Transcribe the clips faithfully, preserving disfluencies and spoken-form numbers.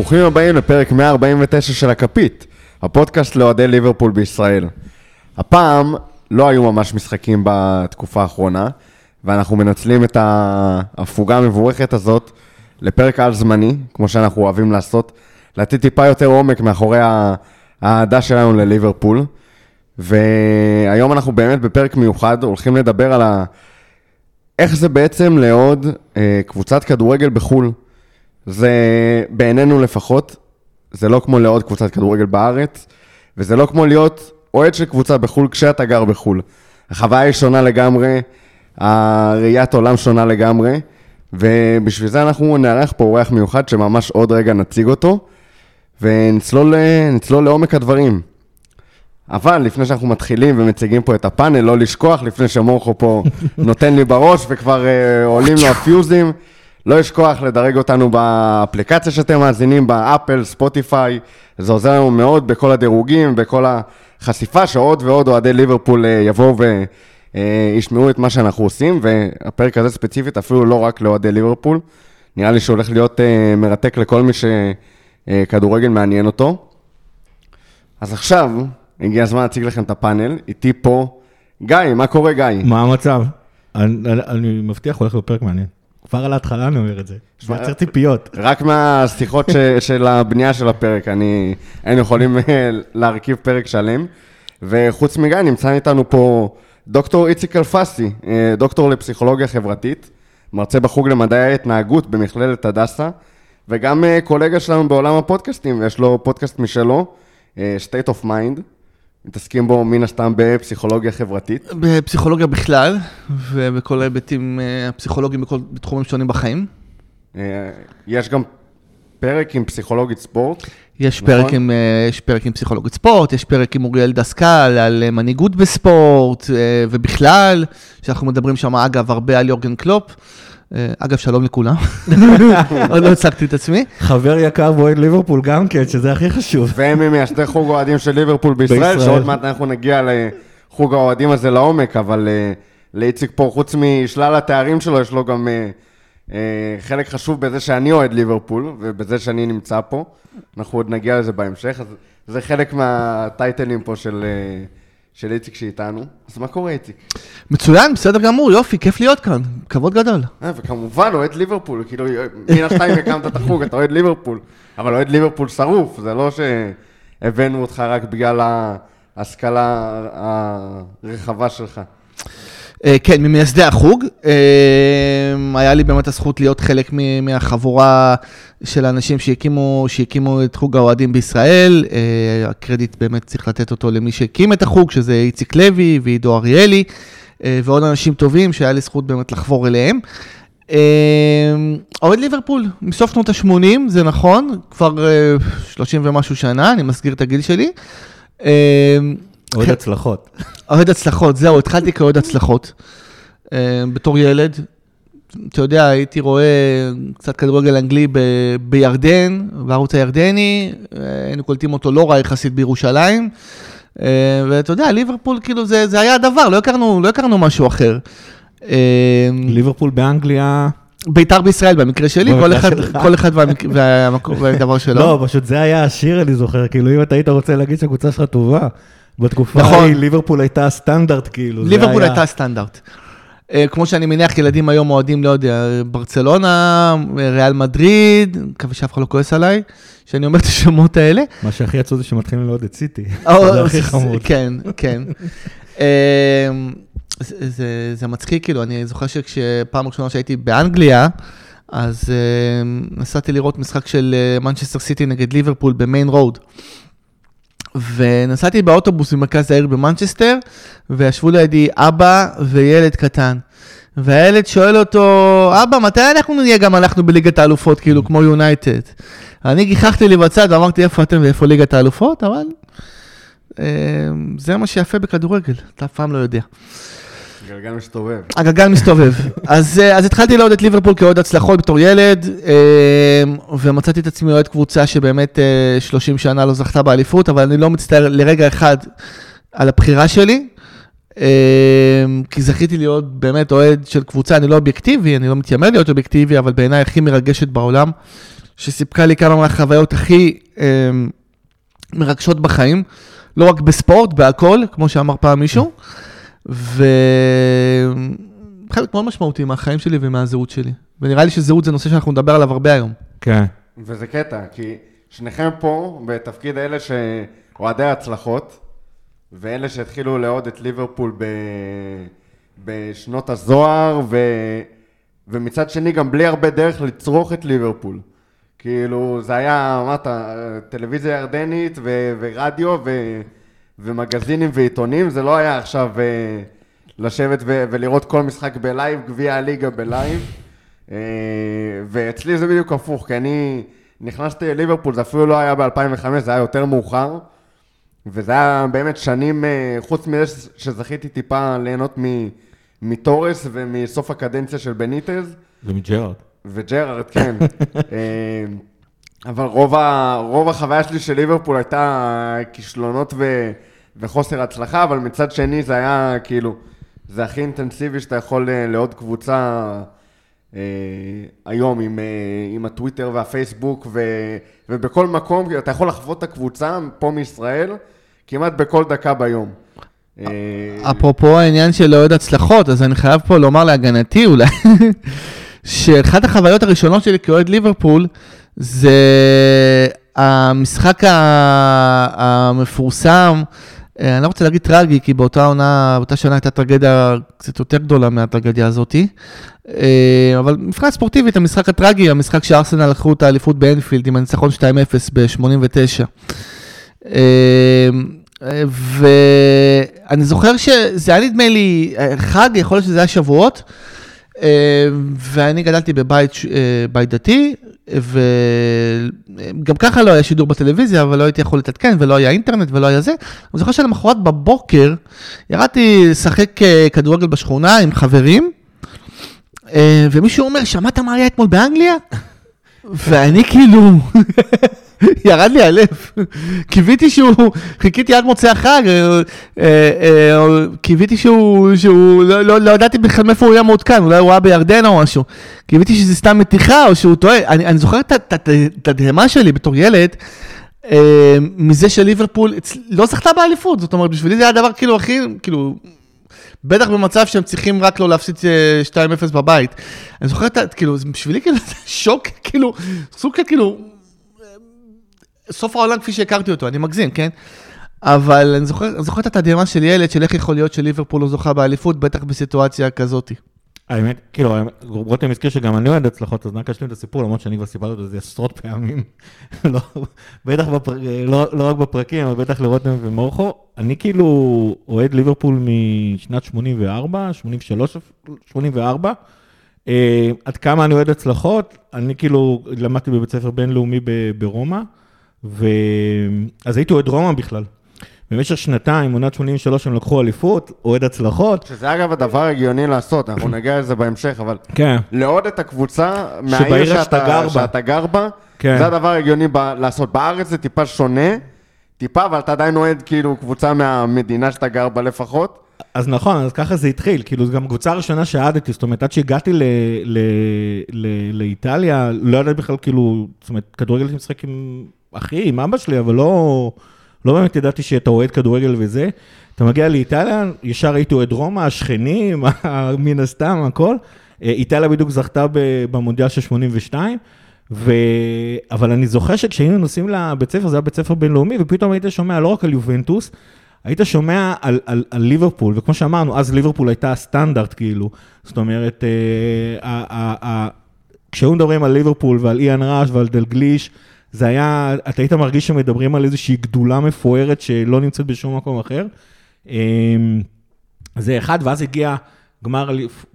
ברוכים הבאים לפרק מאה ארבעים ותשע של הכפית, הפודקאסט לאוהדי ליברפול בישראל. הפעם לא היו ממש משחקים בתקופה האחרונה, ואנחנו מנצלים את ההפוגה המבורכת הזאת לפרק על זמני, כמו שאנחנו אוהבים לעשות, לתת טיפה יותר עומק מאחורי ההעדה שלנו לליברפול. והיום אנחנו באמת בפרק מיוחד, הולכים לדבר על ה... איך זה בעצם לעוד אה, קבוצת כדורגל בחול. זה בעינינו לפחות, זה לא כמו לעוד קבוצת כדורגל בארץ, וזה לא כמו להיות אוהד של קבוצה בחול כשאתה גר בחול. החוויה היא שונה לגמרי, הראיית עולם שונה לגמרי, ובשביל זה אנחנו נערך פה אורח מיוחד שממש עוד רגע נציג אותו, ונצלול נצלול לעומק הדברים. אבל לפני שאנחנו מתחילים ומציגים פה את הפאנל, לא לשכוח, לפני שמורכו פה נותן לי בראש וכבר uh, עולים לו הפיוזים, לא לשכוח לדרג אותנו באפליקציה שאתם מאזינים, באפל, ספוטיפיי, זה עוזר לנו מאוד בכל הדירוגים, בכל החשיפה שעוד ועוד אוהדי ליברפול יבואו וישמעו את מה שאנחנו עושים, והפרק הזה ספציפית אפילו לא רק לאוהדי ליברפול, נראה לי שהולך להיות מרתק לכל מי שכדורגל מעניין אותו. אז עכשיו הגיע הזמן להציג לכם את הפאנל, איתי פה גיא, מה קורה גיא? מה המצב? אני, אני מבטיח הולך בפרק מעניין. כבר על ההתחלה אני אומר את זה, שמעצר טיפיות. רק מהשיחות של הבנייה של הפרק, אני, אני יכולים להרכיב פרק שלם, וחוץ מגיא נמצא איתנו פה דוקטור איציק אלפסי, דוקטור לפסיכולוגיה חברתית, מרצה בחוג למדעי ההתנהגות במכללת הדסה, וגם קולגה שלנו בעולם הפודקאסטים, יש לו פודקאסט משלו, State of Mind, מתעסקים בו מן הסתם בפסיכולוגיה חברתית. בפסיכולוגיה בכלל, ובכל ההיבטים הפסיכולוגיים בכל תחומים שונים בחיים. יש גם פרק עם פסיכולוגית ספורט. יש, נכון? פרק עם, יש פרק עם פסיכולוגית ספורט, יש פרק עם אוריאל דסקל על מנהיגות בספורט, ובכלל, שאנחנו מדברים שם אגב הרבה על יורגן קלופ. אגב, שלום לכולם, עוד לא הצגתי את עצמי. חבר יקר ואוהד ליברפול גם כן, שזה הכי חשוב. והם מייסדי חוג האוהדים של ליברפול בישראל, שעוד מעט אנחנו נגיע לחוג האוהדים הזה לעומק, אבל לאיציק פה, חוץ משלל התארים שלו, יש לו גם חלק חשוב בזה שאני אוהד ליברפול, ובזה שאני נמצא פה, אנחנו עוד נגיע לזה בהמשך, אז זה חלק מהטייטלים פה של... של איציק שאיתנו. אז מה קורה, איציק? מצוין, בסדר גמור, יופי, כיף להיות כאן, כבוד גדול. וכמובן, אוהד ליברפול, כאילו, מן השתיים הקמת את החוג, אתה אוהד ליברפול, אבל אוהד ליברפול שרוף, זה לא שהבאנו אותך רק בגלל ההשכלה הרחבה שלך. כן, ממייסדי החוג, היה לי באמת הזכות להיות חלק מהחבורה של האנשים שהקימו, שהקימו את חוג האוהדים בישראל. הקרדיט באמת צריך לתת אותו למי שהקים את החוג, שזה איציק לוי ועידו אריאלי, ועוד אנשים טובים שהיה לי זכות באמת לחבור אליהם. אוהד ליברפול, מסוף שנות ה-שמונים, זה נכון, כבר שלושים ומשהו שנה, אני מזכיר את הגיל שלי. אוהד הצלחות. אוהד הצלחות, זהו, התחלתי כאוהד הצלחות. בתור ילד, אתה יודע, הייתי רואה קצת כדורגל אנגלי בירדן, בערוץ הירדני, היינו קולטים אותו לא רע יחסית בירושלים, ואתה יודע, ליברפול, כאילו, זה היה הדבר, לא הכרנו משהו אחר. ליברפול באנגליה... ביתר בישראל במקרה שלי, כל אחד והדבר שלו. לא, פשוט זה היה השיר, אני זוכר, כאילו, אם אתה היית רוצה להגיד שהקבוצה שלך טובה, בתקופה ההיא, ליברפול הייתה סטנדרט, כאילו. ליברפול הייתה סטנדרט. כמו שאני מניח, ילדים היום אוהדים, לא יודע, ברצלונה, ריאל מדריד, מקווה שאף אחד לא כועס עליי, שאני אומר את השמות האלה. מה שהכי יצאו זה שמתחילים לעוד את סיטי. זה הכי חמוד. כן, כן. זה מצחיק, כאילו, אני זוכר שכשפעם ראשונה שהייתי באנגליה, אז נסעתי לראות משחק של מנצ'סטר סיטי נגד ליברפול במיין רוד. ונסעתי באוטובוס במרכז העיר במנצ'סטר, וישבו לידי אבא וילד קטן. והילד שואל אותו, אבא, מתי אנחנו נהיה גם אנחנו בליגת האלופות, כאילו, כמו יונייטד? אני גיחכתי לי בצד ואמרתי, איפה אתם ואיפה ליגת האלופות? אבל זה מה שיפה בכדורגל, אתה אף פעם לא יודע. הגלגל מסתובב. הגלגל מסתובב. אז, אז התחלתי לעוד את ליברפול כעוד הצלחות בתור ילד, ומצאתי את עצמי עוד קבוצה שבאמת שלושים שנה לא זכתה באליפות, אבל אני לא מצטער לרגע אחד על הבחירה שלי, כי זכיתי להיות באמת אוהד של קבוצה, אני לא אובייקטיבי, אני לא מתיימר להיות אובייקטיבי, אבל בעיניי הכי מרגשת בעולם, שסיפקה לי כמה מהחוויות הכי אה, מרגשות בחיים, לא רק בספורט, בהכל, כמו שאמר פעם מישהו, ו... חלק מאוד משמעותי מהחיים שלי ומהזהות שלי. ונראה לי שזהות זה נושא שאנחנו נדבר עליו הרבה היום. כן. וזה קטע, כי שניכם פה בתפקיד אלה שאוהדי ההצלחות, ואלה שהתחילו לעוד את ליברפול ב... בשנות הזוהר, ו... ומצד שני גם בלי הרבה דרך לצרוך את ליברפול. כאילו זה היה, מה אתה, טלוויזיה ירדנית ו... ורדיו ו... ומגזינים ועיתונים, זה לא היה עכשיו... לשבת ו- ולראות כל משחק בלייב, גביע הליגה בלייב, ואצלי זה בדיוק הפוך, כי אני נכנסתי לליברפול, זה אפילו לא היה ב-אלפיים וחמש, זה היה יותר מאוחר, וזה היה באמת שנים, חוץ מזה שזכיתי טיפה ליהנות מ- מטורס ומסוף הקדנציה של בניטז. ומג'רארד. וג'רארד, כן. אבל רוב, ה- רוב החוויה שלי של ליברפול הייתה כישלונות ו- וחוסר הצלחה, אבל מצד שני זה היה כאילו... זה הכי אינטנסיבי שאתה יכול לעוד קבוצה אה, היום עם, אה, עם הטוויטר והפייסבוק ו, ובכל מקום, אתה יכול לחוות את הקבוצה פה מישראל כמעט בכל דקה ביום. אפרופו העניין של לעוד הצלחות, אז אני חייב פה לומר להגנתי אולי, שאחת החוויות הראשונות שלי כאוהד ליברפול זה המשחק המפורסם, אני לא רוצה להגיד טרגי, כי באותה עונה, באותה שנה הייתה טרגדיה קצת יותר גדולה מהטרגדיה הזאת, אבל מבחינה ספורטיבית, המשחק הטרגי, המשחק שארסנל לקחו את האליפות באנפילד, עם הניצחון שתיים אפס ב-שמונים ותשע. ואני זוכר שזה היה נדמה לי חג, יכול להיות שזה היה שבועות, ואני גדלתי בבית דתי, וגם ככה לא היה שידור בטלוויזיה, אבל לא הייתי יכול לתתקן, ולא היה אינטרנט, ולא היה זה. אני זוכר שלמחרת בבוקר, ירדתי לשחק כדורגל בשכונה עם חברים, ומישהו אומר, שמעת מה היה אתמול באנגליה? ואני כאילו, ירד לי הלב. קיוויתי שהוא, חיכיתי עד מוצא החג, קיוויתי שהוא, לא ידעתי בכלל מאיפה הוא היה מעודכן, אולי הוא היה בירדן או משהו. קיוויתי שזה סתם מתיחה או שהוא טועה. אני זוכר את הדהמה שלי בתור ילד, מזה של ליברפול לא זכתה באליפות, זאת אומרת, בשבילי זה היה דבר כאילו הכי, כאילו... בטח במצב שהם צריכים רק לא להפסיד שתיים אפס בבית. אני זוכר, כאילו, זה בשבילי כאילו שוק, כאילו, סוג כאילו, סוף העולם כפי שהכרתי אותו, אני מגזים, כן? אבל אני זוכר, אני זוכר את התדהמה של ילד, של איך יכול להיות שליברפול לא זוכה באליפות, בטח בסיטואציה כזאת. האמת, כאילו, רותם הזכיר שגם אני אוהד הצלחות, אז נקשלים את הסיפור, למרות שאני כבר סיפרתי את זה עשרות פעמים, בטח לא רק בפרקים, אבל בטח לרותם ומורחו, אני כאילו אוהד ליברפול משנת שמונים וארבע, שמונים ושלוש, שמונים וארבע, עד כמה אני אוהד הצלחות, אני כאילו למדתי בבית ספר בינלאומי ברומא, אז הייתי אוהד רומא בכלל. במשך שנתיים, עונת שמונים ושלוש, הם לקחו אליפות, אוהד הצלחות. שזה אגב הדבר הגיוני לעשות, אנחנו נגיע לזה בהמשך, אבל... כן. לעוד את הקבוצה, מהעיר שאתה גר בה, זה הדבר הגיוני לעשות. בארץ זה טיפה שונה, טיפה, אבל אתה עדיין אוהד כאילו קבוצה מהמדינה שאתה גר בה לפחות. אז נכון, אז ככה זה התחיל, כאילו גם קבוצה הראשונה שעדתי, זאת אומרת, עד שהגעתי לאיטליה, לא יודעת בכלל כאילו, זאת אומרת, כדורגל אני משחק עם אחי, עם אבא שלי, אבל לא... לא באמת ידעתי שאתה אוהד כדורגל וזה, אתה מגיע לאיטליה, ישר הייתי אוהד רומא, השכנים, מן הסתם, הכל, איטליה בדיוק זכתה במונדיאל של שמונים ושתיים, ו... אבל אני זוכר שכשהיינו נוסעים לבית ספר, זה היה בית ספר בינלאומי, ופתאום היית שומע לא רק על יובנטוס, היית שומע על, על, על ליברפול, וכמו שאמרנו, אז ליברפול הייתה הסטנדרט כאילו, זאת אומרת, אה, אה, אה, כשהיו מדברים על ליברפול ועל איאן ראש ועל דלגליש, זה היה, אתה היית מרגיש שמדברים על איזושהי גדולה מפוארת שלא נמצאת בשום מקום אחר. זה אחד, ואז הגיע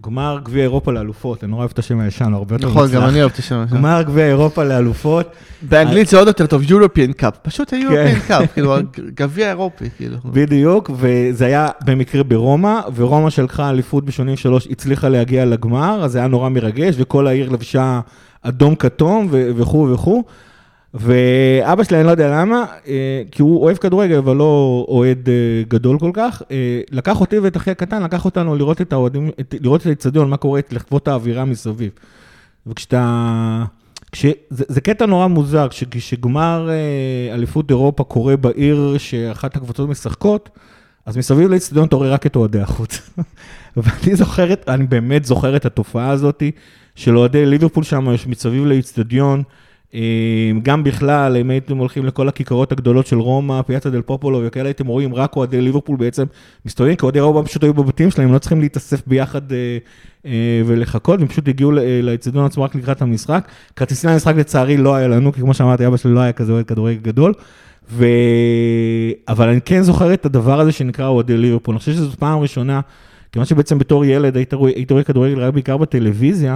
גמר גביע אירופה לאלופות. אני נורא אוהב את השם הישן, הרבה יותר מצלח. נכון, גם אני אוהב את השם הישן. גמר גביע אירופה לאלופות. באנגלית זה עוד יותר טוב, European Cup. פשוט ה-European Cup, כאילו, גביע אירופי. בדיוק, וזה היה במקרה ברומא, ורומא שלקחה אליפות בשנים שלוש, הצליחה להגיע לגמר, אז זה היה נורא מרגש, וכל העיר לבשה אדום כתום וכו' וכו'. ואבא שלי, אני לא יודע למה, כי הוא אוהב כדורגל, אבל לא אוהד גדול כל כך, לקח אותי ואת אחי הקטן, לקח אותנו לראות את האוהדים, לראות את האצטדיון, מה קורה, לחוות האווירה מסביב. וכשאתה זה קטע נורא מוזר, כשגמר אליפות אירופה קורה בעיר שאחת הקבוצות משחקות, אז מסביב לאצטדיון תעורר רק את אוהדי החוץ. ואני זוכרת, אני באמת זוכרת את התופעה הזאת, של אוהדי ליברפול שם, יש מסביב לאצטדיון, גם בכלל, אם הייתם הולכים לכל הכיכרות הגדולות של רומא, פיאצה דל פופולו, וכאלה הייתם רואים רק אוהדי ליברפול בעצם מסתובבים, כי אוהדי רומא פשוט היו בבתים שלהם, הם לא צריכים להתאסף ביחד ולחכות, הם פשוט הגיעו לאצטדיון עצמו רק לקראת המשחק. כרטיסים למשחק לצערי לא היה לנו, כי כמו שאמרתי, אבא שלי לא היה כזה אוהד כדורגל גדול, ו... אבל אני כן זוכר את הדבר הזה שנקרא אוהדי ליברפול. אני חושב שזאת פעם ראשונה, כיוון שבעצם בתור ילד היית רואה, היית רואה כדורגל רק בעיקר בטלוויזיה,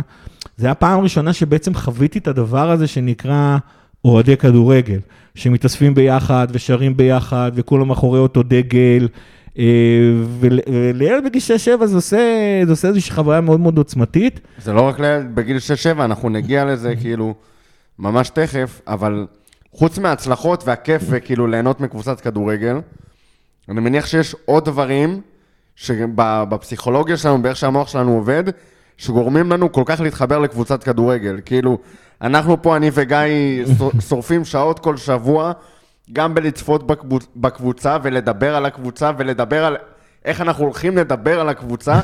זה היה פעם ראשונה שבעצם חוויתי את הדבר הזה שנקרא אוהדי כדורגל, שמתאספים ביחד ושרים ביחד וכולם מאחורי אותו דגל, ולילד בגיל שש שבע זה עושה איזושהי חוויה מאוד מאוד עוצמתית. זה לא רק לילד בגיל שש שבע, אנחנו נגיע לזה כאילו ממש תכף, אבל חוץ מההצלחות והכיף וכאילו ליהנות מקבוצת כדורגל, אני מניח שיש עוד דברים שבפסיכולוגיה שלנו, באיך שהמוח שלנו עובד, שגורמים לנו כל כך להתחבר לקבוצת כדורגל. כאילו, אנחנו פה, אני וגיא, שורפים שעות כל שבוע, גם בלצפות בקבוצ... בקבוצה ולדבר על הקבוצה, ולדבר על איך אנחנו הולכים לדבר על הקבוצה,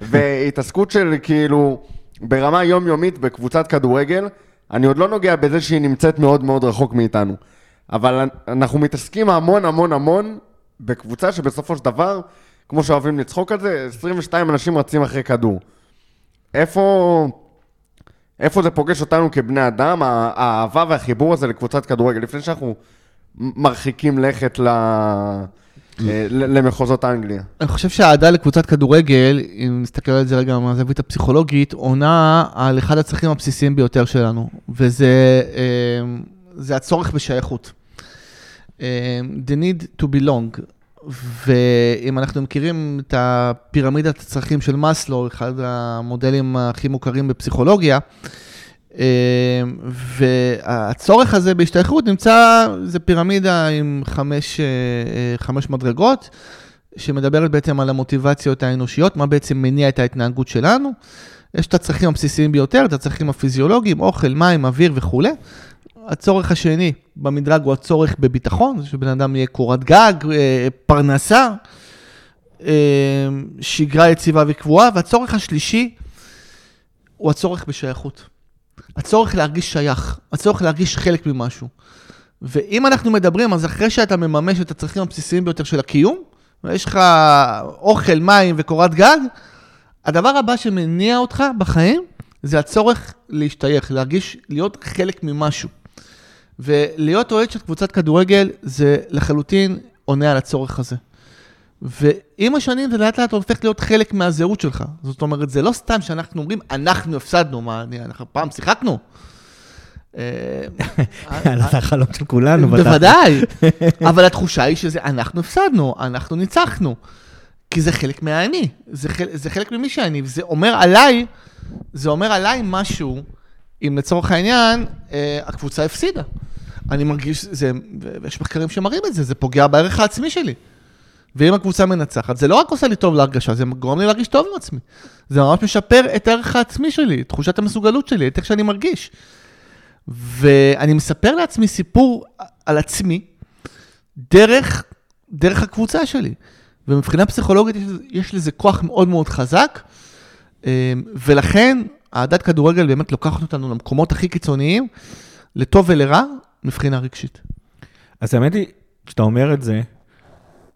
והתעסקות של כאילו, ברמה יומיומית בקבוצת כדורגל, אני עוד לא נוגע בזה שהיא נמצאת מאוד מאוד רחוק מאיתנו. אבל אנחנו מתעסקים המון המון המון בקבוצה שבסופו של דבר, כמו שאוהבים לצחוק על זה, עשרים ושתיים אנשים רצים אחרי כדור. איפה, איפה זה פוגש אותנו כבני אדם, האהבה והחיבור הזה לקבוצת כדורגל, לפני שאנחנו מרחיקים לכת ל, למחוזות אנגליה? אני חושב שהאהדה לקבוצת כדורגל, אם נסתכל על זה רגע מהזווית הפסיכולוגית, עונה על אחד הצרכים הבסיסיים ביותר שלנו, וזה זה הצורך בשייכות. The need to belong. ואם אנחנו מכירים את הפירמידת הצרכים של מאסלו, אחד המודלים הכי מוכרים בפסיכולוגיה, והצורך הזה בהשתייכות נמצא, זה פירמידה עם חמש, חמש מדרגות, שמדברת בעצם על המוטיבציות האנושיות, מה בעצם מניע את ההתנהגות שלנו. יש את הצרכים הבסיסיים ביותר, את הצרכים הפיזיולוגיים, אוכל, מים, אוויר וכו'. הצורך השני במדרג הוא הצורך בביטחון, שבן אדם יהיה קורת גג, פרנסה, שגרה יציבה וקבועה, והצורך השלישי הוא הצורך בשייכות. הצורך להרגיש שייך, הצורך להרגיש חלק ממשהו. ואם אנחנו מדברים, אז אחרי שאתה מממש את הצרכים הבסיסיים ביותר של הקיום, ויש לך אוכל, מים וקורת גג, הדבר הבא שמניע אותך בחיים, זה הצורך להשתייך, להרגיש, להיות חלק ממשהו. ולהיות אוהד של קבוצת כדורגל, זה לחלוטין עונה על הצורך הזה. ועם השנים זה לאט לאט הופך להיות חלק מהזהות שלך. זאת אומרת, זה לא סתם שאנחנו אומרים, אנחנו הפסדנו, מה, אנחנו פעם שיחקנו. זה החלום של כולנו. בוודאי, אבל התחושה היא שזה אנחנו הפסדנו, אנחנו ניצחנו. כי זה חלק מהאני, זה חלק ממי שאני, וזה אומר עליי, זה אומר עליי משהו, אם לצורך העניין, הקבוצה הפסידה. אני מרגיש, זה, ויש מחקרים שמראים את זה, זה פוגע בערך העצמי שלי. ואם הקבוצה מנצחת, זה לא רק עושה לי טוב להרגשה, זה גורם לי להרגיש טוב עם עצמי. זה ממש משפר את הערך העצמי שלי, את תחושת המסוגלות שלי, את איך שאני מרגיש. ואני מספר לעצמי סיפור על עצמי, דרך, דרך הקבוצה שלי. ומבחינה פסיכולוגית יש, יש לזה כוח מאוד מאוד חזק, ולכן העדת כדורגל באמת לוקחת אותנו למקומות הכי קיצוניים, לטוב ולרע, מבחינה רגשית. אז האמת היא, כשאתה אומר את זה,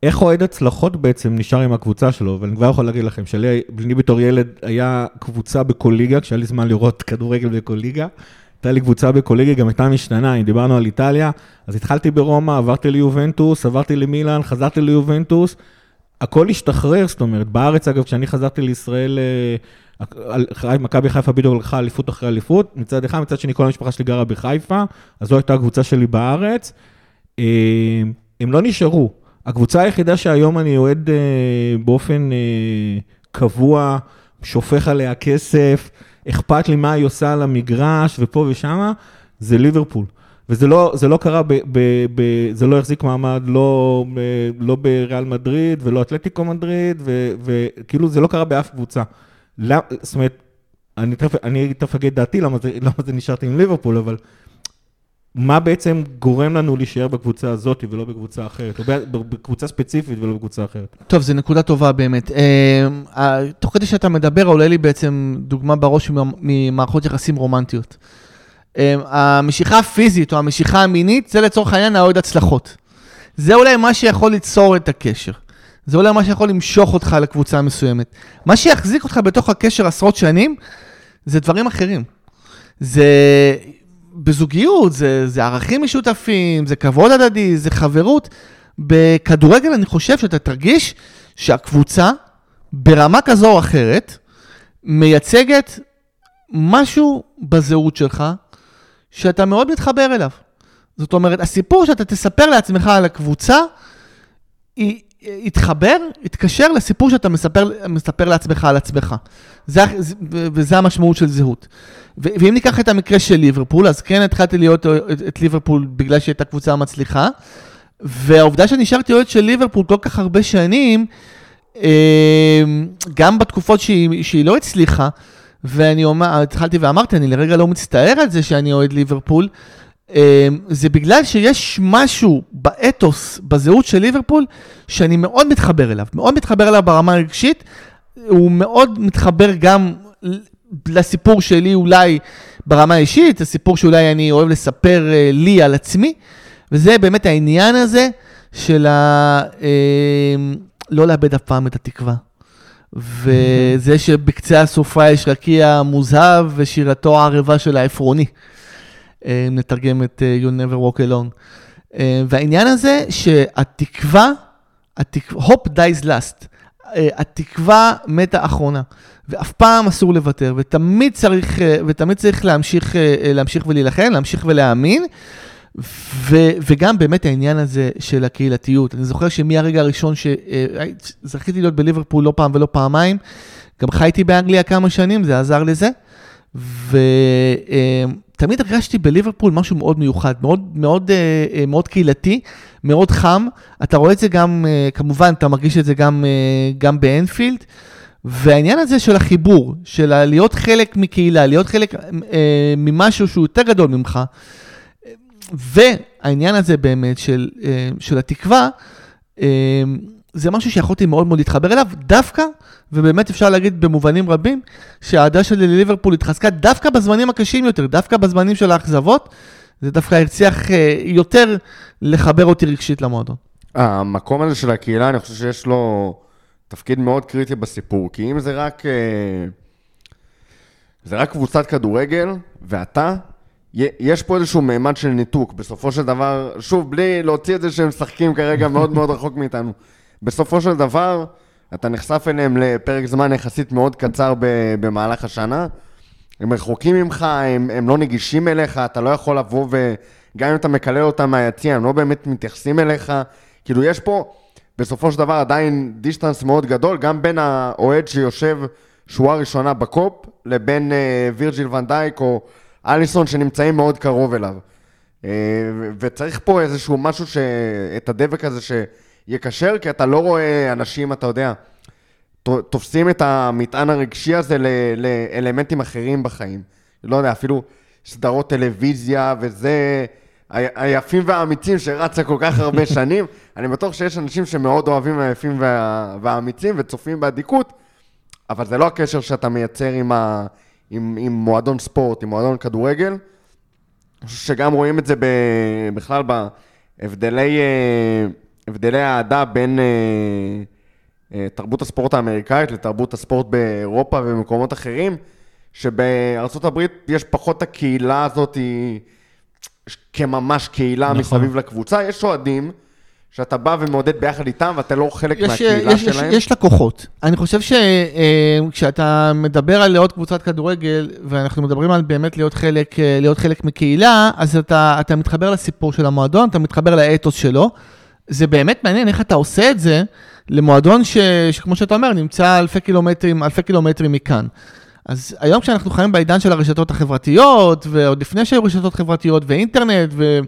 איך אוהד הצלחות בעצם נשאר עם הקבוצה שלו, ואני כבר יכול להגיד לכם, שלי בתור ילד היה קבוצה בקוליגה, כשהיה לי זמן לראות כדורגל בקוליגה, הייתה לי קבוצה בקוליגה, גם הייתה משתנה, אם דיברנו על איטליה, אז התחלתי ברומא, עברתי ליובנטוס, עברתי למילאן, חזרתי ליובנטוס, הכל השתחרר, זאת אומרת, בארץ, אגב, כשאני חזרתי לישראל, מכבי חיפה בדיוק הלכה אליפות אחרי אליפות, מצד אחד, מצד שני, כל המשפחה שלי גרה בחיפה, אז זו הייתה הקבוצה שלי בארץ, הם לא נשארו. הקבוצה היחידה שהיום אני אוהד באופן קבוע, שופך עליה כסף, אכפת לי מה היא עושה על המגרש, ופה ושמה, זה ליברפול. וזה לא, זה לא קרה, ב, ב, ב, זה לא החזיק מעמד, לא, לא בריאל מדריד ולא אתלטיקו מדריד, וכאילו זה לא קרה באף קבוצה. זאת אומרת, אני תפגע דעתי למה זה נשארתי עם ליברפול, אבל מה בעצם גורם לנו להישאר בקבוצה הזאת ולא בקבוצה אחרת, או בקבוצה ספציפית ולא בקבוצה אחרת? טוב, זו נקודה טובה באמת. תוך כדי שאתה מדבר, עולה לי בעצם דוגמה בראש ממערכות יחסים רומנטיות. המשיכה הפיזית או המשיכה המינית, זה לצורך העניין העוד הצלחות. זה אולי מה שיכול ליצור את הקשר. זה אולי מה שיכול למשוך אותך לקבוצה מסוימת. מה שיחזיק אותך בתוך הקשר עשרות שנים, זה דברים אחרים. זה בזוגיות, זה, זה ערכים משותפים, זה כבוד הדדי, זה חברות. בכדורגל אני חושב שאתה תרגיש שהקבוצה, ברמה כזו או אחרת, מייצגת משהו בזהות שלך, שאתה מאוד מתחבר אליו. זאת אומרת, הסיפור שאתה תספר לעצמך על הקבוצה, היא יתחבר, יתקשר לסיפור שאתה מספר, מספר לעצמך על עצמך. זה, וזה המשמעות של זהות. ואם ניקח את המקרה של ליברפול, אז כן התחלתי להיות את ליברפול בגלל שהייתה קבוצה המצליחה, והעובדה שנשארתי להיות של ליברפול כל כך הרבה שנים, גם בתקופות שהיא, שהיא לא הצליחה, ואני אומר, התחלתי ואמרתי, אני לרגע לא מצטער על זה שאני אוהד ליברפול, זה בגלל שיש משהו באתוס, בזהות של ליברפול, שאני מאוד מתחבר אליו, מאוד מתחבר אליו ברמה הרגשית, הוא מאוד מתחבר גם לסיפור שלי אולי ברמה האישית, הסיפור שאולי אני אוהב לספר לי על עצמי, וזה באמת העניין הזה של ה... לא לאבד אף פעם את התקווה. וזה שבקצה הסופה יש רקיע מוזהב ושירתו הערבה של העפרוני. נתרגם את You'll Never Walk Alone. והעניין הזה שהתקווה, hope dies last, התקווה מתה אחרונה, ואף פעם אסור לוותר, ותמיד צריך, ותמיד צריך להמשיך, להמשיך ולהילחן, להמשיך ולהאמין, ו, וגם באמת העניין הזה של הקהילתיות. אני זוכר שמהרגע הראשון שזכיתי להיות בליברפול לא פעם ולא פעמיים, גם חייתי באנגליה כמה שנים, זה עזר לזה, ו... תמיד הרגשתי בליברפול משהו מאוד מיוחד, מאוד, מאוד, מאוד קהילתי, מאוד חם. אתה רואה את זה גם, כמובן, אתה מרגיש את זה גם, גם באנפילד. והעניין הזה של החיבור, של להיות חלק מקהילה, להיות חלק ממשהו שהוא יותר גדול ממך. והעניין הזה באמת של, של התקווה, זה משהו שיכולתי מאוד מאוד להתחבר אליו, דווקא, ובאמת אפשר להגיד במובנים רבים, שהעדה שלי לליברפול התחזקה דווקא בזמנים הקשים יותר, דווקא בזמנים של האכזבות, זה דווקא הרציח יותר לחבר אותי רגשית למועדון. המקום הזה של הקהילה, אני חושב שיש לו תפקיד מאוד קריטי בסיפור, כי אם זה רק, זה רק קבוצת כדורגל, ואתה, יש פה איזשהו מימד של ניתוק, בסופו של דבר, שוב, בלי להוציא את זה שהם משחקים כרגע מאוד מאוד רחוק מאיתנו, בסופו של דבר, אתה נחשף אליהם לפרק זמן יחסית מאוד קצר במהלך השנה. הם רחוקים ממך, הם, הם לא נגישים אליך, אתה לא יכול לבוא וגם אם אתה מקלל אותם מהיציע, הם לא באמת מתייחסים אליך. כאילו יש פה, בסופו של דבר, עדיין דיסטנס מאוד גדול, גם בין האוהד שיושב שורה ראשונה בקופ, לבין וירג'יל ון דייק או אליסון שנמצאים מאוד קרוב אליו. וצריך פה איזשהו משהו, ש... את הדבק הזה ש... יקשר, כי אתה לא רואה אנשים, אתה יודע, תופסים את המטען הרגשי הזה לאלמנטים אחרים בחיים. לא יודע, אפילו סדרות טלוויזיה וזה, היפים והאמיצים שרצה כל כך הרבה שנים. אני בטוח שיש אנשים שמאוד אוהבים היפים והאמיצים וצופים באדיקות, אבל זה לא הקשר שאתה מייצר עם, ה, עם, עם מועדון ספורט, עם מועדון כדורגל, שגם רואים את זה ב, בכלל בהבדלי... הבדלי העדה בין אה, אה, תרבות הספורט האמריקאית לתרבות הספורט באירופה ובמקומות אחרים, שבארצות הברית יש פחות הקהילה הזאת היא, כממש קהילה נכון. מסביב לקבוצה. יש אוהדים שאתה בא ומעודד ביחד איתם ואתה לא חלק יש, מהקהילה יש, שלהם. יש, יש לקוחות. אני חושב שכשאתה מדבר על להיות קבוצת כדורגל, ואנחנו מדברים על באמת להיות חלק, להיות חלק מקהילה, אז אתה, אתה מתחבר לסיפור של המועדון, אתה מתחבר לאתוס שלו, זה באמת מעניין איך אתה עושה את זה למועדון ש, שכמו שאתה אומר, נמצא אלפי קילומטרים, אלפי קילומטרים מכאן. אז היום כשאנחנו חיים בעידן של הרשתות החברתיות, ועוד לפני שהיו רשתות חברתיות ואינטרנט, ו,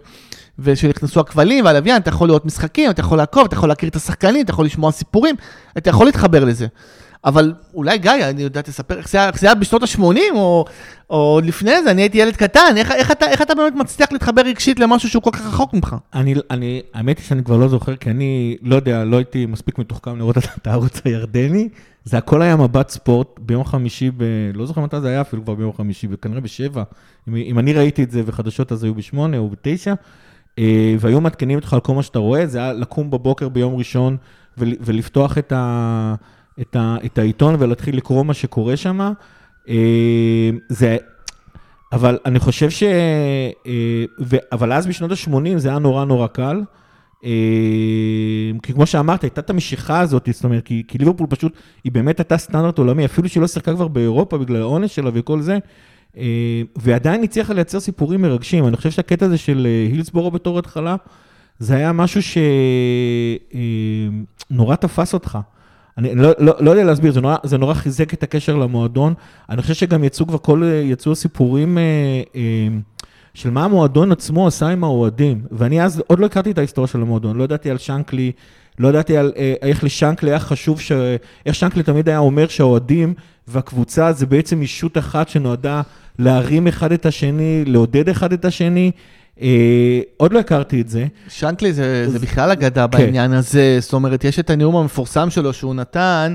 ושנכנסו הכבלים והלוויין, אתה יכול לראות משחקים, אתה יכול לעקוב, אתה יכול להכיר את השחקנים, אתה יכול לשמוע סיפורים, אתה יכול להתחבר לזה. אבל אולי גיא, אני יודע, תספר, איך זה היה בשנות ה-שמונים, או לפני זה, אני הייתי ילד קטן, איך אתה באמת מצליח להתחבר רגשית למשהו שהוא כל כך רחוק ממך? אני, האמת היא שאני כבר לא זוכר, כי אני, לא יודע, לא הייתי מספיק מתוחכם לראות את הערוץ הירדני, זה הכל היה מבט ספורט ביום חמישי, לא זוכר מתי זה היה אפילו כבר ביום חמישי, וכנראה בשבע, אם אני ראיתי את זה וחדשות אז היו בשמונה או בתשע, והיום מתקנים אותך על כל מה שאתה רואה, זה היה לקום בבוקר ביום ראשון ולפתוח את ה... את, ה, את העיתון ולהתחיל לקרוא מה שקורה שם. זה, אבל אני חושב ש... ו, אבל אז בשנות ה-שמונים זה היה נורא נורא קל. כי כמו שאמרת, הייתה את המשיכה הזאת, זאת אומרת, כי, כי ליברפול פשוט, היא באמת הייתה סטנדרט עולמי, אפילו שלא שיחקה כבר באירופה בגלל העונש שלה וכל זה. ועדיין היא צריכה לייצר סיפורים מרגשים. אני חושב שהקטע הזה של הילסבורו בתור התחלה, זה היה משהו שנורא תפס אותך. אני לא, לא, לא יודע להסביר, זה נורא, זה נורא חיזק את הקשר למועדון. אני חושב שגם יצאו כבר כל, יצאו סיפורים אה, אה, של מה המועדון עצמו עשה עם האוהדים. ואני אז עוד לא הכרתי את ההיסטוריה של המועדון, לא ידעתי על שנקלי, לא ידעתי על אה, איך לשנקלי היה חשוב, ש, איך שנקלי תמיד היה אומר שהאוהדים והקבוצה זה בעצם אישות אחת שנועדה להרים אחד את השני, לעודד אחד את השני. עוד לא הכרתי את זה. שנקלי זה בכלל אגדה בעניין הזה, זאת אומרת, יש את הנאום המפורסם שלו שהוא נתן,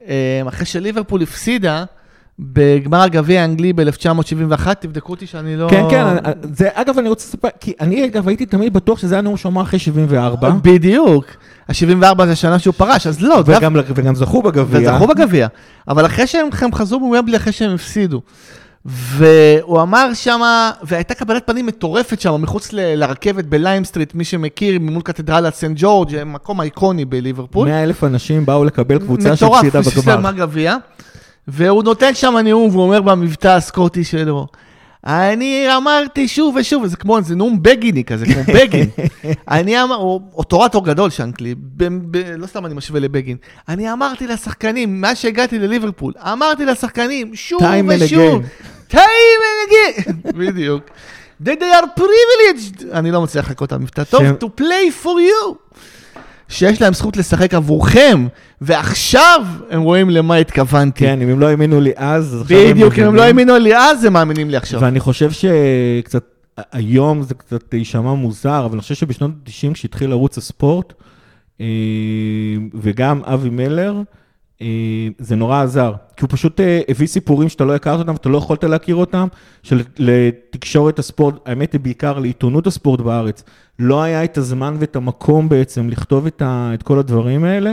אחרי שליברפול הפסידה, בגמר הגביע האנגלי ב-אלף תשע מאות שבעים ואחת, תבדקו אותי שאני לא... כן, כן, זה אגב אני רוצה לספר, כי אני אגב הייתי תמיד בטוח שזה הנאום שאומר אחרי שבעים וארבע. בדיוק, ה-שבעים וארבע זה השנה שהוא פרש, אז לא. וגם זכו בגביע. וזכו בגביע, אבל אחרי שהם חזרו מוומבלי אחרי שהם הפסידו. והוא אמר שמה, והייתה קבלת פנים מטורפת שמה, מחוץ ל- לרכבת בליימסטריט, מי שמכיר, ממול קתדרלת סנט ג'ורג', מקום אייקוני בליברפול. מאה אלף אנשים באו לקבל קבוצה שפסידה בגמר. והוא נותן שם נאום, והוא אומר במבטא הסקוטי שלו, אני אמרתי שוב ושוב, וזה כמו, זה נאום בגיני כזה, כמו בגין. אני אמר, או תורתו גדול שנקלי, ב, ב, לא סתם אני משווה לבגין, אני אמרתי לשחקנים, מה שהגעתי לליברפול, אמרתי לשחקנים, שוב ושוב, time and again, בדיוק, that they are privileged, אני לא מצליח לחכות את המבטא טוב, to play for you, שיש להם זכות לשחק עבורכם, ועכשיו הם רואים למה התכוונתי. כן, אם הם לא האמינו לי אז... בדיוק, אם הם לא האמינו לי אז, הם מאמינים לי עכשיו. ואני חושב שקצת, היום זה קצת יישמע מוזר, אבל אני חושב שבשנות ה-תשעים, כשהתחיל ערוץ הספורט, וגם אבי מלר, זה נורא עזר. כי הוא פשוט הביא סיפורים שאתה לא הכרת אותם, ואתה לא יכולת להכיר אותם, שלתקשורת הספורט, האמת היא בעיקר לעיתונות הספורט בארץ, לא היה את הזמן ואת המקום בעצם לכתוב את, ה, את כל הדברים האלה,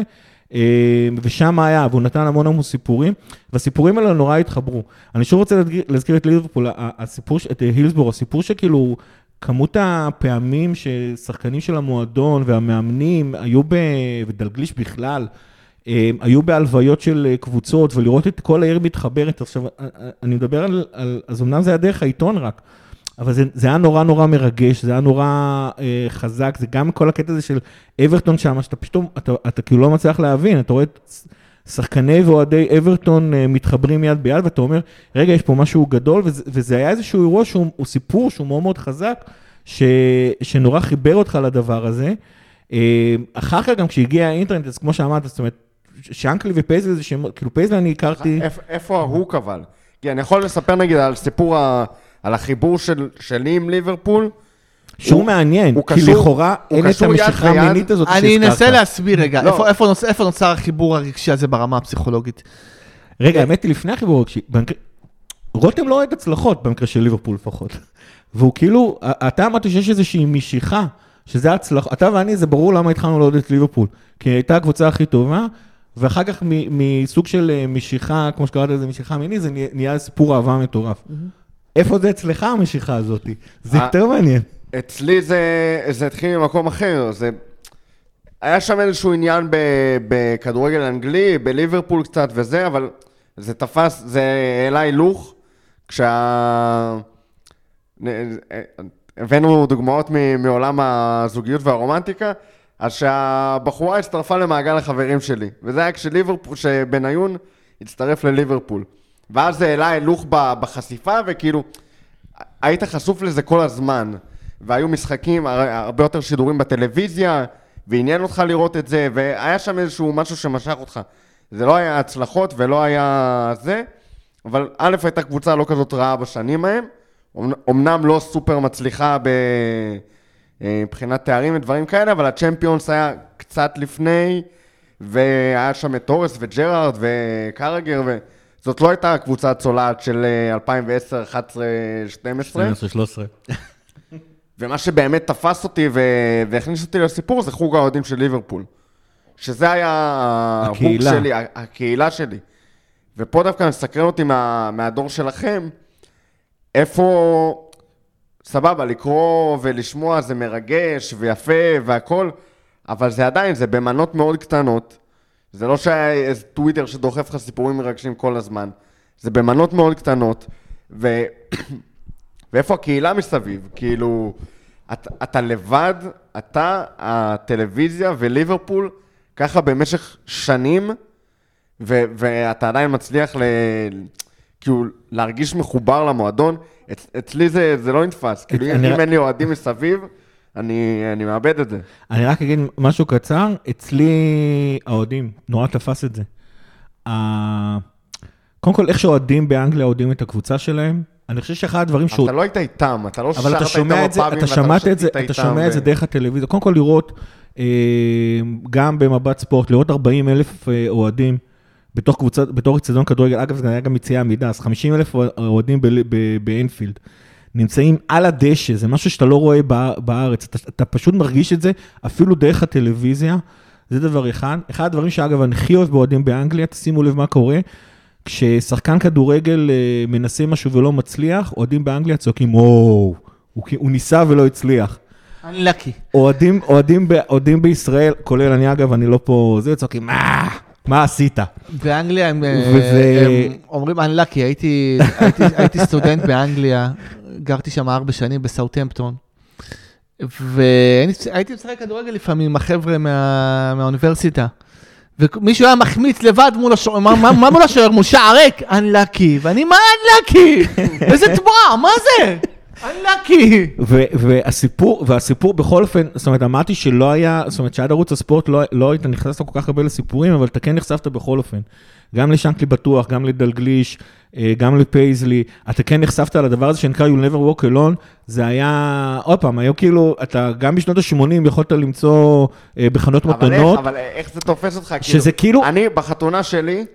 ושם היה, והוא נתן המון המון סיפורים, והסיפורים האלה נורא התחברו. אני שוב רוצה להזכיר את ליברפול, הסיפור, את הילסבורו, הסיפור שכאילו, כמות הפעמים ששחקנים של המועדון והמאמנים היו בדלגליש בכלל, היו בהלוויות של קבוצות, ולראות את כל העיר מתחברת. עכשיו, אני מדבר על, על אז אמנם זה היה דרך העיתון רק, אבל זה, זה היה נורא נורא מרגש, זה היה נורא אה, חזק, זה גם כל הקטע הזה של אברטון שם, שאתה פתאום, אתה, אתה כאילו לא מצליח להבין, אתה רואה את שחקני ועועדי אברטון אה, מתחברים יד ביד, ואתה אומר, רגע, יש פה משהו גדול, וזה, וזה היה איזשהו אירוע שהוא סיפור שהוא מאוד מאוד חזק, ש, שנורא חיבר אותך לדבר הזה. אה, אחר כך גם כשהגיע האינטרנט, אז כמו שאמרת, זאת אומרת, שאנקלי ופייזל זה שם, כאילו פייזל אני הכרתי... איפה ההוק אבל? כי אני יכול לספר נגיד על סיפור, על החיבור שלי עם ליברפול. שהוא מעניין, כי לכאורה אין את המשיכה המינית הזאת שהזכרת. אני אנסה להסביר רגע, איפה נוצר החיבור הרגשי הזה ברמה הפסיכולוגית? רגע, האמת היא לפני החיבור הרגשי, רותם לא רואה את הצלחות במקרה של ליברפול לפחות. והוא כאילו, אתה אמרת שיש איזושהי משיכה, שזה הצלחות, אתה ואני זה ברור למה התחלנו לעודד את ליברפול, כי הייתה הקבוצה הכי טובה, ואחר כך מסוג של משיכה, כמו שקראת לזה משיכה מיני, זה נהיה סיפור אהבה מטורף. איפה זה אצלך המשיכה הזאת? זה יותר מעניין. אצלי זה התחיל ממקום אחר. היה שם איזשהו עניין בכדורגל אנגלי, בליברפול קצת וזה, אבל זה תפס, זה העלה הילוך, כשה... הבאנו דוגמאות מעולם הזוגיות והרומנטיקה, אז שהבחורה הצטרפה למעגל החברים שלי, וזה היה כשליברפול, שבניון הצטרף לליברפול, ואז זה העלה הילוך בחשיפה, וכאילו, היית חשוף לזה כל הזמן, והיו משחקים, הרבה יותר שידורים בטלוויזיה, ועניין אותך לראות את זה, והיה שם איזשהו משהו שמשך אותך. זה לא היה הצלחות ולא היה זה, אבל א' הייתה קבוצה לא כזאת רעה בשנים ההם, אמנם לא סופר מצליחה מבחינת תארים ודברים כאלה, אבל הצ'מפיונס היה קצת לפני, והיה שם את טורס וג'רארד וקרגר, וזאת לא הייתה הקבוצה הצולעת של אלפיים ועשר, אחת עשרה, שתים עשרה. שתים עשרה, שלוש עשרה. ומה שבאמת תפס אותי והכניס אותי לסיפור, זה חוג האוהדים של ליברפול. שזה היה החוג שלי, הקהילה שלי. ופה דווקא מסקרן אותי מה, מהדור שלכם, איפה, סבבה, לקרוא ולשמוע זה מרגש ויפה והכל, אבל זה עדיין, זה במנות מאוד קטנות, זה לא שהיה איזה טוויטר שדוחף לך סיפורים מרגשים כל הזמן, זה במנות מאוד קטנות, ו... ואיפה הקהילה מסביב, כאילו, את, אתה לבד, אתה, הטלוויזיה וליברפול, ככה במשך שנים, ו- ואתה עדיין מצליח ל... כאילו, להרגיש מחובר למועדון, אצ- אצלי זה, זה לא נתפס, כאילו אם אין רק... לי אוהדים מסביב, אני, אני מאבד את זה. אני רק אגיד משהו קצר, אצלי האוהדים, נורא תפס את זה. Uh, קודם כל, איך שאוהדים באנגליה, אוהדים את הקבוצה שלהם, אני חושב שאחד הדברים שהוא... אתה לא היית איתם, אתה לא שרת איתם הפעמים, אתה שמעת את זה, אתה שומע את זה דרך הטלוויזיה, קודם כל לראות, גם במבט ספורט, לראות ארבעים אלף אוהדים, בתור צדון כדורגל, אגב זה היה גם מציעה עמידה, אז חמישים אלף אוהדים באנפילד, נמצאים על הדשא, זה משהו שאתה לא רואה בארץ, אתה פשוט מרגיש את זה, אפילו דרך הטלוויזיה, זה דבר אחד, אחד הדברים שאגב אני הכי אוהב באוהדים באנגליה, תשימו לב מה קורה, כששחקן כדורגל מנסה משהו ולא מצליח, אוהדים באנגליה צועקים, וואו, הוא ניסה ולא הצליח. אנלאקי. אוהדים, אוהדים, אוהדים בישראל, כולל אני אגב, אני לא פה, זה צועקים, מה? מה עשית? באנגליה הם, וזה... הם אומרים אנלאקי, הייתי, הייתי, הייתי סטודנט באנגליה, גרתי שם ארבע שנים בסאות'המפטון, והייתי משחק כדורגל לפעמים עם החבר'ה מה, מהאוניברסיטה, ומישהו היה מחמיץ לבד מול השוער, מה מול השוער? מול שער ריק, אנלאקי, ואני מה אנלאקי? איזה תבואה, מה זה? אנלאקי. והסיפור, והסיפור בכל אופן, זאת אומרת, אמרתי שלא היה, זאת אומרת, שעד ערוץ הספורט לא היית נכנסת כל כך הרבה לסיפורים, אבל אתה כן נחשפת בכל אופן. גם לשנקלי בטוח, גם לדלגליש, גם לפייזלי, אתה כן נחשפת על הדבר הזה שנקרא You'll Never Walk Alone, זה היה, עוד פעם, היו כאילו, אתה גם בשנות ה-שמונים יכולת למצוא בחנות מתנות. אבל איך זה תופס אותך? שזה כאילו... אני, בחתונה שלי,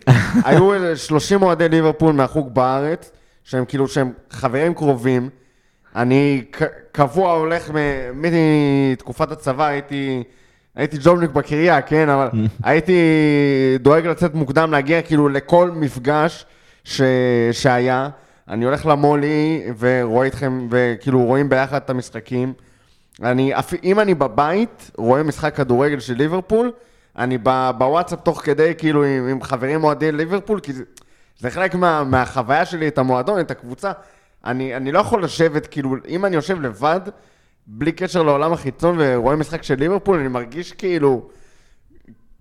היו שלושים אוהדי ליברפול מהחוג בארץ, שהם כאילו, שהם חברים קרובים, אני קבוע הולך, מתקופת הצבא הייתי... הייתי ג'ובניק בקריה, כן, אבל הייתי דואג לצאת מוקדם, להגיע כאילו לכל מפגש ש... שהיה. אני הולך למולי ורואה אתכם, וכאילו רואים ביחד את המשחקים. אני, אם אני בבית רואה משחק כדורגל של ליברפול, אני בוואטסאפ תוך כדי כאילו עם, עם חברים אוהדי ליברפול, כי זה, זה חלק מה, מהחוויה שלי, את המועדון, את הקבוצה. אני, אני לא יכול לשבת, כאילו, אם אני יושב לבד, בלי קשר לעולם החיצון ורואה משחק של ליברפול, אני מרגיש כאילו,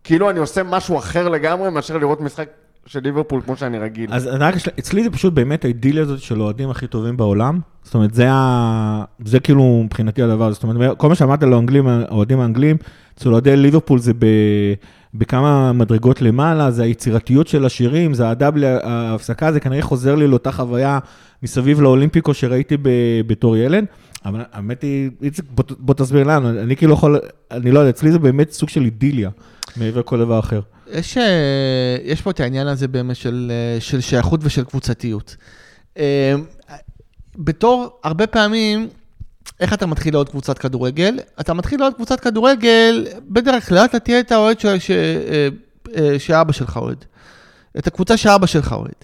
כאילו אני עושה משהו אחר לגמרי מאשר לראות משחק של ליברפול כמו שאני רגיל. אז אצלי זה פשוט באמת האידיליה הזאת של אוהדים הכי טובים בעולם, זאת אומרת זה, זה כאילו מבחינתי הדבר, זאת אומרת כל מה שאמרת על האוהדים האנגלים, אצל אוהדי ליברפול זה ב... בכמה מדרגות למעלה, זה היצירתיות של השירים, זה הדאבל ההפסקה, זה כנראה חוזר לי לאותה חוויה מסביב לאולימפיקו שראיתי בתור ילד, אבל האמת היא, בוא תסביר לנו, אני כאילו יכול, אני לא יודע, אצלי זה באמת סוג של אידיליה, מעבר כל דבר אחר. יש, יש פה את העניין הזה באמת של, של שייכות ושל קבוצתיות. בתור הרבה פעמים, איך אתה מתחיל לעוד קבוצת כדורגל? אתה מתחיל לעוד קבוצת כדורגל, בדרך כלל אתה תהיה את האוהד שאבא שלך אוהד. את הקבוצה שאבא שלך אוהד.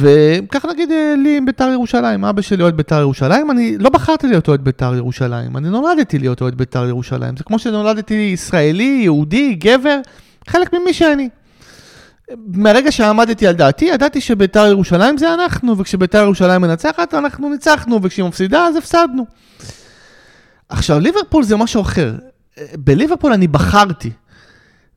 וכך נגיד לי עם ביתר ירושלים, אבא שלי אוהד ביתר ירושלים, אני לא בחרתי להיות אוהד ביתר ירושלים, אני נולדתי להיות אוהד ביתר ירושלים. זה כמו שנולדתי ישראלי, יהודי, גבר, חלק ממי שאני. מהרגע שעמדתי על דעתי, ידעתי שביתר ירושלים זה אנחנו, וכשביתר ירושלים מנצחת, אנחנו ניצחנו, וכשהיא מפסידה, אז הפסדנו. עכשיו, ליברפול זה משהו אחר. בליברפול אני בחרתי.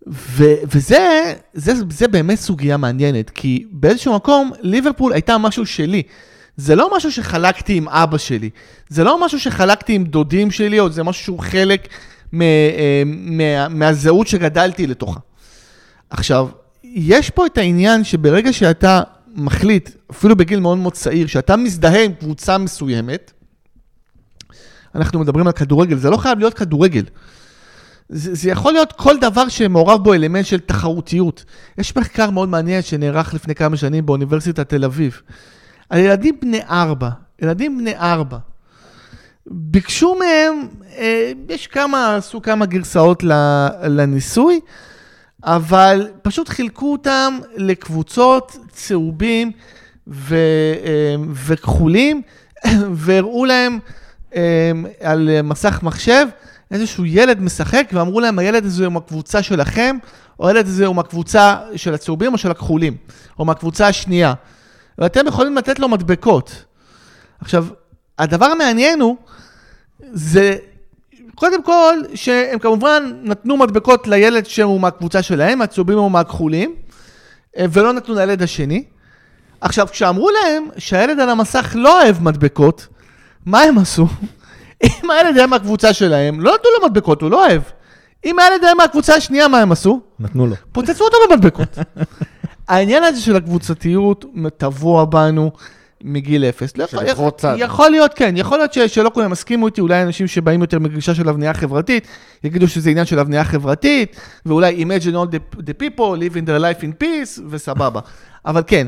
ו- וזה, זה, זה באמת סוגיה מעניינת, כי באיזשהו מקום, ליברפול הייתה משהו שלי. זה לא משהו שחלקתי עם אבא שלי. זה לא משהו שחלקתי עם דודים שלי, או זה משהו שהוא חלק מה- מה- מהזהות שגדלתי לתוכה. עכשיו, יש פה את העניין שברגע שאתה מחליט, אפילו בגיל מאוד מאוד צעיר, שאתה מזדהה עם קבוצה מסוימת, אנחנו מדברים על כדורגל, זה לא חייב להיות כדורגל. זה, זה יכול להיות כל דבר שמעורב בו אלמנט של תחרותיות. יש מחקר מאוד מעניין שנערך לפני כמה שנים באוניברסיטת תל אביב. על ילדים בני ארבע, ילדים בני ארבע, ביקשו מהם, אה, יש כמה, עשו כמה גרסאות לניסוי, אבל פשוט חילקו אותם לקבוצות צהובים ו, אה, וכחולים, והראו להם אה, על מסך מחשב, איזשהו ילד משחק, ואמרו להם, הילד הזה הוא מהקבוצה שלכם, או הילד הזה הוא מהקבוצה של הצהובים או של הכחולים, או מהקבוצה השנייה. ואתם יכולים לתת לו מדבקות. עכשיו, הדבר המעניין הוא, זה קודם כל, שהם כמובן נתנו מדבקות לילד שהוא מהקבוצה שלהם, הצהובים או מהכחולים, ולא נתנו לילד השני. עכשיו, כשאמרו להם שהילד על המסך לא אוהב מדבקות, מה הם עשו? אם הילד היה מהקבוצה שלהם, לא נתנו לו מדבקות, הוא לא אוהב. אם הילד היה מהקבוצה השנייה, מה הם עשו? נתנו לו. פוצצו אותו במדבקות. העניין הזה של הקבוצתיות מטבוע בנו מגיל אפס. יכול להיות, כן. יכול להיות שלא כולם מסכימו איתי, אולי אנשים שבאים יותר מגישה של הבנייה חברתית, יגידו שזה עניין של הבנייה חברתית, ואולי imagine all the people, live in their life in peace, וסבבה. אבל כן,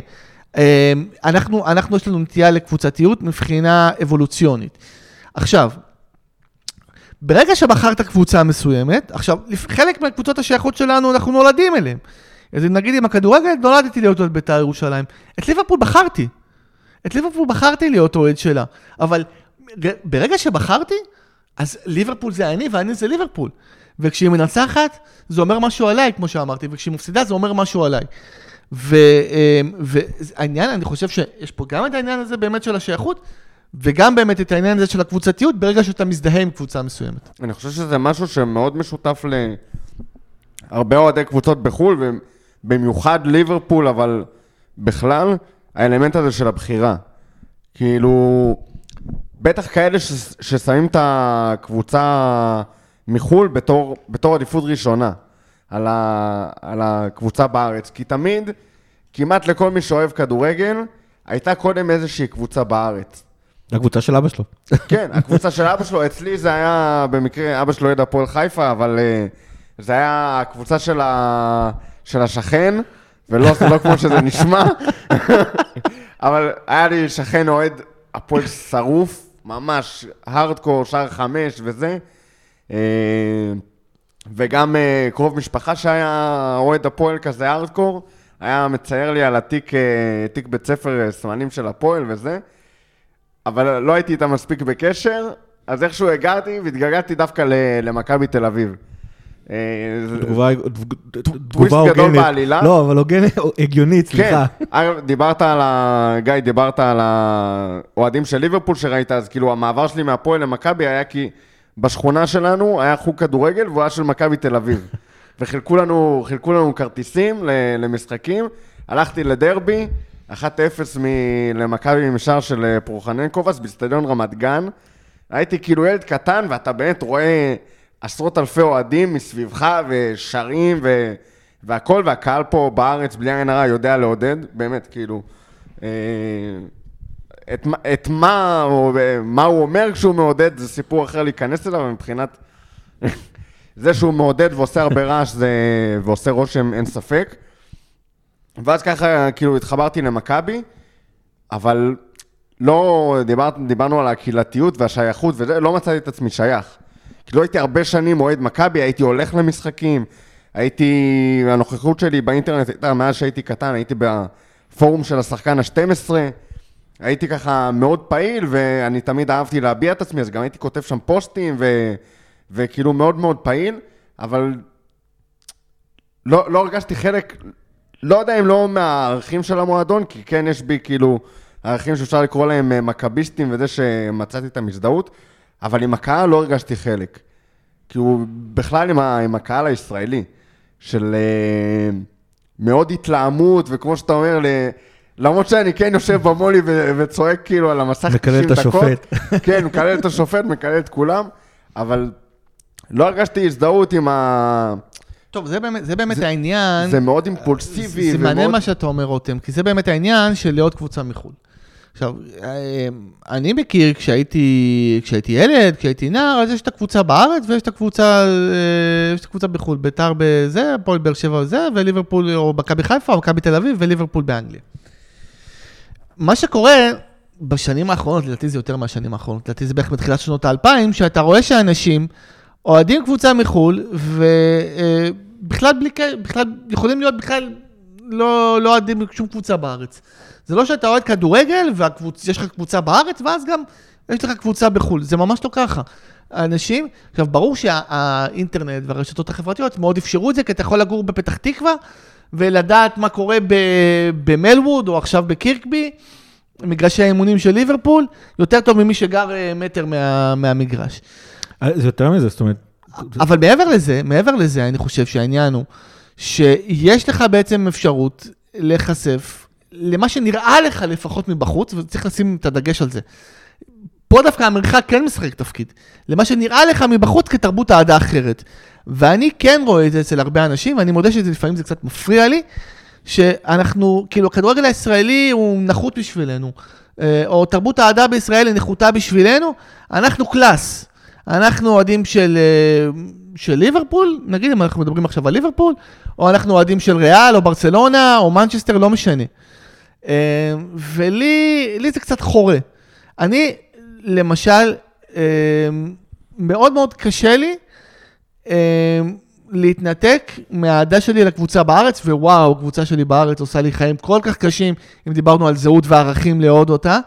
אנחנו, אנחנו יש לנו נטייה לקבוצתיות מבחינה אבולוציונית. עכשיו, ברגע שבחרת קבוצה מסוימת, עכשיו, חלק מהקבוצות השייכות שלנו, אנחנו נולדים אליהם. אז נגיד עם הכדורגל, נולדתי להיות אוהד בית"ר ירושלים. את ליברפול בחרתי. את ליברפול בחרתי להיות אוהד שלה. אבל ברגע שבחרתי, אז ליברפול זה אני, ואני זה ליברפול. וכשהיא מנצחת, זה אומר משהו עליי, כמו שאמרתי, וכשהיא מפסידה, זה אומר משהו עליי. והעניין, אני חושב שיש פה גם את העניין הזה באמת של השייכות, וגם באמת את העניין הזה של הקבוצתיות, ברגע שאתה מזדהה עם קבוצה מסוימת. אני חושב שזה משהו שמאוד משותף להרבה אוהדי קבוצות בחול, ובמיוחד ליברפול, אבל בכלל, האלמנט הזה של הבחירה. כאילו, בטח כאלה ש... ששמים את הקבוצה מחול בתור, בתור עדיפות ראשונה, על, ה... על הקבוצה בארץ. כי תמיד, כמעט לכל מי שאוהב כדורגל, הייתה קודם איזושהי קבוצה בארץ. הקבוצה של אבא שלו. כן, הקבוצה של אבא שלו. אצלי זה היה, במקרה, אבא שלו אוהד הפועל חיפה, אבל uh, זה היה הקבוצה של, ה... של השכן, ולא זה לא כמו שזה נשמע, אבל היה לי שכן אוהד הפועל שרוף, ממש הרדקור, שער חמש וזה, uh, וגם uh, קרוב משפחה שהיה אוהד הפועל כזה הרדקור, היה מצייר לי על התיק, uh, תיק בית ספר סמנים של הפועל וזה, אבל לא הייתי איתה מספיק בקשר, אז איכשהו הגעתי והתגעגעתי דווקא למכבי תל אביב. תגובה הוגנת. לא, אבל הגיונית, סליחה. דיברת על ה... גיא, דיברת על האוהדים של ליברפול שראית, אז כאילו המעבר שלי מהפועל למכבי היה כי בשכונה שלנו היה חוג כדורגל והוא היה של מכבי תל אביב. וחילקו לנו כרטיסים למשחקים, הלכתי לדרבי, אחת אפס למכבי עם שער של פרוחננקובס בסטדיון רמת גן. הייתי כאילו ילד קטן, ואתה באמת רואה עשרות אלפי אוהדים מסביבך ושרים ו... והכל, והקהל פה בארץ בלי עין הרע יודע לעודד, באמת כאילו, את, את מה, מה הוא אומר כשהוא מעודד, זה סיפור אחר להיכנס אליו, מבחינת זה שהוא מעודד ועושה הרבה רעש זה... ועושה רושם אין ספק. ואז ככה כאילו התחברתי למכבי, אבל לא, דיבר, דיברנו על הקהילתיות והשייכות, ולא מצאתי את עצמי שייך. כי לא הייתי הרבה שנים אוהד מכבי, הייתי הולך למשחקים, הייתי, הנוכחות שלי באינטרנט הייתה מאז שהייתי קטן, הייתי בפורום של השחקן ה-שתים עשרה, הייתי ככה מאוד פעיל, ואני תמיד אהבתי להביע את עצמי, אז גם הייתי כותב שם פוסטים, ו, וכאילו מאוד מאוד פעיל, אבל לא, לא הרגשתי חלק... לא יודע אם לא מהערכים של המועדון, כי כן יש בי כאילו ערכים שאפשר לקרוא להם מקביסטים וזה שמצאתי את המזדהות, אבל עם הקהל לא הרגשתי חלק. כאילו בכלל עם, עם הקהל הישראלי, של uh, מאוד התלהמות, וכמו שאתה אומר, ל, למרות שאני כן יושב במולי ו, וצועק כאילו על המסך תשעים דקות. מקלל את השופט. כן, מקלל את השופט, מקלל את כולם, אבל לא הרגשתי הזדהות עם ה... טוב, זה באמת, זה באמת זה, העניין... זה מאוד אימפולסיבי. זה, זה מעניין ומאוד... מה שאתה אומר, רותם, כי זה באמת העניין של להיות קבוצה מחול. עכשיו, אני מכיר, כשהייתי, כשהייתי ילד, כשהייתי נער, אז יש את הקבוצה בארץ, ויש את הקבוצה, יש את הקבוצה בחול, ביתר בזה, פועל באר שבע בזה, וליברפול, או מכבי חיפה, או מכבי תל אביב, וליברפול באנגליה. מה שקורה בשנים האחרונות, לדעתי זה יותר מהשנים האחרונות, לדעתי זה בערך בתחילת שנות האלפיים, שאתה רואה שאנשים אוהדים קבוצה מחול, ובכלל בלי, בכלל, יכולים להיות בכלל לא, לא אוהדים שום קבוצה בארץ. זה לא שאתה אוהד כדורגל, ויש לך קבוצה בארץ, ואז גם יש לך קבוצה בחול. זה ממש לא ככה. אנשים, עכשיו ברור שהאינטרנט והרשתות החברתיות מאוד אפשרו את זה, כי אתה יכול לגור בפתח תקווה, ולדעת מה קורה במלווד, או עכשיו בקירקבי, מגרשי האימונים של ליברפול, יותר טוב ממי שגר מטר מה, מהמגרש. זה יותר מזה, זאת אומרת... אבל מעבר לזה, מעבר לזה, אני חושב שהעניין הוא, שיש לך בעצם אפשרות לחשף, למה שנראה לך לפחות מבחוץ, וצריך לשים את הדגש על זה. פה דווקא המרחק כן משחק תפקיד. למה שנראה לך מבחוץ כתרבות העדה אחרת. ואני כן רואה את זה אצל הרבה אנשים, ואני מודה שזה לפעמים זה קצת מפריע לי, שאנחנו, כאילו, הכדורגל הישראלי הוא נחות בשבילנו, או תרבות העדה בישראל היא נחותה בשבילנו, אנחנו קלאס. אנחנו אוהדים של, של ליברפול, נגיד אם אנחנו מדברים עכשיו על ליברפול, או אנחנו אוהדים של ריאל, או ברצלונה, או מנצ'סטר, לא משנה. ולי, לי זה קצת חורה. אני, למשל, מאוד מאוד קשה לי להתנתק מהעדה שלי לקבוצה בארץ, ווואו, הקבוצה שלי בארץ עושה לי חיים כל כך קשים, אם דיברנו על זהות וערכים לעוד אותה.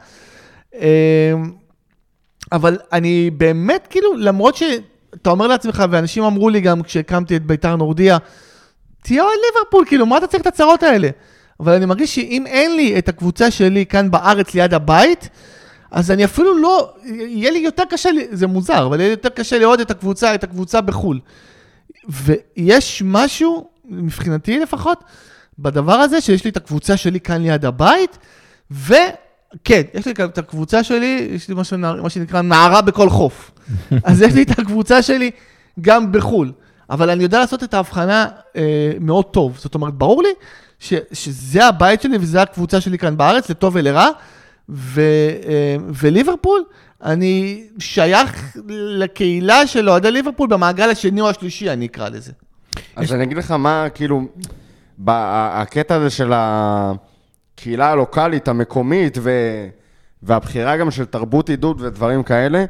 אבל אני באמת, כאילו, למרות שאתה אומר לעצמך, ואנשים אמרו לי גם כשהקמתי את ביתר נורדיה, תהיה עוד ליברפול, כאילו, מה אתה צריך את הצרות האלה? אבל אני מרגיש שאם אין לי את הקבוצה שלי כאן בארץ ליד הבית, אז אני אפילו לא, יהיה לי יותר קשה, זה מוזר, אבל יהיה לי יותר קשה לעוד את הקבוצה, את הקבוצה בחול. ויש משהו, מבחינתי לפחות, בדבר הזה שיש לי את הקבוצה שלי כאן ליד הבית, ו... כן, יש לי את הקבוצה שלי, יש לי משהו, מה שנקרא נערה בכל חוף. אז יש לי את הקבוצה שלי גם בחול. אבל אני יודע לעשות את ההבחנה אה, מאוד טוב. זאת אומרת, ברור לי ש, שזה הבית שלי וזה הקבוצה שלי כאן בארץ, לטוב ולרע. ו, אה, וליברפול, אני שייך לקהילה של אוהדי ליברפול במעגל השני או השלישי, אני אקרא לזה. אז יש... אני אגיד לך מה, כאילו, הקטע הזה של ה... קהילה הלוקלית, המקומית, והבחירה גם של תרבות עידוד ודברים כאלה.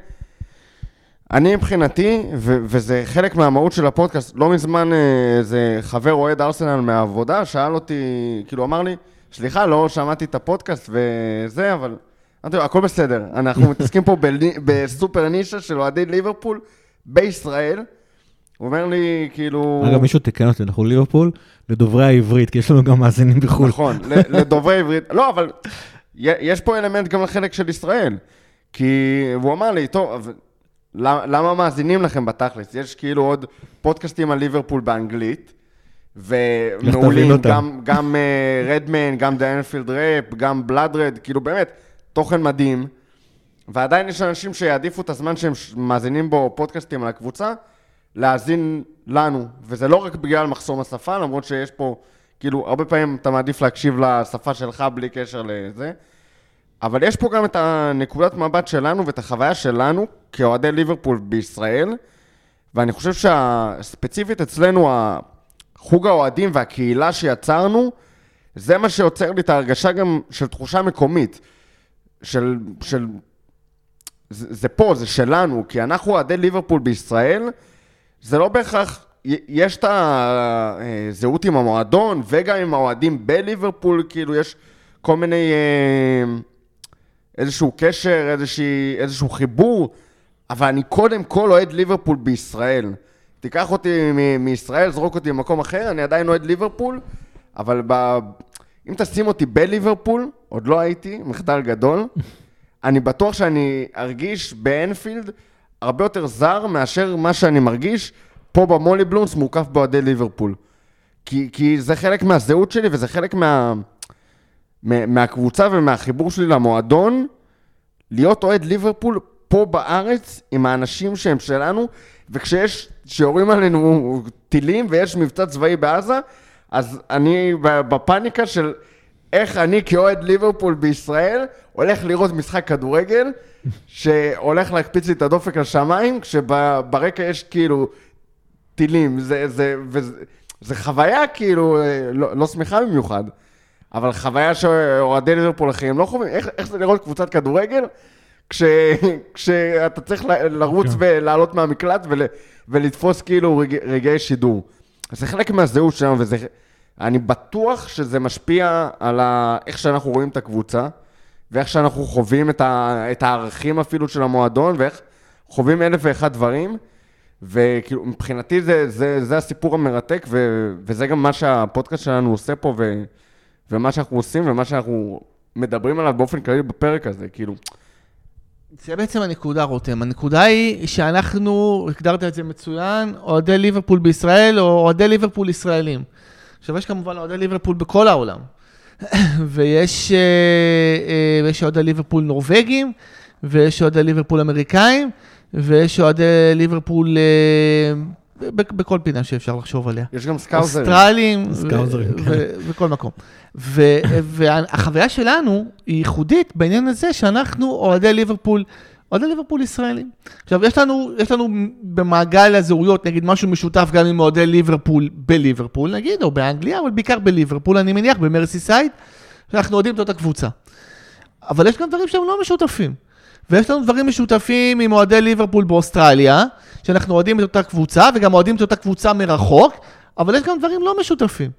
אני מבחינתי, וזה חלק מהמהות של הפודקאסט, לא מזמן איזה חבר אוהד ארסנל מהעבודה, שאל אותי, כאילו אמר לי, סליחה, לא שמעתי את הפודקאסט וזה, אבל הכל בסדר. אנחנו מתעסקים פה בסופר נישה של אוהדי ליברפול בישראל, הוא אומר לי, כאילו... אגב, מישהו תקן אותי, אנחנו ליברפול, לדוברי העברית, כי יש לנו גם מאזינים בחו"ל. נכון, לדוברי העברית. לא, אבל יש פה אלמנט גם לחלק של ישראל. כי הוא אמר לי, טוב, למה מאזינים לכם בתכלס? יש כאילו עוד פודקאסטים על ליברפול באנגלית, ומעולים, גם רדמן, גם דה אנפילד ראפ, גם בלאד רד, כאילו באמת, תוכן מדהים. ועדיין יש אנשים שיעדיפו את הזמן שהם מאזינים בו פודקאסטים על הקבוצה, להאזין לנו, וזה לא רק בגלל מחסום השפה, למרות שיש פה, כאילו, הרבה פעמים אתה מעדיף להקשיב לשפה שלך בלי קשר לזה, אבל יש פה גם את הנקודת מבט שלנו ואת החוויה שלנו כאוהדי ליברפול בישראל, ואני חושב שהספציפית אצלנו, החוג האוהדים והקהילה שיצרנו, זה מה שיוצר לי את ההרגשה גם של תחושה מקומית, של, של, זה, זה פה, זה שלנו, כי אנחנו אוהדי ליברפול בישראל, זה לא בהכרח, יש את הזהות עם המועדון, וגם עם האוהדים בליברפול, כאילו יש כל מיני, איזשהו קשר, איזושהי, איזשהו חיבור, אבל אני קודם כל אוהד ליברפול בישראל. תיקח אותי מ- מישראל, זרוק אותי במקום אחר, אני עדיין אוהד ליברפול, אבל ב- אם תשים אותי בליברפול, עוד לא הייתי, מחדל גדול, אני בטוח שאני ארגיש באנפילד, הרבה יותר זר מאשר מה שאני מרגיש פה במולי בלונס מוקף בעדי ליברפול. כי, כי זה חלק מהזהות שלי וזה חלק מה, מה, מהקבוצה ומהחיבור שלי למועדון, להיות אוהד ליברפול פה בארץ עם האנשים שהם שלנו, וכשיש, שיורים עלינו טילים ויש מבצע צבאי בעזה, אז אני בפאניקה של איך אני כאוהד ליברפול בישראל הולך לראות משחק כדורגל שהולך להקפיץ לי את הדופק לשמיים, כשברקע יש כאילו טילים, זה, זה, וזה, זה חוויה כאילו, לא, לא שמחה במיוחד, אבל חוויה שאוהדי ליברפול אחרים לא חווים, איך, איך זה לראות קבוצת כדורגל? כש, כשאתה צריך לרוץ okay. ולעלות מהמקלט ול, ולתפוס כאילו רג, רגעי שידור. אז זה חלק מהזהות שלנו, ואני בטוח שזה משפיע על ה, איך שאנחנו רואים את הקבוצה, ואיך שאנחנו חווים את, ה, את הערכים אפילו של המועדון, ואיך חווים אלף ואחד דברים, וכאילו מבחינתי זה, זה, זה הסיפור המרתק, ו, וזה גם מה שהפודקאסט שלנו עושה פה, ו, ומה שאנחנו עושים, ומה שאנחנו מדברים עליו באופן כללי בפרק הזה, כאילו... זה בעצם הנקודה, רותם. הנקודה היא שאנחנו, הגדרת את זה מצוין, אוהדי ליברפול בישראל, או אוהדי ליברפול ישראלים. עכשיו יש כמובן אוהדי ליברפול בכל העולם. ויש אוהדי ליברפול נורווגים, ויש אוהדי ליברפול אמריקאים, ויש אוהדי ליברפול בכל פינה שאפשר לחשוב עליה. יש גם סקאוזרים. אוסטרלים. סקאוזרים, כן. וכל מקום. והחוויה שלנו היא ייחודית בעניין הזה שאנחנו אוהדי ליברפול, אוהדי ליברפול ישראלים. עכשיו, יש לנו, יש לנו במעגל הזהויות, נגיד, משהו משותף גם עם אוהדי ליברפול בליברפול, נגיד, או באנגליה, אבל בעיקר בליברפול, אני מניח, במרסיסייד, שאנחנו אוהדים את אותה קבוצה. אבל יש גם דברים שהם לא משותפים. ויש לנו דברים משותפים עם אוהדי ליברפול באוסטרליה, שאנחנו אוהדים את אותה קבוצה, וגם אוהדים את אותה קבוצה מרחוק, אבל יש גם דברים לא משותפים.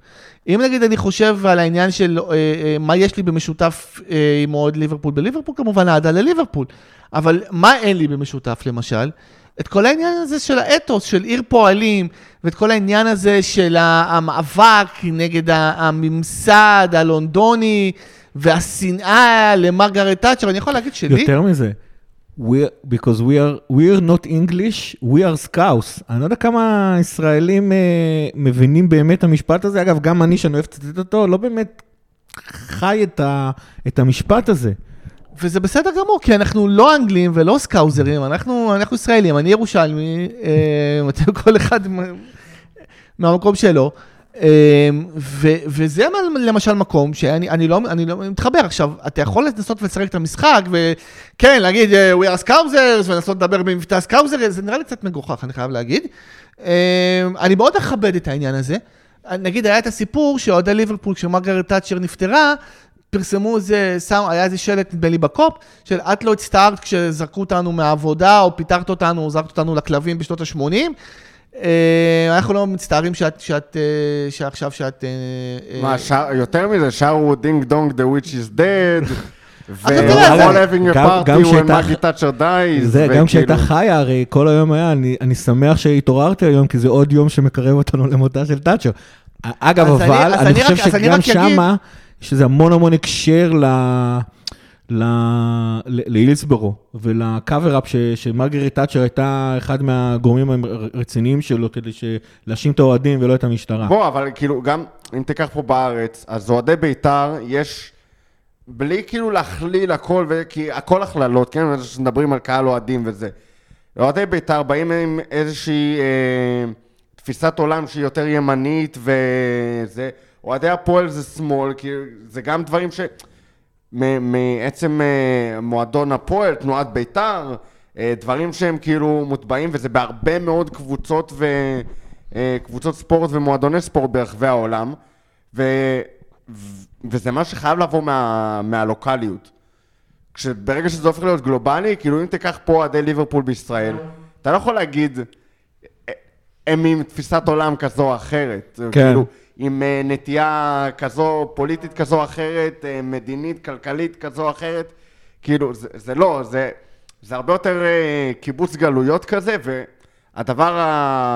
אם נגיד אני חושב על העניין של אה, אה, מה יש לי במשותף אה, עם אוהד ליברפול בליברפול, כמובן העדה לליברפול, אבל מה אין לי במשותף למשל? את כל העניין הזה של האתוס, של עיר פועלים, ואת כל העניין הזה של המאבק נגד הממסד הלונדוני, והשנאה למרגרט תאצ'ר, אני יכול להגיד שלי... יותר מזה, we because we are we are not English, we are Scouse. אני לא יודע כמה ישראלים uh, מבינים באמת המשפט הזה, אגב, גם אני שאני אוהב לצטט אותו, לא באמת חי את, ה, את המשפט הזה. וזה בסדר גמור, כי אנחנו לא אנגלים ולא סקאוזרים, אנחנו, אנחנו ישראלים, אני ירושלמי, uh, כל אחד מהמקום שלו, וזה למשל מקום שאני לא מתחבר. עכשיו, אתה יכול לנסות ולשחק את המשחק וכן, להגיד we are Scousers ולנסות לדבר במבטא Scousers, זה נראה לי קצת מגוחך, אני חייב להגיד. אני מאוד אכבד את העניין הזה. נגיד, היה את הסיפור שאוהדי ליברפול, כשמרגרט תאצ'ר נפטרה, פרסמו איזה, היה איזה שלט נדמה לי בקופ, של את לא הצטערת כשזרקו אותנו מהעבודה או פיטרת אותנו או זרקת אותנו לכלבים בשנות ה-שמונים, אנחנו לא מצטערים שעכשיו שאת... מה, יותר מזה, שרו דינג דונג, the witch is dead, ו-all having a party when Maggie Thatcher dies. גם כשהייתה חיה, הרי כל היום היה, אני שמח שהתעוררתי היום, כי זה עוד יום שמקרב אותנו למותה של תאצ'ר. אגב, אבל אני חושב שגם שמה, שזה המון המון הקשר ל... להילסברו ולקאבר-אפ שמרגרט תאצ'ר הייתה אחד מהגורמים הרציניים שלו כדי להאשים את האוהדים ולא את המשטרה. בוא, אבל כאילו גם אם תיקח פה בארץ, אז אוהדי בית"ר יש בלי כאילו להכליל הכל, כי הכל הכללות, כן? מדברים על קהל אוהדים וזה. אוהדי בית"ר באים עם איזושהי תפיסת עולם שהיא יותר ימנית וזה. אוהדי הפועל זה שמאל, כי זה גם דברים ש... מעצם מועדון הפועל, תנועת ביתר, דברים שהם כאילו מוטבעים, וזה בהרבה מאוד קבוצות וקבוצות ספורט ומועדוני ספורט ברחבי העולם, ו... וזה מה שחייב לבוא מה... מהלוקליות. ברגע שזה הופך להיות גלובלי, כאילו אם תיקח פה עדי ליברפול בישראל, אתה לא יכול להגיד, הם עם תפיסת עולם כזו או אחרת, כן. כאילו, עם נטייה כזו, פוליטית כזו או אחרת, מדינית, כלכלית כזו או אחרת, כאילו, זה, זה לא, זה, זה הרבה יותר קיבוץ גלויות כזה, והדבר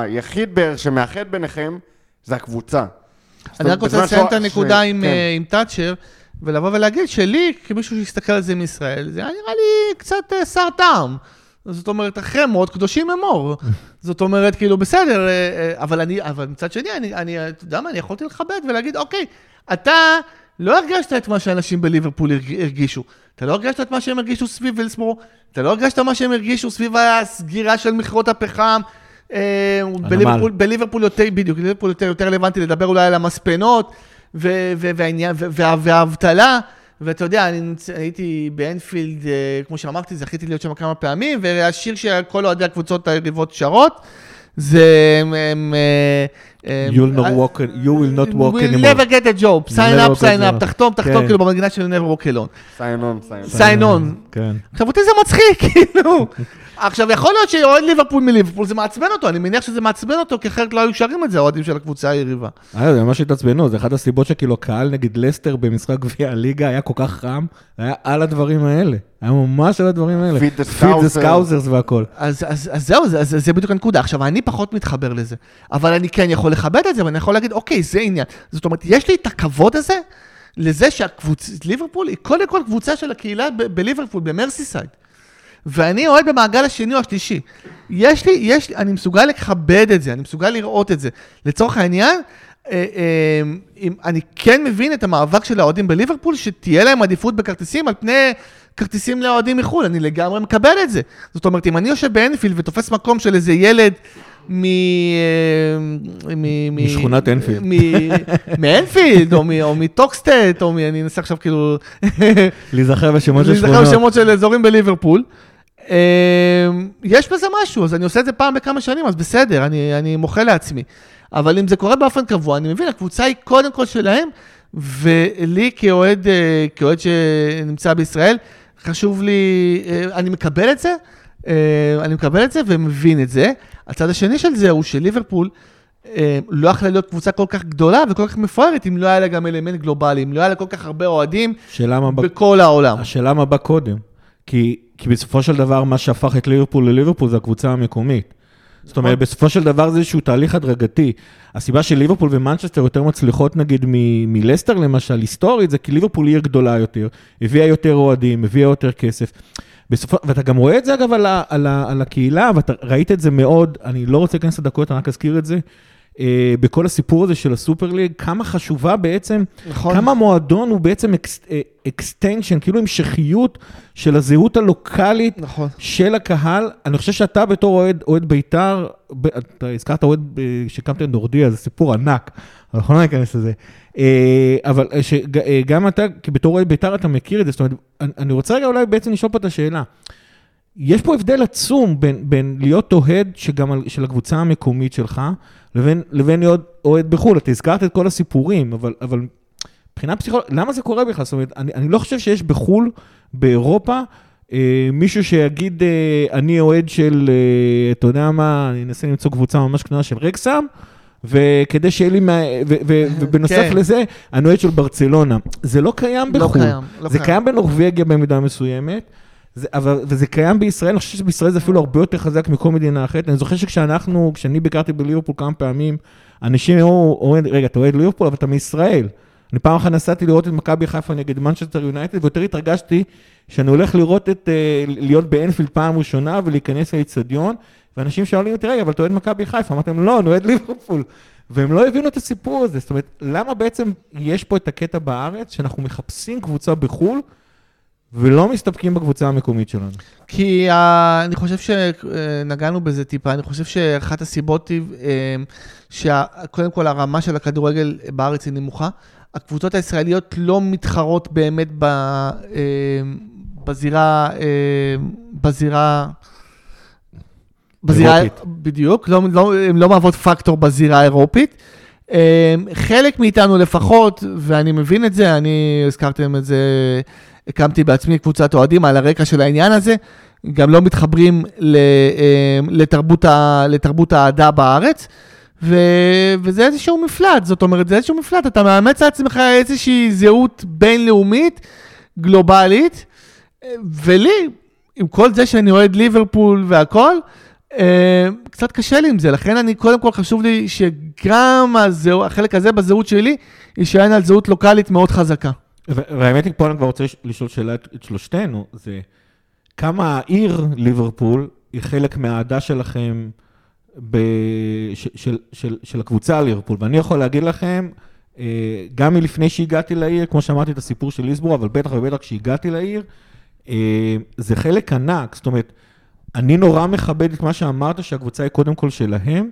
היחיד בערך שמאחד ביניכם, זה הקבוצה. אני רק רוצה לציין את הנקודה ש... עם, כן. עם תאצ'ר, ולבוא ולהגיד שלי, כמישהו שיסתכל על זה מישראל, זה היה נראה לי קצת שר טעם. זאת אומרת, אחרי מות, קדושים אמור. זאת אומרת, כאילו, בסדר, אבל אני, אבל מצד שני, אני, אני, אתה יודע מה, אני יכולתי לכבד ולהגיד, אוקיי, אתה לא הרגשת את מה שאנשים בליברפול הרגישו. אתה לא הרגשת את מה שהם הרגישו סביב הילסבורו. אתה לא הרגשת מה שהם הרגישו סביב הסגירה של מכרות הפחם, בליברפול יותר רלוונטי לדבר אולי על המספנות, והאבטלה, ואתה יודע, אני הייתי באנפילד, כמו שאמרתי, זכיתי להיות שם כמה פעמים, והשיר שכל אוהדי הקבוצות היריבות שרות, זה... You'll not walk, you will not walk anymore. We'll never get a job. Sign up, sign up. תחתום, תחתום, כאילו במנגינה של never walk alone. Sign on, sign on. כן. עכשיו, אותי זה מצחיק, כאילו. עכשיו, יכול להיות שאוהד ליברפול מליברפול, זה מעצבן אותו. אני מניח שזה מעצבן אותו, כי אחרת לא היו שרים את זה, האוהדים של הקבוצה היריבה. זה ממש התעצבנו. זה אחת הסיבות שכאילו קהל נגד לסטר במשחק גביע הליגה היה כל כך חם, היה על הדברים האלה. היה ממש על הדברים האלה. פיט דה סקאוזרס והכל. אז זהו, זה בדיוק הנקודה. עכשיו, אני פחות מתחבר לזה, אבל אני כן יכול לכבד את זה, ואני יכול להגיד, אוקיי, זה עניין. זאת אומרת, יש לי את הכבוד הזה, לזה שהקבוצת ליברפול היא קודם כל קבוצה של הקהילה בליברפול, במרסיסייד. ואני אוהד במעגל השני או השלישי. יש לי, יש לי, אני מסוגל לכבד את זה, אני מסוגל לראות את זה. לצורך העניין, אני כן מבין את המאבק של האוהדים בליברפול, שתהיה להם עדיפות בכרטיסים על פני כרטיסים לאוהדים מחול. אני לגמרי מקבל את זה. זאת אומרת, אם אני יושב באנפילד ותופס מקום של איזה ילד מ... מ... משכונת אנפילד. מאנפילד, או מטוקסטט, או מ... אני אנסה עכשיו כאילו... להיזכר בשמות של שכונות. להיזכר בשמות של אזורים בליברפול. יש בזה משהו, אז אני עושה את זה פעם בכמה שנים, אז בסדר, אני מוכה לעצמי. אבל אם זה קורה באופן קבוע, אני מבין, הקבוצה היא קודם כל שלהם, ולי כאוהד שנמצא בישראל, חשוב לי, אני מקבל את זה, אני מקבל את זה ומבין את זה. הצד השני של זה הוא שליברפול לא יכלה להיות קבוצה כל כך גדולה וכל כך מפוארת, אם לא היה לה גם אלמנט גלובלי, אם לא היה לה כל כך הרבה אוהדים בכל העולם. השאלה מה בא קודם, כי בסופו של דבר מה שהפך את ליברפול לליברפול זה הקבוצה המקומית. זאת אומרת, בסופו של דבר זה איזשהו תהליך הדרגתי. הסיבה של ליברפול ומנצ'סטר יותר מצליחות, נגיד, מלסטר למשל, היסטורית, זה כי ליברפול עיר גדולה יותר, הביאה יותר אוהדים, הביאה יותר כסף. בסופו, ואתה גם רואה את זה, אגב, על ה, על ה, על הקהילה, ואתה ראית את זה מאוד, אני לא רוצה להיכנס לדקות, אני רק אזכיר את זה, בכל הסיפור הזה של הסופרליג, כמה חשובה בעצם, נכון. כמה מועדון הוא בעצם extension, כאילו המשכיות של הזהות הלוקלית, נכון. של הקהל. אני חושב שאתה בתור אוהד, אוהד ביתר, ב, אתה הזכרת אוהד שקמת נורדיה, זה סיפור ענק, אבל אנחנו לא ניכנס לזה. אבל שגם אתה, כי בתור אוהד ביתר אתה מכיר את זה, זאת אומרת, אני רוצה רגע אולי בעצם לשאול פה את השאלה. יש פה הבדל עצום בין, בין להיות אוהד שגם של הקבוצה המקומית שלך, לבין, לבין להיות אוהד בחול. אתה הזכרת את כל הסיפורים, אבל, אבל מבחינה פסיכולוגית, למה זה קורה בכלל? זאת אומרת, אני, אני לא חושב שיש בחול, באירופה, אה, מישהו שיגיד, אה, אני אוהד של, אה, אתה יודע מה, אני אנסה למצוא קבוצה ממש קטנה של רקסם, וכדי שיהיה לי, ובנוסף לזה, אני אוהד של ברצלונה. זה לא קיים בחול. זה קיים בנורווגיה במידה מסוימת, זה, אבל, וזה קיים בישראל, אני חושב שבישראל זה אפילו הרבה יותר חזק מכל מדינה אחרת. אני זוכר שכשאנחנו, כשאני ביקרתי בליברפול כמה פעמים, אנשים אמרו, רגע, אתה אוהד ליברפול, אבל אתה מישראל. אני פעם אחת נסעתי לראות את מכבי חיפה נגד מנצ'סטר יונייטד, ויותר התרגשתי שאני הולך לראות את, להיות באנפילד פעם ראשונה ולהיכנס לאצטדיון, ואנשים שואלים אותי, רגע, אבל אתה אוהד מכבי חיפה? אמרתי להם, לא, אני אוהד ליברפול. והם לא הבינו את הסיפור הזה. זאת אומרת, למה בעצם יש פה את הקטע בארץ, שאנחנו מחפשים קבוצה בחול, ולא מסתפקים בקבוצה המקומית שלנו. כי uh, אני חושב שנגענו בזה טיפה, אני חושב שאחת הסיבות היא um, שקודם כל הרמה של הכדורגל בארץ היא נמוכה, הקבוצות הישראליות לא מתחרות באמת ב, uh, בזירה, uh, בזירה, בזירה, אירופית. בדיוק, לא, לא, הם לא מעבוד פקטור בזירה האירופית, um, חלק מאיתנו לפחות, ואני מבין את זה, אני הזכרתם את זה, הקמתי בעצמי קבוצת אוהדים על הרקע של העניין הזה, גם לא מתחברים לתרבות העדה בארץ, וזה איזשהו מפלט, זאת אומרת, זה איזשהו מפלט, אתה מאמץ לעצמך איזושהי זהות בינלאומית, גלובלית, ולי, עם כל זה שאני אוהד ליברפול והכל, קצת קשה לי עם זה, לכן אני קודם כל חשוב לי שגם החלק הזה בזהות שלי, יישען על זהות לוקלית מאוד חזקה. והאמת היא פה אני כבר רוצה לשאול שאלה את שלושתנו, זה כמה העיר ליברפול היא חלק מהעדה שלכם, של הקבוצה ליברפול, ואני יכול להגיד לכם, גם מלפני שהגעתי לעיר, כמו שאמרתי את הסיפור של היסבורג, אבל בטח ובטח כשהגעתי לעיר, זה חלק ענק, זאת אומרת, אני נורא מכבד את מה שאמרת, שהקבוצה היא קודם כל שלהם,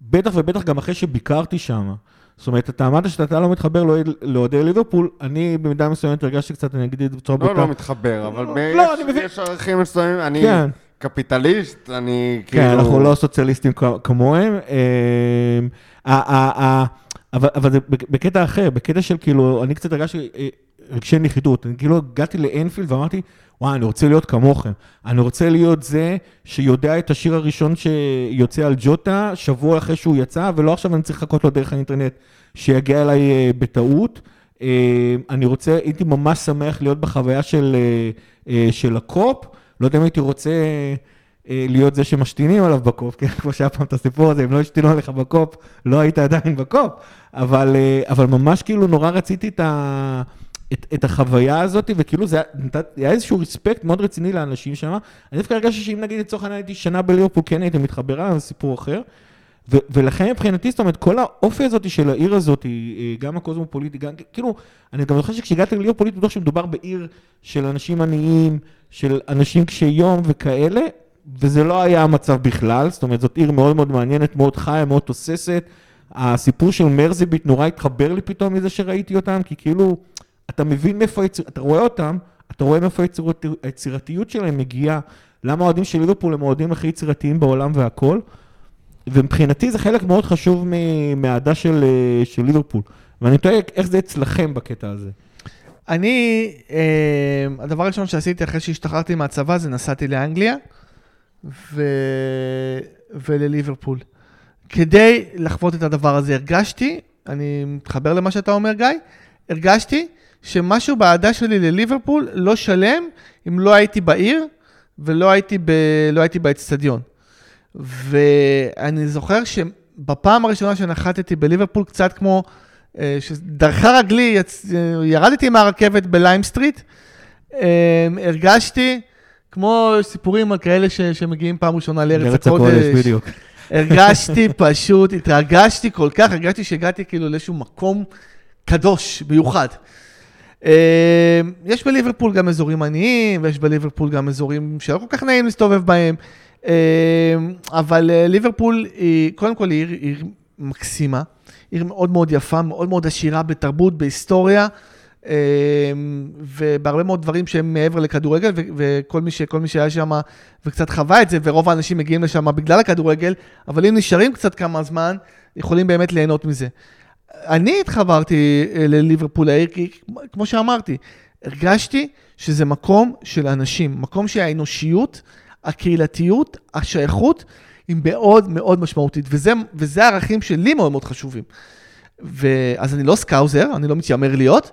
בטח ובטח גם אחרי שביקרתי שם. זאת אומרת, אתה אמרת שאתה לא מתחבר לאוהדי ליברפול, אני במידה מסוימת הרגשתי קצת, אני אגיד את בצורה בוטה. לא, לא מתחבר, אבל יש ערכים מסוימים, אני קפיטליסט, אני כאילו... כן, אנחנו לא סוציאליסטים כמוהם. אבל זה בקטע אחר, בקטע של כאילו, אני קצת הרגשתי... רגשי נחיתות, אני כאילו הגעתי לאנפילד ואמרתי, וואי, אני רוצה להיות כמוכם, אני רוצה להיות זה שיודע את השיר הראשון שיוצא על ג'וטה, שבוע אחרי שהוא יצא, ולא עכשיו אני צריך לחכות לו דרך האינטרנט, שיגיע אליי בטעות, אני רוצה, הייתי ממש שמח להיות בחוויה של, של הקופ, לא יודע אם הייתי רוצה להיות זה שמשתינים עליו בקופ, כי כמו שהיה פעם את הסיפור הזה, אם לא השתינו עליך בקופ, לא היית עדיין בקופ, אבל, אבל ממש כאילו נורא רציתי את ה... את, את החוויה הזאת, וכאילו זה היה איזשהו רספקט מאוד רציני לאנשים שם. אני דווקא הרגשתי שאם נגיד לצורך אני הייתי שנה בליברפול, כן הייתי מתחברה, זה סיפור אחר. ו- ולכן מבחינתי, זאת אומרת, כל האופי הזאת של העיר הזאת, גם הקוזמופוליטי, גם, כאילו, אני גם זוכר שכשהגעתי לליברפול, בטוח שמדובר בעיר של אנשים עניים, של אנשים קשי יום וכאלה, וזה לא היה המצב בכלל, זאת אומרת, זאת עיר מאוד מאוד מעניינת, מאוד חיה, מאוד תוססת. הסיפור של מרזיבית נורא התחבר לי פתאום מזה שראיתי אותם, כי כאילו אתה מבין מאיפה, אתה רואה אותם, אתה רואה מאיפה היצירתיות שלהם מגיעה, למה האוהדים של ליברפול הם האוהדים הכי יצירתיים בעולם והכל, ומבחינתי זה חלק מאוד חשוב מהעדה של, של ליברפול, ואני תוהה איך זה אצלכם בקטע הזה. אני, הדבר הראשון שעשיתי אחרי שהשתחררתי מהצבא, זה נסעתי לאנגליה ו... ולליברפול. כדי לחוות את הדבר הזה הרגשתי, אני מתחבר למה שאתה אומר גיא, הרגשתי שמשהו בעדה שלי לליברפול לא שלם אם לא הייתי בעיר ולא הייתי ב... לא הייתי באצטדיון. ואני זוכר שבפעם הראשונה שנחתתי בליברפול, קצת כמו שדרכה רגלי, ירדתי מהרכבת בליים סטריט, הרגשתי כמו סיפורים כאלה ש... שמגיעים פעם ראשונה לארץ הקודש. בדיוק. הרגשתי פשוט, התרגשתי כל כך, הרגשתי שהגעתי כאילו לאיזשהו מקום קדוש, ביוחד. יש בליברפול גם אזורים עניים, ויש בליברפול גם אזורים שלא כל כך נעים להסתובב בהם, אבל ליברפול היא, קודם כל, היא עיר מקסימה, עיר מאוד מאוד יפה, מאוד מאוד עשירה בתרבות, בהיסטוריה, ובהרבה מאוד דברים שהם מעבר לכדורגל, וכל מי ש, כל מי שהיה שם וקצת חווה את זה, ורוב האנשים מגיעים לשם בגלל הכדורגל, אבל אם נשארים קצת כמה זמן, יכולים באמת ליהנות מזה. אני התחברתי לליברפול העיר, כי כמו שאמרתי, הרגשתי שזה מקום של אנשים, מקום שהאנושיות, הקהילתיות, השייכות, היא מאוד מאוד משמעותית, וזה, וזה הערכים שלי מאוד מאוד חשובים. ואז אני לא סקאוזר, אני לא מתיימר להיות,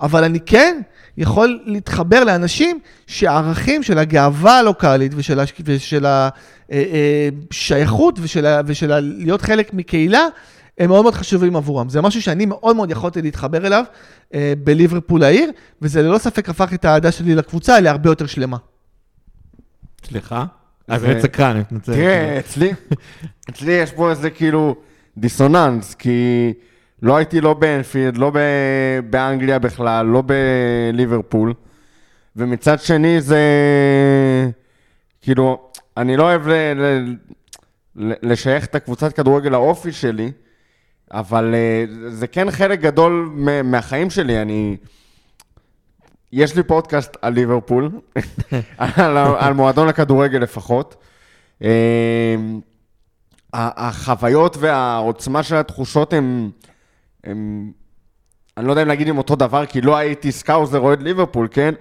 אבל אני כן יכול להתחבר לאנשים שהערכים של הגאווה הלוקלית, ושל, ושל השייכות, ושל, ושל להיות חלק מקהילה, הם מאוד מאוד חשובים עבורם. זה משהו שאני מאוד מאוד יכולתי להתחבר אליו אה, בליברפול העיר, וזה ללא ספק הפך את העדה שלי לקבוצה, אליה הרבה יותר שלמה. סליחה? אז אני צקרן, אני מתנצל. תראה, אצלי, אצלי יש פה איזה כאילו דיסוננס, כי לא הייתי לא באנפילד, לא באנגליה בכלל, לא בליברפול, ומצד שני זה כאילו, אני לא אוהב ל... ל... לשייך את הקבוצת כדורגל האופי שלי, אבל זה כן חלק גדול מהחיים שלי, אני... יש לי פודקאסט על ליברפול, על, על מועדון הכדורגל לפחות. החוויות והעוצמה של התחושות הם, הם... אני לא יודע אם להגיד עם אותו דבר, כי לא הייתי סקאוזר או את ליברפול, כן?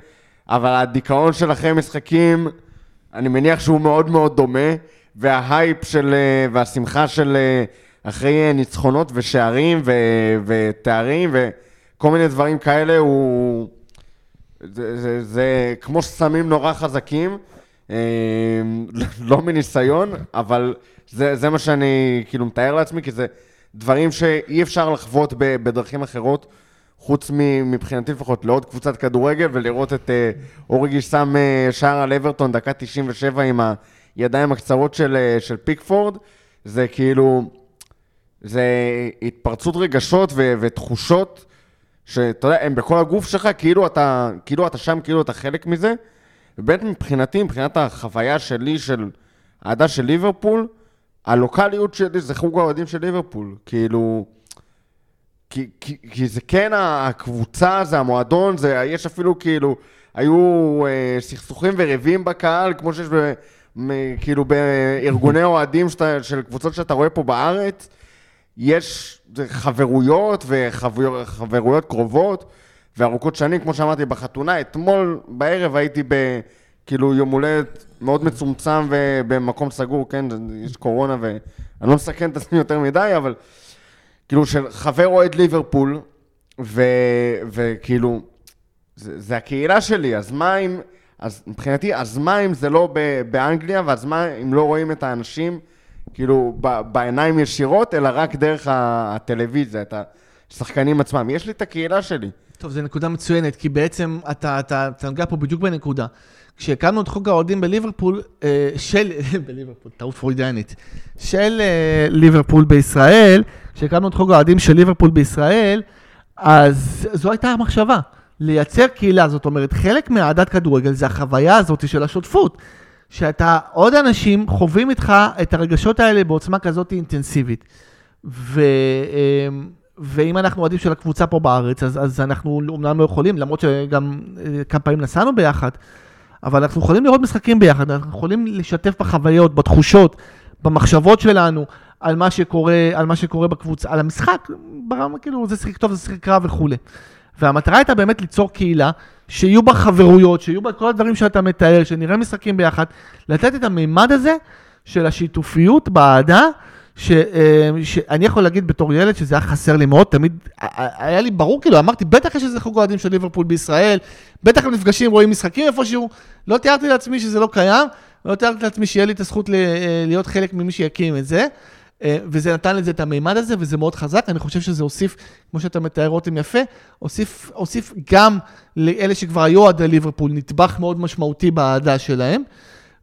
אבל הדיכאון של אחרי משחקים, אני מניח שהוא מאוד מאוד דומה, וההייפ של, והשמחה של אחרי ניצחונות ושערים ו, ותארים וכל מיני דברים כאלה, הוא, זה, זה, זה כמו שסמים נורא חזקים, לא מניסיון, אבל זה, זה מה שאני כאילו מתאר לעצמי, כי זה דברים שאי אפשר לחוות בדרכים אחרות, חוץ מבחינתי לפחות לעוד קבוצת כדורגל, ולראות את אוריגי שם שער על אברטון, דקה תשעים ושבע עם ה... ידיים הקצרות של, של פיקפורד, זה כאילו, זה התפרצות רגשות ו, ותחושות, שאתה יודע, הם בכל הגוף שלך, כאילו אתה, כאילו אתה שם, כאילו אתה חלק מזה, ובאמת מבחינתי, מבחינת החוויה שלי של העדה של ליברפול, הלוקליות שלי זה חוג האוהדים של ליברפול, כאילו, כי, כי, כי זה כן הקבוצה, זה המועדון, זה, יש אפילו כאילו, היו אה, סכסוכים וריבים בקהל, כמו שיש ב, מ, כאילו בארגוני אוהדים שאתה, של קבוצות שאתה רואה פה בארץ, יש חברויות וחברויות וחבר, קרובות וארוכות שנים, כמו שאמרתי בחתונה, אתמול בערב הייתי ב... כאילו יום הולדת מאוד מצומצם ובמקום סגור, כן, יש קורונה ואני לא מסכן את עצמי יותר מדי, אבל כאילו של חבר אוהד ליברפול, ו... וכאילו, זה, זה הקהילה שלי, אז מה אם, אז מבחינתי, אז מה אם זה לא ב... באנגליה, ואז מה אם לא רואים את האנשים, כאילו, ב... בעיניים ישירות, אלא רק דרך הטלוויזיה, את השחקנים עצמם, יש לי את הקהילה שלי. טוב, זו נקודה מצוינת, כי בעצם אתה, אתה, אתה נגע פה בדיוק בנקודה. כשהקמנו את חוג האוהדים בליברפול, של, בליברפול, טעות פרוידיאנית, של ליברפול בישראל, כשהקמנו את חוג האוהדים של ליברפול בישראל, אז זו הייתה המחשבה, לייצר קהילה, זאת אומרת, חלק מהעדת כדורגל זה החוויה הזאת של השותפות, שאתה, עוד אנשים חווים איתך את הרגשות האלה בעוצמה כזאת אינטנסיבית. ו... ואם אנחנו עדים של הקבוצה פה בארץ, אז, אז אנחנו אומנם לא יכולים, למרות שגם כמה פעמים נסענו ביחד, אבל אנחנו יכולים לראות משחקים ביחד, אנחנו יכולים לשתף בחוויות, בתחושות, במחשבות שלנו, על מה שקורה, על מה שקורה בקבוצה, על המשחק, ברמה, כאילו, זה שחק טוב, זה שחק רע וכו'. והמטרה הייתה באמת ליצור קהילה, שיהיו בה חברויות, שיהיו בה כל הדברים שאתה מתאר, שנראה משחקים ביחד, לתת את המימד הזה של השיתופיות בעדה, ש, שאני יכול להגיד בתור ילד שזה היה חסר לי מאוד, תמיד היה לי ברור כאילו, אמרתי, בטח יש איזה חוג אוהדים של ליברפול בישראל, בטח הם נפגשים, רואים משחקים איפשהו, לא תיארתי לעצמי שזה לא קיים, לא תיארתי לעצמי שיהיה לי את הזכות להיות חלק ממי שיקים את זה, וזה נתן לזה את המימד הזה, וזה מאוד חזק, אני חושב שזה הוסיף, כמו שאתה מתאר אותם יפה, הוסיף, הוסיף גם לאלה שכבר היו עד ליברפול, נטבח מאוד משמעותי בעדה שלהם,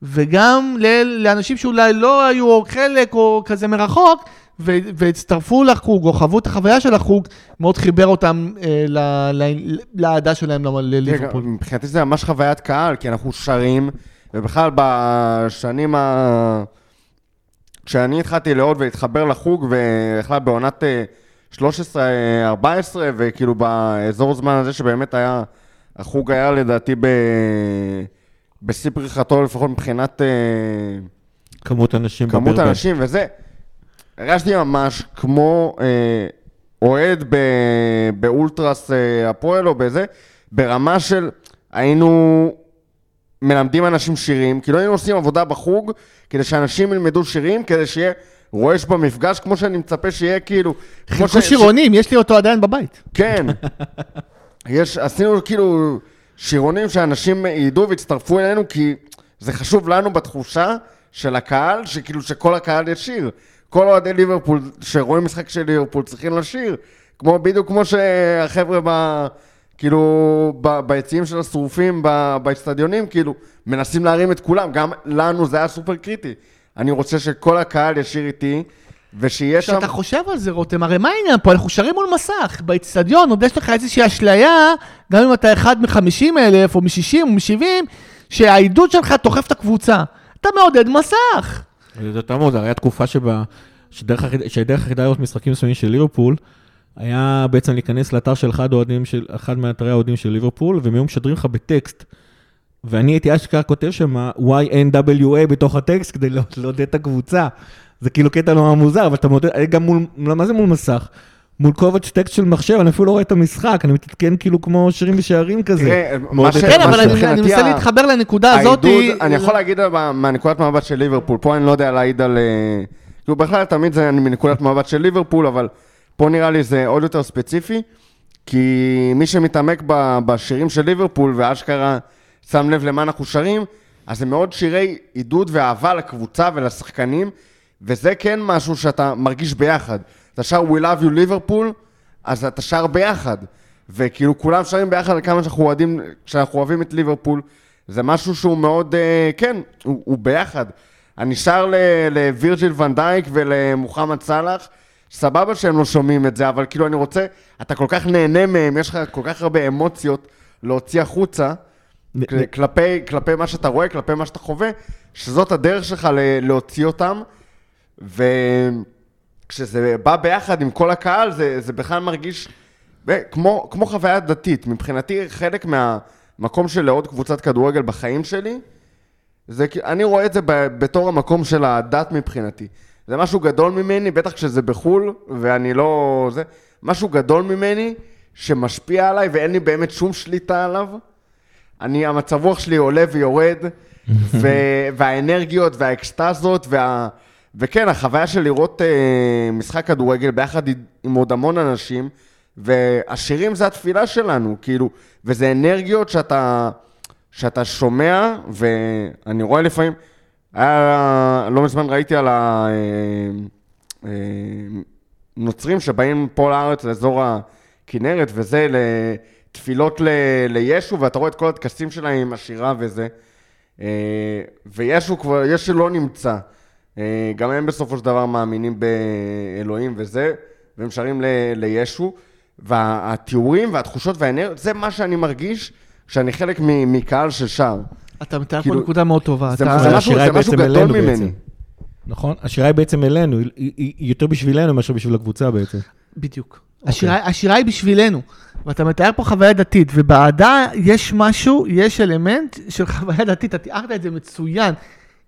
וגם לאנשים שאולי לא היו חלק או כזה מרחוק, והצטרפו לחוג או חוו את החוויה של החוג, מאוד חיבר אותם לעדה שלהם לליברפול. מבחינתי זה ממש חוויית קהל, כי אנחנו שרים, ובכלל בשנים ה... כשאני התחלתי לעוד והתחבר לחוג, והחלה בעונת שלוש עשרה ארבע עשרה, וכאילו באזור זמן הזה שבאמת היה, החוג היה לדעתי ב... בשיא פריחתו, לפחות מבחינת כמות אנשים, כמות אנשים, וזה, הרגשתי ממש כמו אוהד באולטרס הפועל או בזה, ברמה של היינו מלמדים אנשים שירים, כי לא היינו עושים עבודה בחוג, כדי שאנשים ילמדו שירים, כדי שיהיה רועש במפגש, כמו שאני מצפה שיהיה כאילו... חלקוש עירונים, יש לי אותו עדיין בבית. כן, עשינו כאילו... שירונים שאנשים ידעו והצטרפו אלינו, כי זה חשוב לנו בתחושה של הקהל, שכאילו שכל הקהל ישיר. כל אוהדי ליברפול שרואים משחק של ליברפול צריכים לשיר, כמו בדיוק כמו שהחבר'ה ב, כאילו, ב, ביציעים של השרופים, ב, באצטדיונים, כאילו, מנסים להרים את כולם. גם לנו זה היה סופר קריטי. אני רוצה שכל הקהל ישיר איתי, ושיש שם... שאתה חושב על זה, רותם, הרי מה העניין פה? אנחנו שרים מול מסך, באצטדיון, עוד יש לך איזושהי אשליה, גם אם אתה אחד מחמישים אלף, או משישים, או משבעים, שהעידוד שלך תוחף את הקבוצה. אתה מעודד מסך. זאת אומרת, זו הרי תקופה שבה, שדרך היחידה להיות משחקים מסוימים של ליברפול, היה בעצם להיכנס לאתר של אחד מאתרי האוהדים של ליברפול, והם היו משדרים לך בטקסט, ואני הייתי אשכרה כותב שמה, Y N W A בתוך הטקסט, כדי לעודד את הקבוצה. זה כאילו קטע לא מוזר, אבל אתה מודד, גם מול, מה זה מול מסך? מול קובץ טקסט של מחשב, אני אפילו לא רואה את המשחק, אני מתתקן כאילו כמו שירים ושערים כזה. כן, אבל אני מנסה להתחבר לנקודה הזאת. אני יכול להגיד מהנקודת מבט של ליברפול, פה אני לא יודע להעיד על... כאילו בכלל תמיד זה מנקודת מבט של ליברפול, אבל פה נראה לי זה עוד יותר ספציפי, כי מי שמתעמק בשירים של ליברפול, ואשכרה שם לב למה אנחנו שרים, אז זה מאוד שירי עידוד ואהבה לקבוצה ולשחקנים, וזה כן משהו שאתה מרגיש ביחד. אתה שר We Love You Liverpool, אז אתה שר ביחד. וכאילו כולם שרים ביחד לכמה שאנחנו אוהדים, כשאנחנו אוהבים את ליברפול, זה משהו שהוא מאוד, כן, הוא, הוא ביחד. אני שר לווירג'יל ון דייק ולמוחמד סלאח, סבבה שהם לא שומעים את זה, אבל כאילו אני רוצה, אתה כל כך נהנה מהם, יש לך כל כך הרבה אמוציות להוציא החוצה, כלפי, כלפי מה שאתה רואה, כלפי מה שאתה חווה, שזאת הדרך שלך להוציא אותם, וכשזה בא ביחד עם כל הקהל, זה, זה בכלל מרגיש כמו, כמו חוויה דתית. מבחינתי, חלק מהמקום של לעוד קבוצת כדורגל בחיים שלי, זה, אני רואה את זה בתור המקום של הדת מבחינתי. זה משהו גדול ממני, בטח כשזה בחול, ואני לא... זה, משהו גדול ממני שמשפיע עליי ואין לי באמת שום שליטה עליו. אני, המצב רוח שלי עולה ויורד, ו- והאנרגיות והאקסטזות, וה- וכן, החוויה של לראות uh, משחק כדורגל ביחד עם עוד המון אנשים, והשירים זה התפילה שלנו, כאילו, וזה אנרגיות שאתה, שאתה שומע, ואני רואה לפעמים, היה, לא מזמן ראיתי על הנוצרים שבאים פה לארץ, לאזור הכנרת, וזה ל... תפילות ל- לישו, ואתה רואה את כל התקסים שלהם עם השירה וזה. וישו כבר, ישו לא נמצא. גם הם בסופו של דבר מאמינים באלוהים וזה, והם שרים ל- לישו. והתיאורים והתחושות והאנרגיות, זה מה שאני מרגיש, שאני חלק מ- מקהל ששר. אתה מתאר כאילו, פה נקודה מאוד טובה. זה, אתה... זה, משהו, זה משהו גדול ממני. בעצם. נכון? השירה היא בעצם אלינו, היא, היא יותר בשבילנו מאשר בשביל הקבוצה בעצם. בדיוק. Okay. השירה, השירה היא בשבילנו. ואתה מתאר פה חוויה דתית, ובעדה יש משהו, יש אלמנט של חוויה דתית, אתה תיארת את זה מצוין,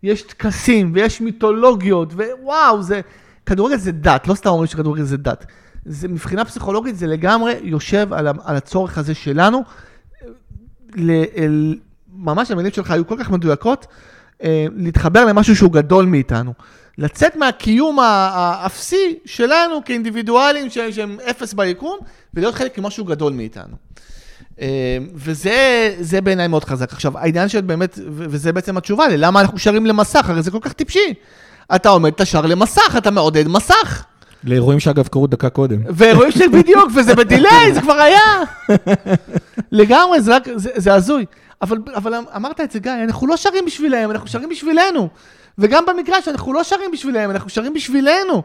יש תקסים ויש מיתולוגיות, ווואו, זה, כדורגל זה דת, לא סתם אומרים שכדורגל זה דת, זה, מבחינה פסיכולוגית זה לגמרי יושב על, על הצורך הזה שלנו, ל, אל, ממש המילים שלך היו כל כך מדויקות, אה, להתחבר למשהו שהוא גדול מאיתנו, לצאת מהקיום האפסי שלנו כאינדיבידואלים שהם אפס ביקום, ולהיות חלק ממשהו גדול מאיתנו. וזה זה בעיניי מאוד חזק. עכשיו, העניין של באמת, וזה בעצם התשובה, ללמה אנחנו שרים למסך, הרי זה כל כך טיפשי. אתה עומד, אתה שר למסך, אתה מעודד מסך. לאירועים שאגב קרו דקה קודם. ואירועים של בדיוק, וזה בדילי, זה כבר היה. לגמרי, זה, זה, זה הזוי. אבל, אבל אמרת את זה, גיא, אנחנו לא שרים בשבילם, אנחנו שרים בשבילנו. וגם במגרש, אנחנו לא שרים בשבילם, אנחנו שרים בשבילנו.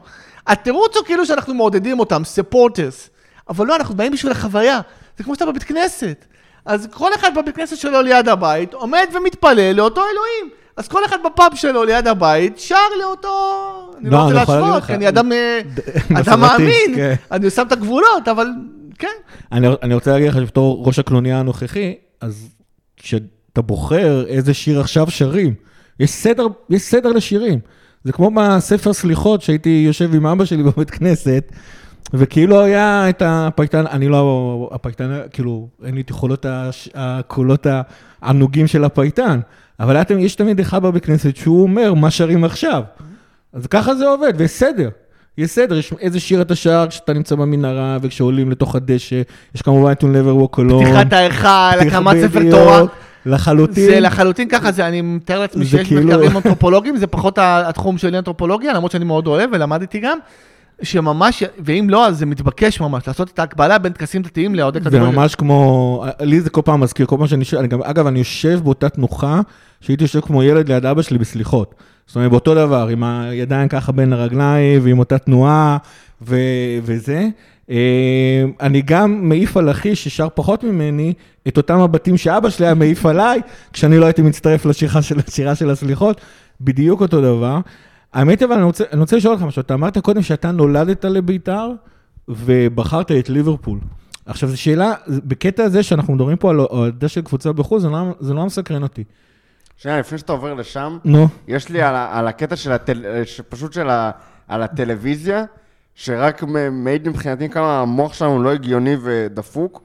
התירוץ הוא כאילו שאנחנו מעודדים אותם, supporters. אבל לא, אנחנו באים בשביל החוויה. זה כמו שאתה בבית כנסת. אז כל אחד בבית כנסת שלו ליד הבית, עומד ומתפלל לאותו אלוהים. אז כל אחד בפאב שלו ליד הבית, שר לאותו... אני לא רוצה להשוות, כי אני אדם מאמין. אני שם את הגבולות, אבל כן. אני רוצה להגיד לך שבתור ראש הקלוניה הנוכחי, אז כשאתה בוחר איזה שיר עכשיו שרים, יש סדר, יש סדר לשירים. זה כמו בספר סליחות שהייתי יושב עם אבא שלי בבית כנסת, וכאילו היה את הפייטן, אני לא, הפייטן, כאילו, אין לי תיכולות הקולות הענוגים של הפייטן, אבל יש תמיד אחד בבית כנסת שהוא אומר מה שרים עכשיו. אז ככה זה עובד, ויש סדר. יש סדר, יש איזה שיר אתה שר כשאתה נמצא במנהרה, וכשעולים לתוך הדשא, יש כמובן You'll Never Walk Alone. פתיחת ההיכל, הקמת ספר תורה. לחלוטין. זה לחלוטין ככה, זה, אני מתאר לעצמי שיש כאילו... מחקרים אנתרופולוגיים, זה פחות התחום שלי אנתרופולוגיה, למרות שאני מאוד אוהב ולמדתי גם, שממש, ואם לא, אז זה מתבקש ממש, לעשות את ההקבלה בין תקסים דתיים לעודד כדורגל. זה ממש כמו, לי זה כל פעם מזכיר, כל פעם שאני, אני גם, אגב, אני יושב באותה תנוחה, שהייתי יושב כמו ילד ליד אבא שלי בסליחות. זאת אומרת, באותו דבר, עם הידיים ככה בין הרגליים, ועם אותה תנועה, ו, וזה. אני גם מעיף על אחי ששר פחות ממני את אותם הבתים שאבא שלי היה מעיף עליי, כשאני לא הייתי מצטרף לשירה של, לשירה של הסליחות, בדיוק אותו דבר. האמת אבל אני רוצה, אני רוצה לשאול לך משהו, אתה אמרת קודם שאתה נולדת לביתר ובחרת את ליברפול. עכשיו זו שאלה, בקטע הזה שאנחנו מדברים פה על הועדה של קבוצה בחו"ל, זה לא, זה לא מסקרן אותי. שנייה, לפני שאתה עובר לשם, נו. יש לי על, על הקטע של, הטל, פשוט של ה, על הטלוויזיה, שרק מעיד מבחינתי כמה המוח שלנו לא הגיוני ודפוק,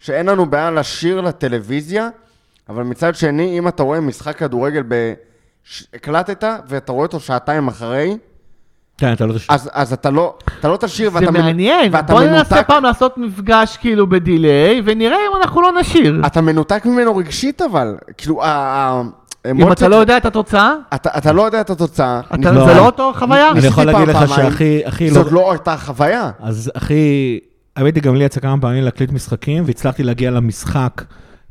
שאין לנו בעיה לשיר לטלוויזיה, אבל מצד שני, אם אתה רואה משחק כדורגל הקלטת ואתה רואה אותו שעתיים אחרי, כן, אתה לא תשיר. אז, אז אתה לא, אתה לא תשיר ואתה מנותק. זה מעניין, בואו ננסה פעם לעשות מפגש כאילו בדיליי, ונראה אם אנחנו לא נשיר. אתה מנותק ממנו רגשית אבל, כאילו... אם אתה לא יודע את התוצאה? אתה לא יודע את התוצאה. זה לא אותו חוויה? אני יכול להגיד לך שהכי... זאת לא אותה חוויה. אז הכי... הייתי גם לי יצא כמה פעמים להקליט משחקים, והצלחתי להגיע למשחק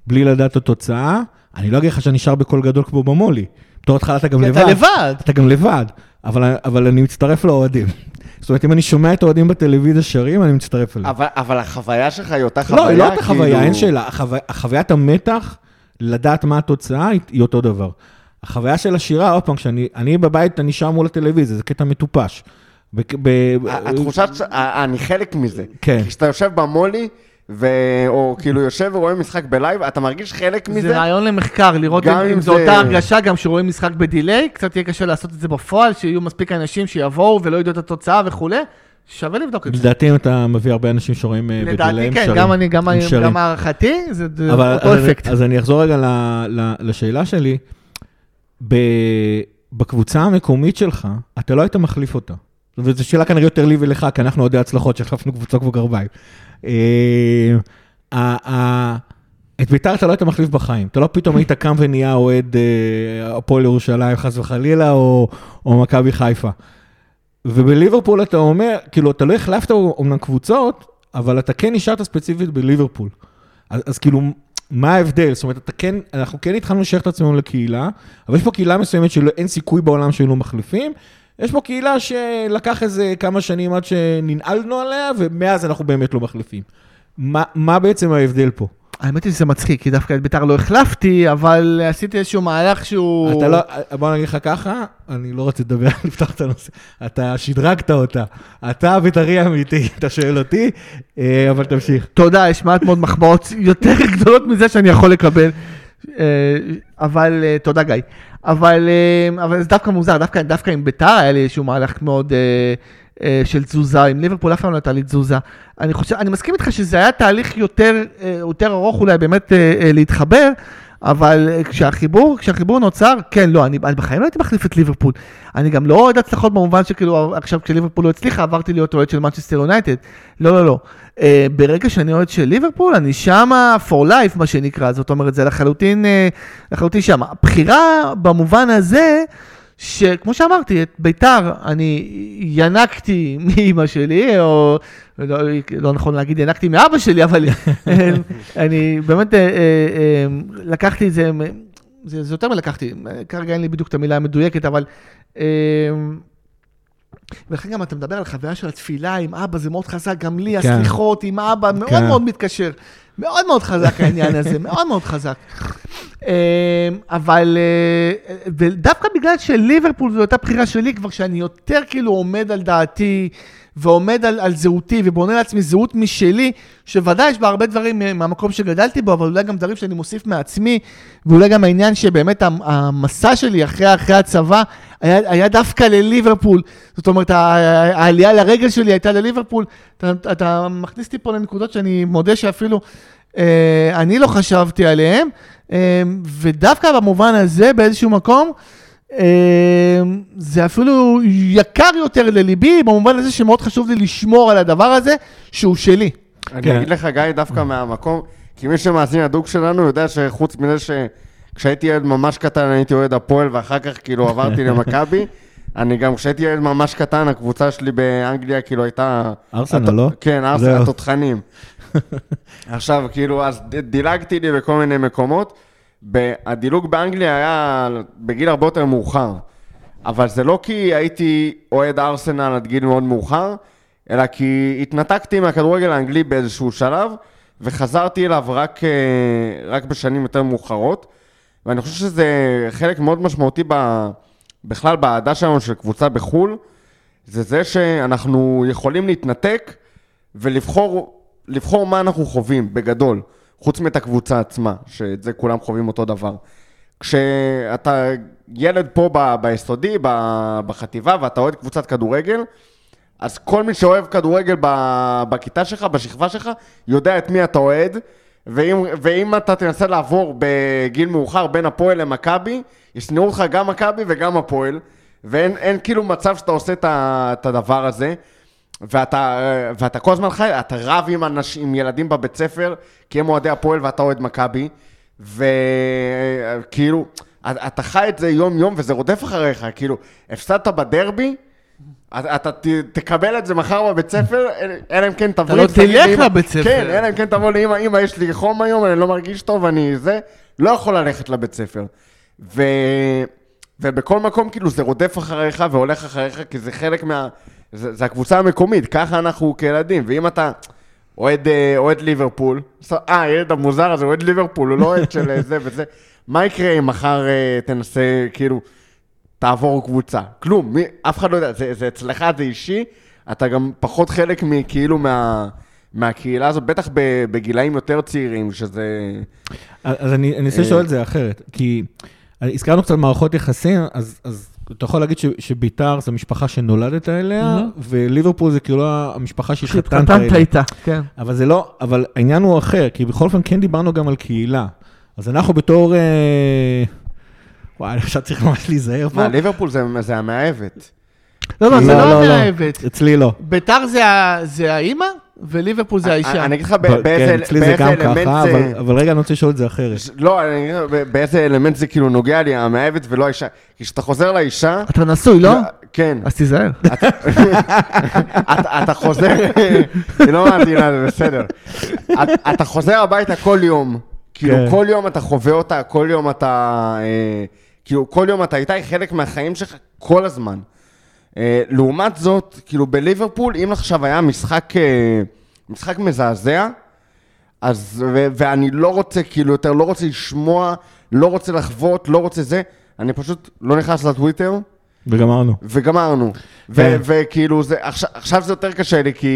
בלי לדעת את התוצאה. אני לא אגיד לך שנשאר בקול גדול כמו במולי. בתור התחלה אתה גם לבד. אתה לבד. אתה גם לבד. אבל אני מצטרף לאוהדים. זאת אומרת, אם אני שומע את האוהדים בטלוויזיה שרים, אני מצטרף אליהם. אבל החוויה שלך היא אותה חוויה? לא, היא לא אותה חוויה, אין שאלה. החוויית המתח לדעת מה התוצאה היא אותו דבר. החוויה של השירה, עוד פעם, כשאני בבית, אני שם מול הטלוויזיה, זה קטע מטופש. התחושה, אני חלק מזה. כן. כשאתה יושב במולי, או כאילו יושב ורואה משחק בלייב, אתה מרגיש חלק מזה? זה רעיון למחקר, לראות אם זו אותה הרגשה, גם שרואים משחק בדילי, קצת יהיה קשה לעשות את זה בפועל, שיהיו מספיק אנשים שיבואו ולא ידעו את התוצאה וכו'. שווה לבדוק את זה. לדעתי אם אתה מביא הרבה אנשים שרואים בדילי, לדעתי כן, גם אני, גם הערכתי, זה אותו אפקט. אז אני אחזור רגע לשאלה שלי. בקבוצה המקומית שלך, אתה לא היית מחליף אותה. וזו שאלה כנראה יותר לי ולך, כי אנחנו עוד הצלחות שהחלפנו קבוצה כבר גרביים. את ביתר אתה לא היית מחליף בחיים. אתה לא פתאום היית קם ונהיה אוהד הפועל ירושלים, חס וחלילה, או מכבי חיפה. ובליברפול אתה אומר, כאילו אתה לא החלפת אומנם קבוצות, אבל אתה כן נשארת ספציפית בליברפול. אז, אז כאילו, מה ההבדל? זאת אומרת, אתה כן, אנחנו כן התחלנו לשייך את עצמנו לקהילה, אבל יש פה קהילה מסוימת שאין סיכוי בעולם שהיינו מחליפים, יש פה קהילה שלקח איזה כמה שנים עד שננעלנו עליה, ומאז אנחנו באמת לא מחליפים. מה, מה בעצם ההבדל פה? האמת היא שזה מצחיק, כי דווקא את ביתר לא החלפתי, אבל עשיתי איזשהו מהלך שהוא... אתה לא, בוא נגיד לך ככה, אני לא רוצה לדבר, לפתח את הנושא, אתה שדרגת אותה, אתה בית"רי אמיתי, אתה שואל אותי, אבל תמשיך. תודה, יש מעט מאוד מחמאות יותר גדולות מזה שאני יכול לקבל, אבל תודה גיא, אבל זה דווקא מוזר, דווקא עם ביתר היה לי איזשהו מהלך מאוד... של תזוזה, עם ליברפול אף פעם לא הייתה לי תזוזה. אני חושב, אני מסכים איתך שזה היה תהליך יותר, יותר ארוך אולי באמת להתחבר, אבל כשהחיבור, כשהחיבור נוצר, כן, לא, אני, אני בחיים לא הייתי מחליף את ליברפול. אני גם לא אוהד הצלחות במובן שכאילו, עכשיו כשליברפול לא הצליחה, עברתי להיות אוהד של מנצ'סטר יונייטד. לא, לא, לא. ברגע שאני אוהד של ליברפול, אני שמה for life, מה שנקרא. זאת אומרת, זה לחלוטין, לחלוטין שמה. הבחירה במובן הזה, שכמו שאמרתי, את ביתר אני ינקתי מאמא שלי, או לא, לא נכון להגיד ינקתי מאבא שלי, אבל אני באמת אה, אה, אה, לקחתי את זה, זה, זה יותר מלקחתי, כרגע אין לי בדיוק את המילה המדויקת, אבל... אה, ולכן גם אתה מדבר על חוויה של התפילה עם אבא, זה מאוד חזק, גם לי, כן. הסליחות עם אבא, מאוד כן. מאוד מתקשר. מאוד מאוד חזק העניין הזה, מאוד מאוד חזק. אבל דווקא בגלל שליברפול זו הייתה בחירה שלי, כבר שאני יותר כאילו עומד על דעתי, ועומד על, על זהותי, ובונה לעצמי זהות משלי, שוודאי יש בה הרבה דברים מהמקום שגדלתי בו, אבל אולי גם דברים שאני מוסיף מעצמי, ואולי גם העניין שבאמת המסע שלי אחרי, אחרי הצבא, היה, היה דווקא לליברפול. זאת אומרת, העלייה לרגל שלי הייתה לליברפול. אתה, אתה מכניסתי פה לנקודות שאני מודה שאפילו אה, אני לא חשבתי עליהן, אה, ודווקא במובן הזה, באיזשהו מקום, זה אפילו יקר יותר לליבי, במובן הזה שמאוד חשוב לי לשמור על הדבר הזה, שהוא שלי. אני אגיד לך גיא דווקא מהמקום, כי מי שמאזין הדוק שלנו יודע שחוץ מזה שכשהייתי ילד ממש קטן הייתי אוהד הפועל ואחר כך כאילו עברתי למכבי, אני גם כשהייתי ילד ממש קטן הקבוצה שלי באנגליה כאילו הייתה... ארסנל, לא? כן, ארסנל התותחנים. עכשיו כאילו אז דילגתי לי בכל מיני מקומות, הדילוג באנגליה היה בגיל הרבה יותר מאוחר, אבל זה לא כי הייתי אוהד ארסנל עד גיל מאוד מאוחר, אלא כי התנתקתי מהכדורגל האנגלי באיזשהו שלב, וחזרתי אליו רק, רק בשנים יותר מאוחרות, ואני חושב שזה חלק מאוד משמעותי ב, בכלל בעדה שלנו של קבוצה בחול, זה זה שאנחנו יכולים להתנתק ולבחור לבחור מה אנחנו חווים בגדול. חוץ מאת הקבוצה עצמה, שאת זה כולם חווים אותו דבר. כשאתה ילד פה ב- ביסודי, ב- בחטיבה, ואתה אוהד קבוצת כדורגל, אז כל מי שאוהב כדורגל ב- בכיתה שלך, בשכבה שלך, יודע את מי אתה אוהד, ואם, ואם אתה תנסה לעבור בגיל מאוחר בין הפועל למכבי, ישנאו לך גם מכבי וגם הפועל, ואין אין כאילו מצב שאתה עושה את, ה- את הדבר הזה, ואתה, ואתה כל הזמן חי, אתה רב עם, אנשים, עם ילדים בבית ספר, כי הם אוהדי הפועל ואתה אוהד מכבי, וכאילו, אתה חי את זה יום יום וזה רודף אחריך, כאילו, הפסדת בדרבי, אתה תקבל את זה מחר בבית ספר, אלא אם כן תבוא... אתה לא תלך לבית ספר. כן, אלא אם כן תבוא לאמא, אמא, יש לי חום היום, אני לא מרגיש טוב, אני זה, לא יכול ללכת לבית ספר. ו... ובכל מקום, כאילו, זה רודף אחריך והולך אחריך, כי זה חלק מה... זה, זה הקבוצה המקומית, ככה אנחנו כילדים, ואם אתה אוהד ליברפול, אה, הילד המוזר הזה, אוהד ליברפול, הוא לא אוהד של זה וזה, מה יקרה אם מחר תנסה, כאילו, תעבור קבוצה? כלום, אף אחד לא יודע, זה אצלך, זה אישי, אתה גם פחות חלק מכאילו מהקהילה הזאת, בטח בגילאים יותר צעירים, שזה... אז אני אנסה לשאול את זה אחרת, כי הזכרנו קצת מערכות יחסים, אז... אתה יכול להגיד שביתר זה המשפחה שנולדת אליה, וליברפול זה כאילו המשפחה שהתחתנת איתה. אבל זה לא, אבל העניין הוא אחר, כי בכל אופן כן דיברנו גם על קהילה. אז אנחנו בתור... וואי, עכשיו צריך ממש להיזהר פה. ליברפול זה המאהבת. לא, לא, זה לא המאהבת. אצלי לא. ביתר זה האימא, וליברפול זה האישה. אני אגיד לך באיזה אלמנט זה... אצלי זה גם ככה, אבל רגע, אני רוצה לשאול את זה אחרת. לא, אני אגיד לך באיזה אלמנט זה כאילו נוגע לי, המאהבת ולא האישה. כי כשאתה חוזר לאישה... אתה נשוי, לא? כן. אז תיזהר. אתה חוזר... לא אמרתי לה, זה בסדר. אתה חוזר הביתה כל יום. כאילו כל יום אתה חווה אותה, כל יום אתה... כאילו כל יום אתה איתה, היא חלק מהחיים שלך כל הזמן. לעומת זאת, כאילו בליברפול, אם עכשיו היה משחק, משחק מזעזע, אז, ו- ואני לא רוצה, כאילו יותר, לא רוצה לשמוע, לא רוצה לחוות, לא רוצה זה, אני פשוט לא נכנס לטוויטר. וגמרנו. וגמרנו. ו- וכאילו זה, עכשיו, עכשיו זה יותר קשה לי, כי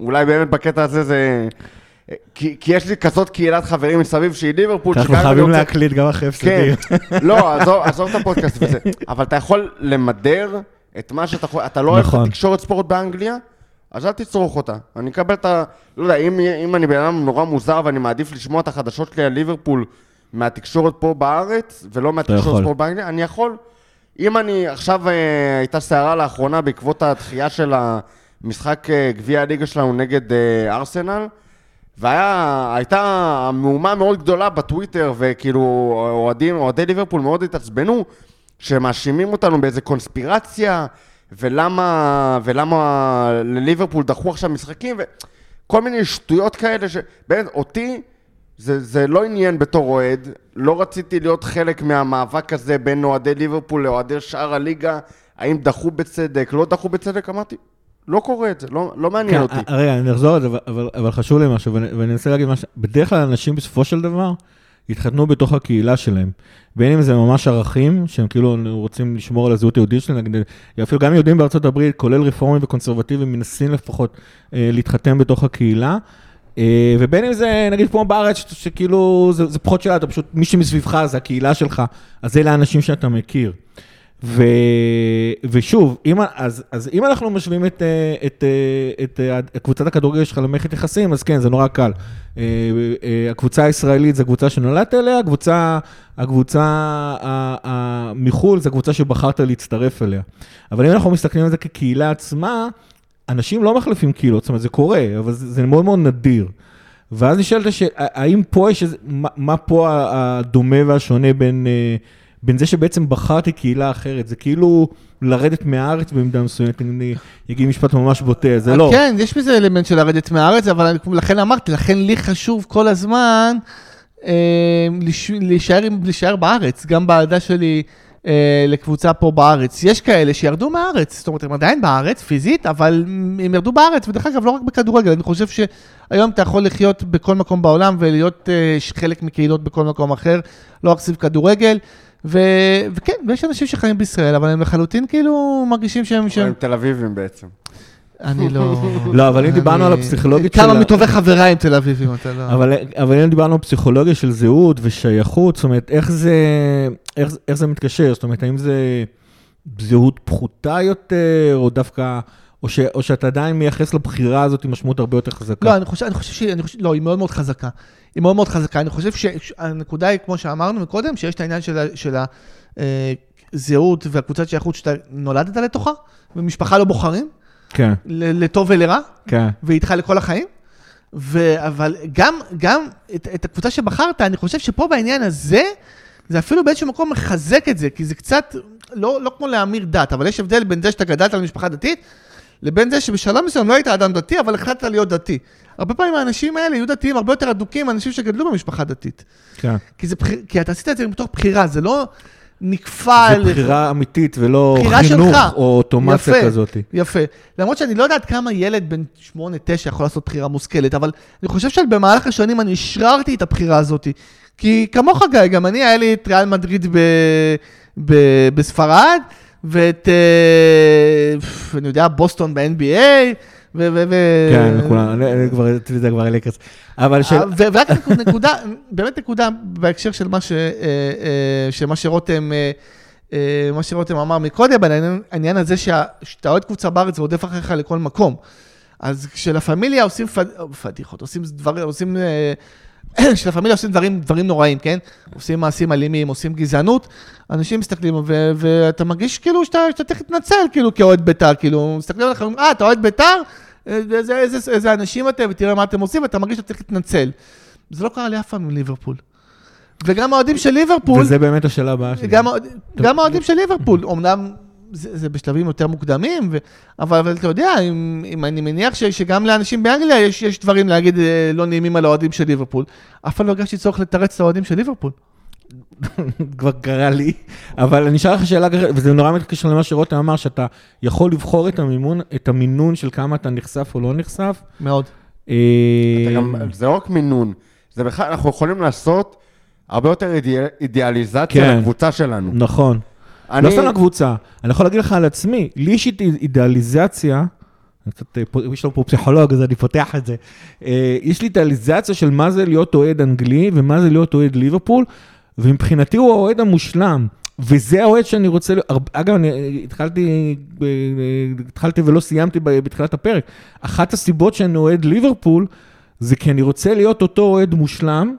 אולי באמת בקטע הזה זה... כי, כי יש לי כזאת קהילת חברים מסביב שהיא ליברפול. אנחנו חייבים להקליט גם אחרי הפסדים. לא, עזוב את הפודקאסט וזה. אבל אתה יכול למדר את מה שאתה יכול... אתה לא הולך לתקשורת ספורט באנגליה, אז אל תצרוך אותה. אני אקבל את ה... לא יודע, אם, אם אני בעולם נורא מוזר ואני מעדיף לשמוע את החדשות שלי על ליברפול מהתקשורת פה בארץ, ולא מהתקשורת ספורט באנגליה, אני יכול... אם אני... עכשיו הייתה סערה לאחרונה בעקבות הדחייה של המשחק גביע הליגה שלנו נגד ארסנל, והייתה מהומה מאוד גדולה בטוויטר, וכאילו אוהדים, אוהדי ליברפול מאוד התעצבנו, שמאשימים אותנו באיזה קונספירציה, ולמה, ולמה לליברפול דחו עכשיו משחקים, וכל מיני שטויות כאלה, שבאמת אותי זה, זה לא עניין בתור אוהד, לא רציתי להיות חלק מהמאבק הזה בין אוהדי ליברפול לאוהדי שאר הליגה, האם דחו בצדק, לא דחו בצדק, אמרתי. לא קורה את זה, לא, לא מעניין כן, אותי. הרי, אני אחזור את זה, אבל, אבל חשוב לי משהו, ואני, ואני אנסה להגיד משהו, בדרך כלל אנשים בסופו של דבר, התחתנו בתוך הקהילה שלהם, בין אם זה ממש ערכים, שהם כאילו רוצים לשמור על הזהות היהודית שלהם, נגיד, אפילו גם יהודים בארצות הברית, כולל רפורמים וקונסרבטיבים, מנסים לפחות אה, להתחתן בתוך הקהילה, אה, ובין אם זה, נגיד, פה בארץ, ש, שכאילו, זה, זה פחות שאלה, אתה פשוט, מי שמסביבך, זה הקהילה שלך, אז אלה האנשים שאתה מכיר. ו... ושוב, אם... אז, אז אם אנחנו משווים את, את, את, את הקבוצת הכדורגל שלך למערכת יחסים, אז כן, זה נורא קל. הקבוצה הישראלית זה הקבוצה שנולדת אליה, הקבוצה, הקבוצה מחול זה הקבוצה שבחרת להצטרף אליה. אבל אם אנחנו מסתכלים על זה כקהילה עצמה, אנשים לא מחלפים קהילות, זאת אומרת, זה קורה, אבל זה, זה מאוד מאוד נדיר. ואז נשאלת שהאם פה יש, מה, מה פה הדומה והשונה בין... בין זה שבעצם בחרתי קהילה אחרת, זה כאילו לרדת מהארץ במידה מסוימת, אני אגיד משפט ממש בוטה, זה לא. כן, יש מזה אלמנט של לרדת מהארץ, אבל לכן אמרתי, לכן לי חשוב כל הזמן להישאר בארץ, גם בעדה שלי לקבוצה פה בארץ. יש כאלה שירדו מהארץ, זאת אומרת, הם עדיין בארץ, פיזית, אבל הם ירדו בארץ, ודרך אגב, לא רק בכדורגל, אני חושב שהיום אתה יכול לחיות בכל מקום בעולם, ולהיות חלק מקהילות בכל מקום אחר, לא רק סביב כדורגל. ו- וכן, ויש אנשים שחיים בישראל, אבל הם לחלוטין כאילו מרגישים שהם... שהם... הם תל אביבים בעצם. אני לא... לא, אבל אם דיברנו על הפסיכולוגיה של... כמה מטובי חברה עם תל אביבים, אתה לא... אבל אם דיברנו על פסיכולוגיה של זהות ושייכות, זאת אומרת, איך זה, איך, איך זה מתקשר? זאת אומרת, האם זה זהות פחותה יותר, או דווקא... או, ש, או שאתה עדיין מייחס לבחירה הזאת עם משמעות הרבה יותר חזקה? לא, אני חושב, אני חושב שהיא, אני חושב, לא, היא מאוד מאוד חזקה. היא מאוד מאוד חזקה. אני חושב שהנקודה היא, כמו שאמרנו מקודם, שיש את העניין של, של הזהות והקבוצת שייכות שאתה נולדת לתוכה, ומשפחה לא בוחרים, כן. לטוב ולרע, כן. ואיתך לכל החיים. ו, אבל גם, גם את, את הקבוצה שבחרת, אני חושב שפה בעניין הזה, זה אפילו באיזשהו מקום מחזק את זה, כי זה קצת, לא, לא כמו להמיר דת, אבל יש הבדל בין זה שאתה גדלת על משפחה דתית, לבין זה שבשלב מסוים לא היית אדם דתי, אבל החלטת להיות דתי. הרבה פעמים האנשים האלה יהיו דתיים הרבה יותר אדוקים, אנשים שגדלו במשפחה דתית. כן. כי, זה, כי אתה עשית את זה מתוך בחירה, זה לא... נקפה עליך. זה בחירה אמיתית ולא חינוך או אוטומציה כזאת. יפה, למרות שאני לא יודעת כמה ילד בן שמונה תשע יכול לעשות בחירה מושכלת, אבל אני חושב שבמהלך השנים אני השררתי את הבחירה הזאת, כי כמוך גיא, גם אני היה לי את ריאל מדריד בספרד, ואת, אני יודע, בוסטון ב-אן בי איי, כן, אני כבר רציתי זה כבר הלקרס. ורק נקודה, באמת נקודה בהקשר של מה שרותם מה שרותם אמר מקודם, העניין הזה שאתה עוד קבוצה בארץ ועודף אחריך לכל מקום. אז כשלפמיליה עושים פדיחות, עושים דברים, כשלפמיליה עושים דברים נוראים, כן? עושים מעשים אלימים, עושים גזענות, אנשים מסתכלים ואתה מרגיש כאילו שאתה צריך להתנצל כאילו כאוהד בית"ר, כאילו מסתכלים עליך, אה, אתה אוהד בית"ר? איזה אנשים אתם, ותראה מה אתם עושים, ואתה מרגיש שאתה צריך להתנצל. זה לא קרה לי אף פעם עם ליברפול. וגם האוהדים של ליברפול... וזה באמת השאלה הבאה שלי. גם האוהדים של ליברפול, אמנם זה בשלבים יותר מוקדמים, אבל אתה יודע, אם אני מניח שגם לאנשים באנגליה יש דברים להגיד לא נעימים על האוהדים של ליברפול, אף פעם לא הרגשתי צורך לתרץ את האוהדים של ליברפול. כבר קרה לי, אבל אני אשאל לך שאלה, וזה נורא מתקשר למה שרותם אמר, שאתה יכול לבחור את המינון, את המינון של כמה אתה נחשף או לא נחשף. מאוד. זה לא רק מינון, זה בכלל, אנחנו יכולים לעשות הרבה יותר אידיאליזציה לקבוצה שלנו. נכון. לא סתם לקבוצה, אני יכול להגיד לך על עצמי, לי אישית אידיאליזציה, יש לנו פה פסיכולוג, אז אני פותח את זה, יש לי אידיאליזציה של מה זה להיות אוהד אנגלי, ומה זה להיות אוהד ליברפול, ומבחינתי הוא האוהד המושלם, וזה האוהד שאני רוצה, אגב, אני התחלתי, התחלתי ולא סיימתי בתחילת הפרק, אחת הסיבות שאני אוהד ליברפול, זה כי אני רוצה להיות אותו אוהד מושלם,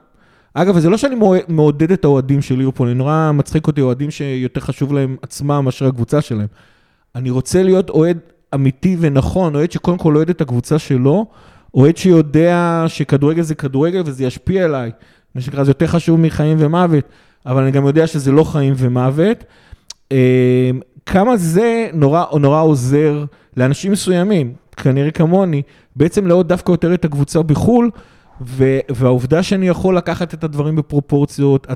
אגב, וזה לא שאני מעודד את האוהדים של ליברפול, אני נורא מצחיק אותי אוהדים שיותר חשוב להם עצמם, מאשר הקבוצה שלהם, אני רוצה להיות אוהד אמיתי ונכון, אוהד שקודם כל אוהד את הקבוצה שלו, אוהד שיודע שכדורגל זה כדורגל וזה ישפיע עליי, מה שקרה, זה יותר חשוב מחיים ומוות, אבל אני גם יודע שזה לא חיים ומוות. כמה זה נורא, נורא עוזר לאנשים מסוימים, כנראה כמוני, בעצם לעוד דווקא יותר את הקבוצה בחול, והעובדה שאני יכול לקחת את הדברים בפרופורציות,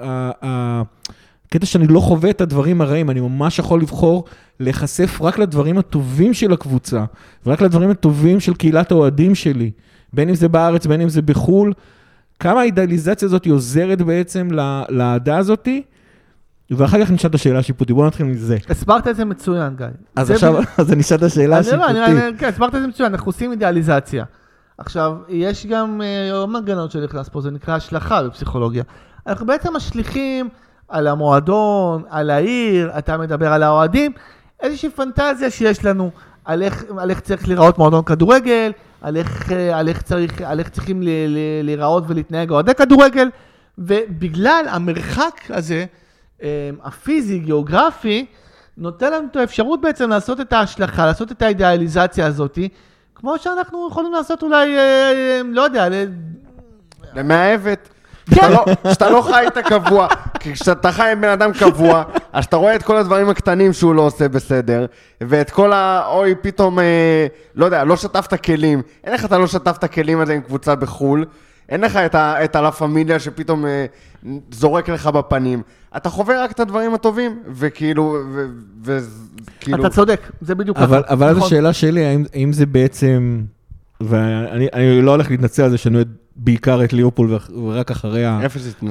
הקטע שאני לא חווה את הדברים הרעים, אני ממש יכול לבחור להיחשף רק לדברים הטובים של הקבוצה, ורק לדברים הטובים של קהילת האוהדים שלי, בין אם זה בארץ, בין אם זה בחול, כמה האידיאליזציה הזאת עוזרת בעצם להעדה הזאת, ואחר כך נשאל את השאלה השיפוטית, בואו נתחיל מזה. הסברת את זה מצוין, גיא. אז עכשיו, אז נשאל את השאלה השיפוטית. כן, הסברת את זה מצוין, אנחנו עושים אידיאליזציה. עכשיו, יש גם מנגנון שנכנס פה, זה נקרא השלכה בפסיכולוגיה. אנחנו בעצם משליכים על המועדון, על העיר, אתה מדבר על האוהדים, איזושהי פנטזיה שיש לנו, על איך צריך לראות מועדון כדורגל, על איך, על איך צריך, על איך צריכים ל, ל, לראות ולהתנהג אוהדי כדורגל, ובגלל המרחק הזה, הפיזי, גיאוגרפי, נותן לנו את האפשרות בעצם לעשות את ההשלכה, לעשות את האידיאליזציה הזאת, כמו שאנחנו יכולים לעשות אולי, לא יודע, ל... למאהבת. שאתה לא חי את הקבוע, כי כשאתה חי עם בן אדם קבוע, אז אתה רואה את כל הדברים הקטנים שהוא לא עושה בסדר, ואת כל ה... אוי, פתאום, לא יודע, לא שטפת כלים. אין לך אתה לא שטפת כלים הזה עם קבוצה בחול, אין לך את הלה פמיליה שפתאום זורק לך בפנים. אתה חווה רק את הדברים הטובים, וכאילו... אתה צודק, זה בדיוק ככה. אבל זו שאלה שלי, האם זה בעצם... ואני לא הולך להתנצל על זה שאני בעיקר את ליברפול ורק אחריה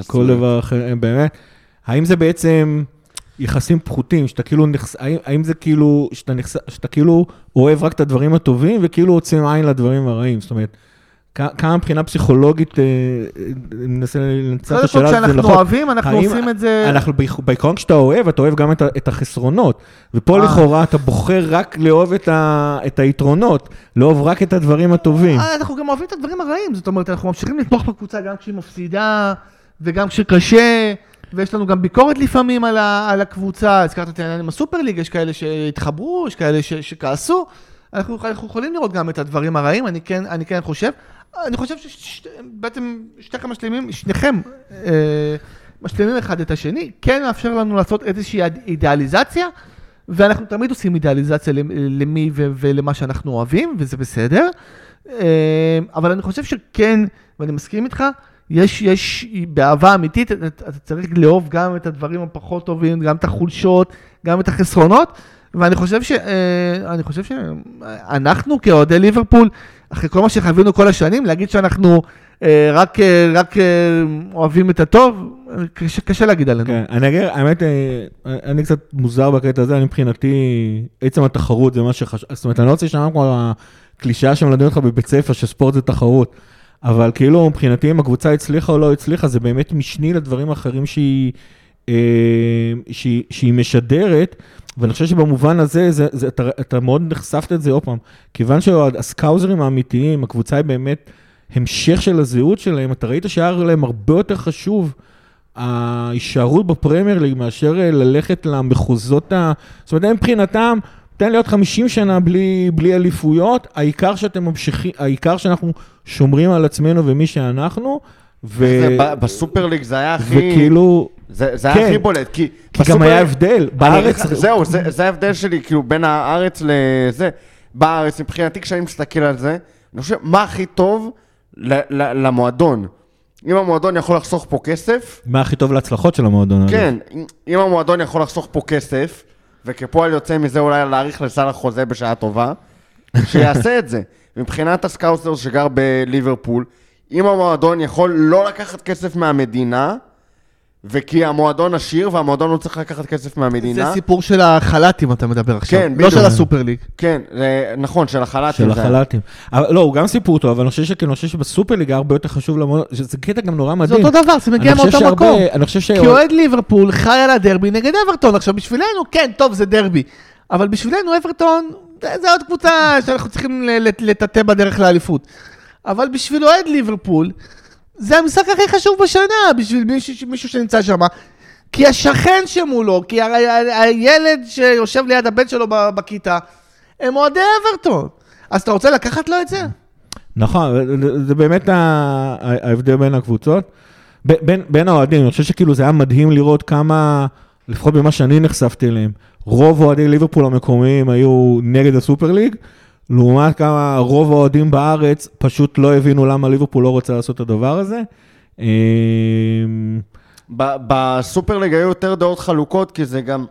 כל דבר אחר, באמת. האם זה בעצם יחסים פחותים, שאתה כאילו, האם זה כאילו, שאתה כאילו אוהב רק את הדברים הטובים וכאילו עוצם עין לדברים הרעים, זאת אומרת, כמה מבחינה פסיכולוגית, ננסה לנצח את השאלה, כשאנחנו אוהבים, אנחנו עושים את זה... בעיקרון כשאתה אוהב, אתה אוהב גם את החסרונות, ופה לכאורה אתה בוחר רק לאהוב את היתרונות, לאהוב רק את הדברים הטובים. אנחנו גם אוהבים את הדברים הרעים, זאת אומרת, אנחנו ממשיכים לתמוך בקבוצה גם כשהיא מפסידה, וגם כשקשה, ויש לנו גם ביקורת לפעמים על הקבוצה, הזכרת את העניין עם הסופרליג, יש כאלה שהתחברו, יש כאלה שכעסו, אנחנו יכולים לראות גם את הדברים הרעים, אני כן חושב, אני חושב שבעצם שתיכם משלימים, שניכם משלימים אחד את השני, כן מאפשר לנו לעשות איזושהי אידיאליזציה, ואנחנו תמיד עושים אידיאליזציה למי ולמה שאנחנו אוהבים, וזה בסדר, אבל אני חושב שכן, ואני מסכים איתך, יש, יש באהבה אמיתית, אתה צריך לאהוב גם את הדברים הפחות טובים, גם את החולשות, גם את החסרונות, ואני חושב ש... אני חושב שאנחנו כאוהדי ליברפול, אחרי כל מה שחווינו כל השנים, להגיד שאנחנו רק, רק אוהבים את הטוב, קשה, קשה להגיד עלינו. כן, אני אגיד, האמת, אני קצת מוזר בקטע הזה, אני מבחינתי, עצם התחרות זה מה שחשוב, זאת אומרת, אני לא רוצה לשמוע כמו הקלישה שמלדים אותך בבית ספר, שספורט זה תחרות, אבל כאילו מבחינתי אם הקבוצה הצליחה או לא הצליחה, זה באמת משני לדברים האחרים שהיא, אה, שהיא, שהיא משדרת, ואני חושב שבמובן הזה, זה, זה, אתה, אתה מאוד נחשפת את זה עוד פעם, כיוון שהסקאוזרים האמיתיים, הקבוצה היא באמת המשך של הזהות שלהם, אתה ראית שהער להם הרבה יותר חשוב, ההישארות בפרמייר ליג, מאשר ללכת למחוזות ה... זאת אומרת, מבחינתם, תן להיות חמישים שנה בלי, בלי אליפויות, העיקר שאתם ממשיכים, העיקר שאנחנו שומרים על עצמנו ומי שאנחנו, ו... זה, בסופר ליג זה היה הכי... וכאילו... זה, זה היה כן. הכי בולט, כי... כי גם היה הבדל, בארץ... אני... זהו, זה, זה ההבדל שלי, כאילו, בין הארץ לזה, בארץ, מבחינתי, כשאני מסתכל על זה, אני חושב, מה הכי טוב ל- ל- למועדון? אם המועדון יכול לחסוך פה כסף... מה הכי טוב להצלחות של המועדון? כן, אם המועדון יכול לחסוך פה כסף, וכפועל יוצא מזה אולי להאריך לסל חוזה בשעה טובה, שיעשה את זה. מבחינת הסקאוסר שגר בליברפול, אם המועדון יכול לא לקחת כסף מהמדינה, וכי המועדון עשיר, והמועדון לא צריך לקחת כסף מהמדינה. זה סיפור של החלטים, אתה מדבר עכשיו. כן, לא של הסופר ליג. כן, נכון, של החלטים. של החלטים. לא, הוא גם סיפור טוב, אבל אני חושב שכן, אני חושב שבסופר ליג הרבה יותר חשוב למועדון, זה קטע גם נורא מדהים. זה אותו דבר, זה מגיע מאותו מקום. אני חושב שהרבה... כי אוהד ליברפול חי על הדרבי נגד אברטון. עכשיו, בשבילנו, כן, טוב, זה דרבי. אבל בשבילנו, אברטון, זה עוד קבוצה שאנחנו צריכים לטאטא בדרך לאליפות. אבל בשביל אוהד ליברפול, זה המשחק הכי חשוב בשנה, בשביל מישהו, מישהו שנמצא שם, כי השכן שמולו, כי הילד שיושב ליד הבן שלו בכיתה, הם אוהדי אברטון. אז אתה רוצה לקחת לו את זה? נכון, זה באמת ההבדל בין הקבוצות, בין, בין האוהדים. אני חושב שכאילו זה היה מדהים לראות כמה, לפחות במה שאני נחשפתי אליהם, רוב אוהדי ליברפול המקומיים היו נגד הסופר ליג, לעומת כמה רוב האוהדים בארץ פשוט לא הבינו למה ליברפול לא רוצה לעשות את הדבר הזה. בסופר ליג היו יותר דעות חלוקות, כי זה גם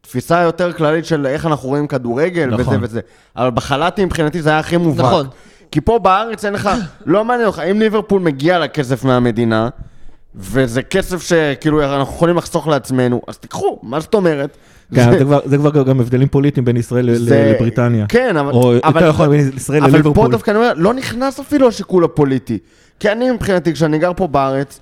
תפיסה יותר כללית של איך אנחנו רואים כדורגל וזה וזה. אבל בחלטי מבחינתי זה היה הכי מובהק. כי פה בארץ אין לך, לא מעניין לך, אם ליברפול מגיע לכסף מהמדינה, וזה כסף שכאילו אנחנו יכולים לחסוך לעצמנו, אז תיקחו, מה זאת אומרת? כן, זה כבר גם הבדלים פוליטיים בין ישראל לבריטניה. כן, אבל פה דווקא אני אומר, לא נכנס אפילו השיקול הפוליטי. כי אני מבחינתי, כשאני גר פה בארץ,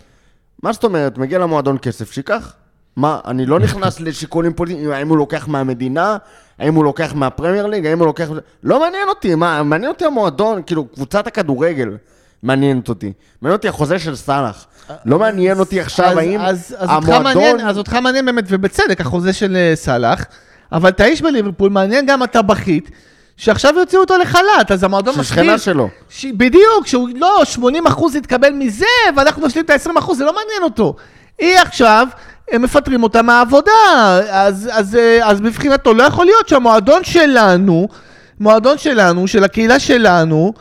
מה זאת אומרת, מגיע למועדון כסף, שיקח? מה, אני לא נכנס לשיקולים פוליטיים, האם הוא לוקח מהמדינה, האם הוא לוקח מהפרמייר ליג, האם הוא לוקח... לא מעניין אותי, מה, מעניין אותי המועדון, כאילו, קבוצת הכדורגל מעניינת אותי. מעניין אותי החוזה של סלאח. לא מעניין אותי עכשיו, האם המועדון... אז אותך מעניין באמת, ובצדק, החוזה של סלאח, אבל אתה איש בליברפול, מעניין גם אתה בכית, שעכשיו יוציאו אותו לחלט, אז המועדון משחיר... ששכנה שלו. בדיוק, שהוא לא, שמונים אחוז יתקבל מזה, ואנחנו נשלים את ה-עשרים אחוז, זה לא מעניין אותו. היא עכשיו, הם מפטרים אותה מהעבודה, אז מבחינתו, לא יכול להיות שהמועדון שלנו, מועדון שלנו, של הקהילה שלנו,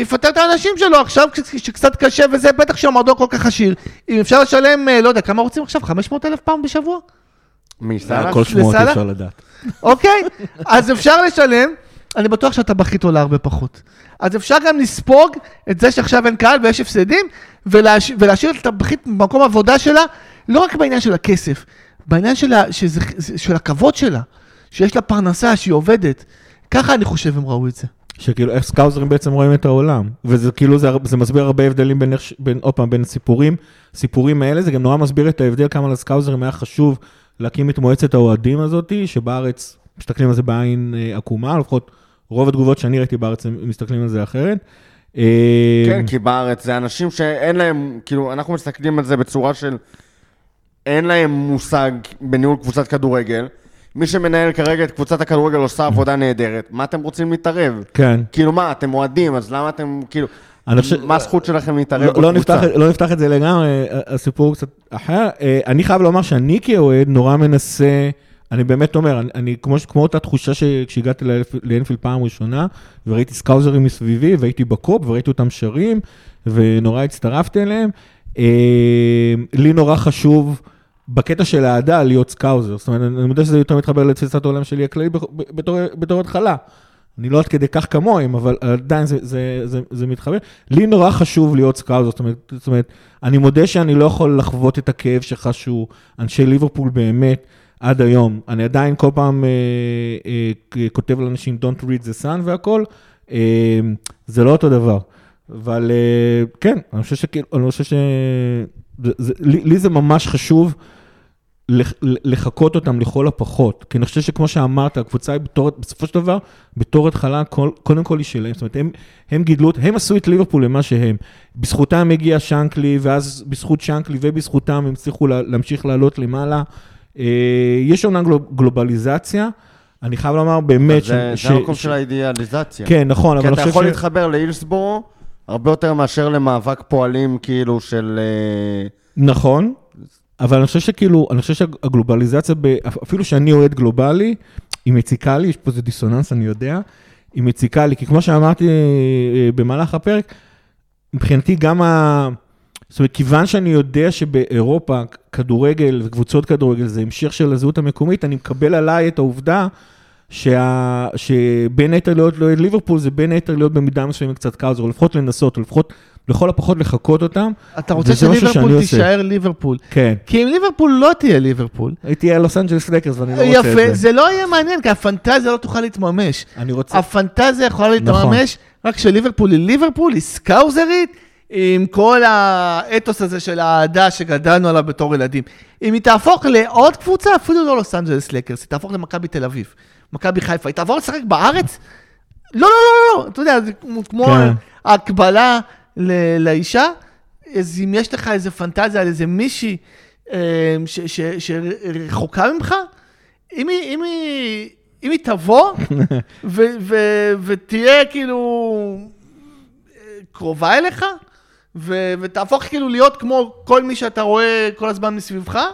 יפטר את האנשים שלו עכשיו שקצת קשה, וזה בטח שהמועדון כל כך עשיר. אם אפשר לשלם, לא יודע, כמה רוצים עכשיו? חמש מאות אלף פעם בשבוע? מסלח? כל שמועות אפשר לדעת. אוקיי, אז אפשר לשלם, אני בטוח שאתה בכית עולה הרבה פחות. אז אפשר גם לספוג את זה שעכשיו אין קהל ויש הפסדים, ולהשאיר את הבכית במקום העבודה שלה, לא רק בעניין של הכסף, בעניין של הכבוד שלה, שיש לה פרנסה, שהיא עובדת. ככה אני חושב הם ראו את זה. שכאילו איך סקאוזרים בעצם רואים את העולם, וזה כאילו, זה, זה מסביר הרבה הבדלים בין, בין, עוד פעם, בין סיפורים, סיפורים האלה, זה גם נורא מסביר את ההבדל כמה לסקאוזרים היה חשוב להקים את מועצת האוהדים הזאת, שבארץ מסתכלים על זה בעין עקומה, לפחות רוב התגובות שאני ראיתי בארץ מסתכלים על זה אחרת. כן, כי בארץ זה אנשים שאין להם, כאילו אנחנו מסתכלים על זה בצורה של, אין להם מושג בניהול קבוצת כדורגל, מי שמנהל כרגע את קבוצת הכדורגל עושה עבודה נהדרת. מה אתם רוצים להתערב? כן. כאילו מה, אתם מועדים, אז למה אתם, כאילו, מה הזכות שלכם להתערב? לא נפתח את זה לגמרי, הסיפור קצת אחר. אני חייב לומר שאני כאוהד נורא מנסה, אני באמת אומר, אני, אני, כמו, כמו אותה תחושה שכשהגעתי לאנפילד פעם ראשונה, וראיתי סקאוזרים מסביבי, והייתי בקופ, וראיתי אותם שרים, ונורא הצטרפתי אליהם. אה, לי נורא חשוב בקטע של העדה להיות סקאוזר. זאת אומרת, אני יודע שזה יותר מתחבר לתפיסת העולם שלי הכללי בתור, בתור התחלה. אני לא עד כדי כך כמוהם, אבל עדיין זה, זה, זה, זה מתחבר. לי נורא חשוב להיות סקאוזר, זאת אומרת, זאת אומרת, אני מודה שאני לא יכול לחוות את הכאב שחשו אנשי ליברפול באמת עד היום. אני עדיין כל פעם אה, אה, כותב לאנשים, don't read the sun והכל, אה, זה לא אותו דבר. אבל אה, כן, אני חושב שכאילו, אני חושב ש... זה, זה, לי, לי זה ממש חשוב לחכות אותם לכל הפחות, כי אני חושב שכמו שאמרת, הקבוצה היא בתור, בסופו של דבר, בתור התחלה, כל, קודם כל היא שלהם, זאת אומרת, הם, הם גידלו, הם עשו את ליברפול למה שהם, בזכותם הגיע שנקלי, ואז בזכות שנקלי ובזכותם הם הצליחו לה, להמשיך לעלות למעלה, אה, יש אומנם גלובליזציה, אני חייב לומר באמת, ש, זה, ש, זה המקום ש... של האידיאליזציה, כן נכון, כי אתה יכול ש... להתחבר להילסבורו, הרבה יותר מאשר למאבק פועלים כאילו של... נכון, אבל אני חושב שכאילו, אני חושב שהגלובליזציה, אפילו שאני אוהד גלובלי, היא מציקה לי, יש פה איזה דיסוננס, אני יודע, היא מציקה לי, כי כמו שאמרתי במהלך הפרק, מבחינתי גם ה... זאת אומרת, כיוון שאני יודע שבאירופה, כדורגל וקבוצות כדורגל, זה המשך של הזהות המקומית, אני מקבל עליי את העובדה, שה... שבין היתר להיות לא ליברפול, זה בין היתר להיות במידה מסוימת קצת קאוזר, או לפחות לנסות, או לפחות... לכל הפחות לחכות אותם. אתה רוצה שליברפול תישאר ליברפול. כן. כי אם ליברפול לא תהיה ליברפול. היא תהיה לוס אנג'לס לקרס ואני לא רוצה את זה. יפה, זה לא יהיה מעניין, כי הפנטזיה לא תוכל להתממש. אני רוצה. הפנטזיה יכולה להתממש, רק שליברפול היא ליברפול, היא סקאוזרית, עם כל האתוס הזה של העדה שגדלנו עליו בתור ילדים. אם היא תהפוך לעוד קבוצה, אפילו לא לוס אנג'לס לקרס, היא תהפוך למכבי תל אביב, מכבי חיפה, היא תעבור לשחק בארץ? לא, לא, לא, לא. אתה יודע, זה כמו ההקבלה לאישה, אז אם יש לך איזה פנטזיה על איזה מישהי שרחוקה ממך, אם היא, אם היא, אם היא תבוא ותהיה כאילו קרובה אליך, ותהפוך כאילו להיות כמו כל מי שאתה רואה כל הזמן מסביבך,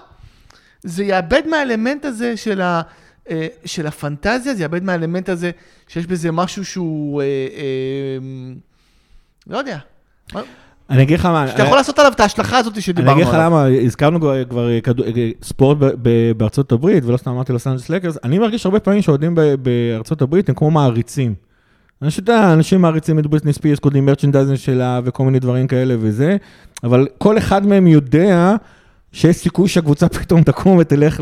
זה יאבד מהאלמנט הזה של ה... של הפנטזיה, זה יאבד מהאלמנט הזה שיש בזה משהו שהוא לא יודע. אני אגיד לך מה... שאתה יכול לעשות עליו את ההשלכה הזאת שדיברנו עליו. אני אגיד לך למה, הזכרנו כבר ספורט בארצות הברית, ולא סתם אמרתי לוס אנג'לס לקרס, אני מרגיש הרבה פעמים שעודים בארצות הברית, הם כמו מעריצים. אני שאתה, אנשים מעריצים את בריטני ספירס, קודלים מרצ'נדייזן שלה, וכל מיני דברים כאלה וזה, אבל כל אחד מהם יודע שיש סיכוי שהקבוצה פתאום תקום ותלך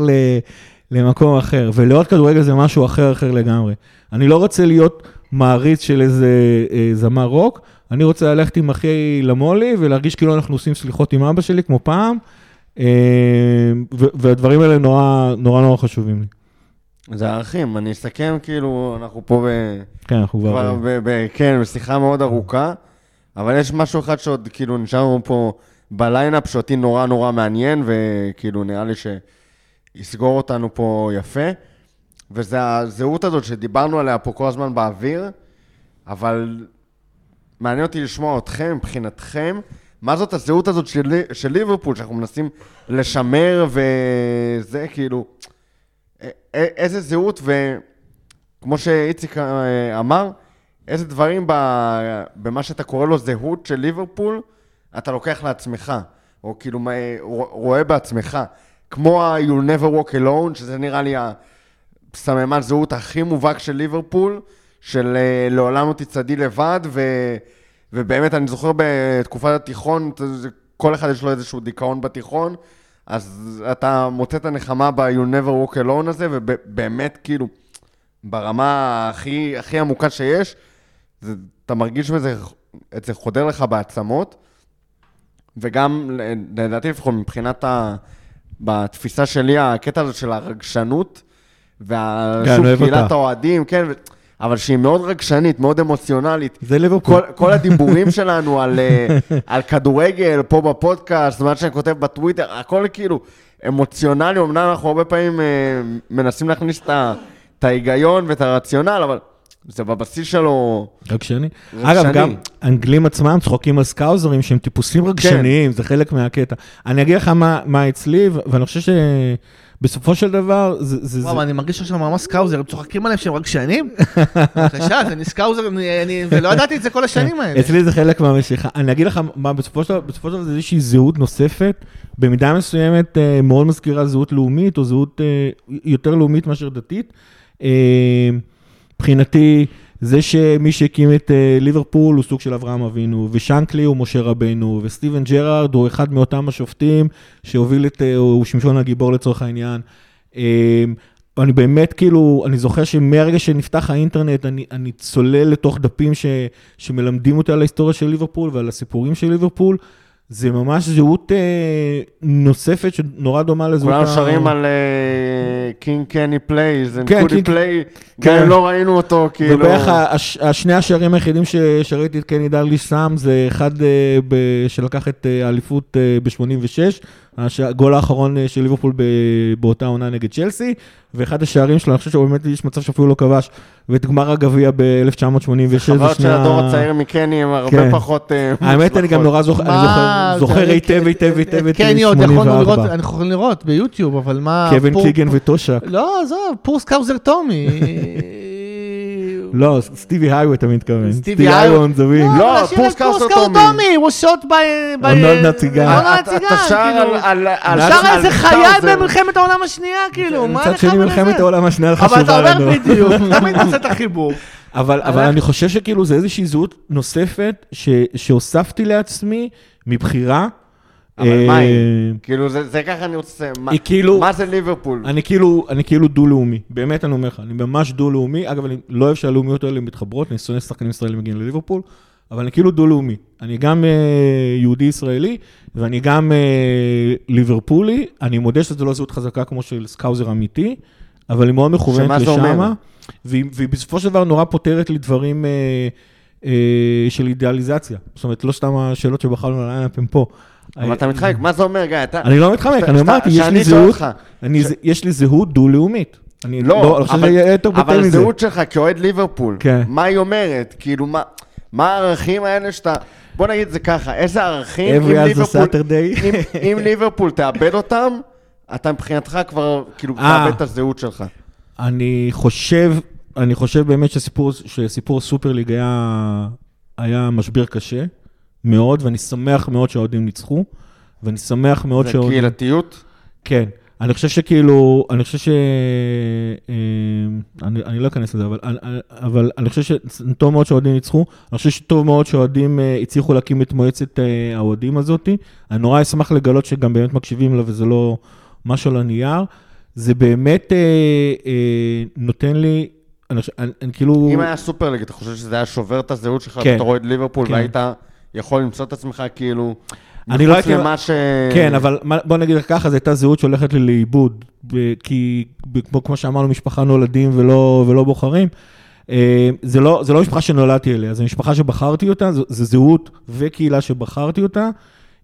למקום אחר, ולעוד כדורגל זה משהו אחר אחר לגמרי. אני לא רוצה להיות מעריץ של איזה זמר רוק, אני רוצה ללכת עם אחי למולי, ולהרגיש כאילו אנחנו עושים סליחות עם אבא שלי, כמו פעם, והדברים האלה נורא נורא חשובים לי. זה הערכים, אני אסכם כאילו, אנחנו פה בשיחה מאוד ארוכה, אבל יש משהו אחד שעוד כאילו נשארנו פה בליינאפ, שאותי נורא נורא מעניין, וכאילו נראה לי שיסגור אותנו פה יפה, וזה הזהות הזאת שדיברנו עליה פה כל הזמן באוויר, אבל... מעניין אותי לשמוע אתכם, מבחינתכם, מה זאת הזהות הזאת של, של ליברפול, שאנחנו מנסים לשמר וזה, כאילו, א- איזה זהות, וכמו שאיציק אמר, איזה דברים ב- במה שאתה קורא לו זהות של ליברפול, אתה לוקח לעצמך, או כאילו רואה בעצמך, כמו ה- You'll Never Walk Alone, שזה נראה לי הסממן זהות הכי מובהק של ליברפול, של לעולם הוא תצעדי לבד, ו, ובאמת אני זוכר בתקופת התיכון, כל אחד יש לו איזשהו דיכאון בתיכון, אז אתה מוצא את הנחמה ב-You'll Never Walk Alone הזה, ובאמת כאילו, ברמה הכי, הכי עמוקה שיש, זה, אתה מרגיש בזה, את זה חודר לך בעצמות, וגם, לדעתי לפחות, מבחינת ה, בתפיסה שלי, הקטע הזה של הרגשנות, והשוב קהילת האוהדים, כן, ו... אבל שהיא מאוד רגשנית, מאוד אמוציונלית. זה ליברפול. כל, כל הדיבורים שלנו על, על כדורגל, פה בפודקאסט, מה שאני כותב בטוויטר, הכל כאילו אמוציונלי, אמנם אנחנו הרבה פעמים אה, מנסים להכניס את ההיגיון ואת הרציונל, אבל זה בבסיס שלו... רגשני. רגשני. אגב, גם אנגלים עצמם צחוקים על סקאוזרים, שהם טיפוסים רגשניים, כן. זה חלק מהקטע. אני אגיד לך מה, מה אצלי, ואני חושב שבסופו של דבר... זה, זה, וואו, זה... אני מרגיש שיש ממש סקאוזרים, צוחקים עליהם שהם רגשניים? חשש, אני סקאוזר, אני... ולא ידעתי את זה כל השנים האלה. אצלי זה חלק מהמשיכה. אני אגיד לך מה, בסופו של, בסופו של דבר, זה איזושהי זהות נוספת, במידה מסוימת מאוד מזכירה זהות לאומית, או זהות יותר לאומית מאשר דתית. מבחינתי, זה שמי שהקים את ליברפול הוא סוג של אברהם אבינו, ושנקלי הוא משה רבנו, וסטיבן ג'רארד הוא אחד מאותם השופטים שהוביל את, הוא שמשון הגיבור לצורך העניין. אני באמת כאילו, אני זוכר שמהרגע שנפתח האינטרנט, אני, אני צולל לתוך דפים ש, שמלמדים אותי על ההיסטוריה של ליברפול ועל הסיפורים של ליברפול, זה ממש זהות נוספת שנורא דומה לזהות... כולם שרים על קינג קני פלייז, קודי פליי, גם אם לא ראינו אותו, כאילו... ובערך השני השערים היחידים ששריתי את קני דרליש שם, זה אחד שלקח את האליפות ב-שמונים ושש, הגול האחרון של ליברפול באותה עונה נגד צ'לסי, ואחד השערים שלו, אני חושב שבאמת יש מצב שאפילו לא כבש, ואת גמר הגביע ב-אלף תשע מאות שמונים ושש. חבל של הדור הצעיר מקני, הם הרבה פחות... האמת, אני גם נורא זוכר, אני זוכר היטב, היטב, היטב, את שמונים וארבע. אני יכולים לראות ביוטיוב, אבל מה... קווין קיגן וטושק. לא, זו, פור סקאוזר טומי. לא, סטיבי הייווי אתה מתכוון. סטיבי הייווי. לא, פור סקאוזר טומי. הוא שוט ב... עונד נציגה. אתה שר על... שר איזה חייל במלחמת העולם השנייה, כאילו. מצד שני מלחמת העולם השנייה חשובה לנו. אבל אתה עובר בדיוק, תמיד עושה את החיבור. אבל אני חושב שכאילו זה איזושהי זהות נוספת שהוספתי לעצמי מבחירה. אבל מה היא? כאילו זה ככה אני רוצה, מה זה ליברפול? אני כאילו דו-לאומי, באמת אני אומר לך, אני ממש דו-לאומי, אגב אני לא אוהב שהלאומיות האלה מתחברות, אני שונא שחקנים ישראלים מגיעים לליברפול, אבל אני כאילו דו-לאומי, אני גם יהודי-ישראלי ואני גם ליברפולי, אני מודה שזה לא זהות חזקה כמו של סקאוזר אמיתי, אבל היא מאוד מכוונת לשמה, והיא בסופו של דבר נורא פותרת לי דברים של אידיאליזציה, זאת אומרת לא סתם השאלות שבחרנו על הענפים פה, אבל אתה מתחמק, מה זה אומר, גיא? אני לא מתחמק, אני אמרתי, יש לי זהות דו-לאומית. לא, אבל זהות שלך כאוהד ליברפול, מה היא אומרת? כאילו, מה הערכים האלה שאתה... בוא נגיד זה ככה, איזה ערכים אם ליברפול תאבד אותם, אתה מבחינתך כבר כאילו תאבד את הזהות שלך. אני חושב, אני חושב באמת שסיפור סופרליג היה משבר קשה, מאוד, ואני שמח מאוד שהעודים ניצחו, ואני שמח מאוד שהעודים... זה קהילתיות? כן. אני חושב שכאילו, אני חושב ש... אני, אני לא אכנס לזה, אבל, אבל אני חושב שטוב מאוד שהעודים ניצחו, אני חושב שטוב מאוד שהעודים הצליחו להקים את מועצת העודים הזאת, אני נורא אשמח לגלות שגם באמת מקשיבים לה, וזה לא משהו לנייר, זה באמת נותן לי... אני, אני, אני, כאילו... אם היה סופרליג, אתה חושב שזה היה שובר את הזהות שלך, כן, אתה רואה את ליברפול, כן. והיית... יכול למצוא את עצמך כאילו, מחוץ למה ש... כן, אבל בוא נגיד לך ככה, זו הייתה זהות שהולכת לי לאיבוד, כי כמו שאמרנו, משפחה נולדים ולא בוחרים, זה לא משפחה שנולדתי אליה, זו משפחה שבחרתי אותה, זו זהות וקהילה שבחרתי אותה,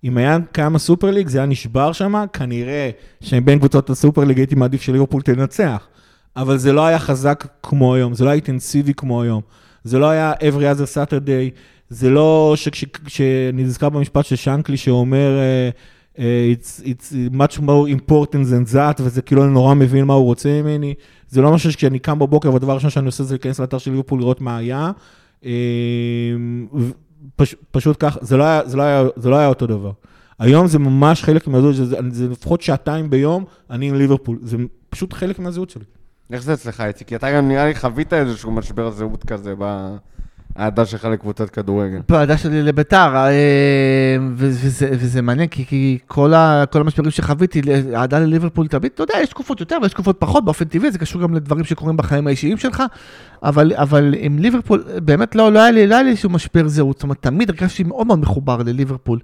אם היה קיים הסופרליג, זה היה נשבר שם, כנראה שבין קבוצות הסופרליג הייתי מעדיף שליברפול תנצח, אבל זה לא היה חזק כמו היום, זה לא היה אינטנסיבי כמו היום, זה לא היה every other Saturday, זה לא שאני נזכר במשפט של שנקלי שאומר it's, it's much more important than that, וזה כאילו אני נורא מבין מה הוא רוצה ממני, זה לא משהו שכשאני קם בבוקר, והדבר הראשון שאני עושה זה להיכנס לאתר של ליברפול לראות מה היה, פש, פשוט כך, זה לא היה, זה לא היה, זה לא היה אותו דבר. היום זה ממש חלק מהזהות, זה, זה לפחות שעתיים ביום, אני עם ליברפול, זה פשוט חלק מהזהות שלי. איך זה אצלך, איציק? כי אתה גם נראה לי חווית איזשהו משבר זהות כזה ב... העדה שלך לקבוצת כדורגל. העדה שלי לביתר, וזה מעניין, כי כל המשברים שחוויתי, העדה לליברפול תמיד, אתה יודע, יש תקופות יותר ויש תקופות פחות, באופן טבעי, זה קשור גם לדברים שקורים בחיים האישיים שלך, אבל עם ליברפול, באמת לא היה לי איזשהו משבר זהות, זאת אומרת, תמיד הרגשתי מאוד מאוד מחובר לליברפול.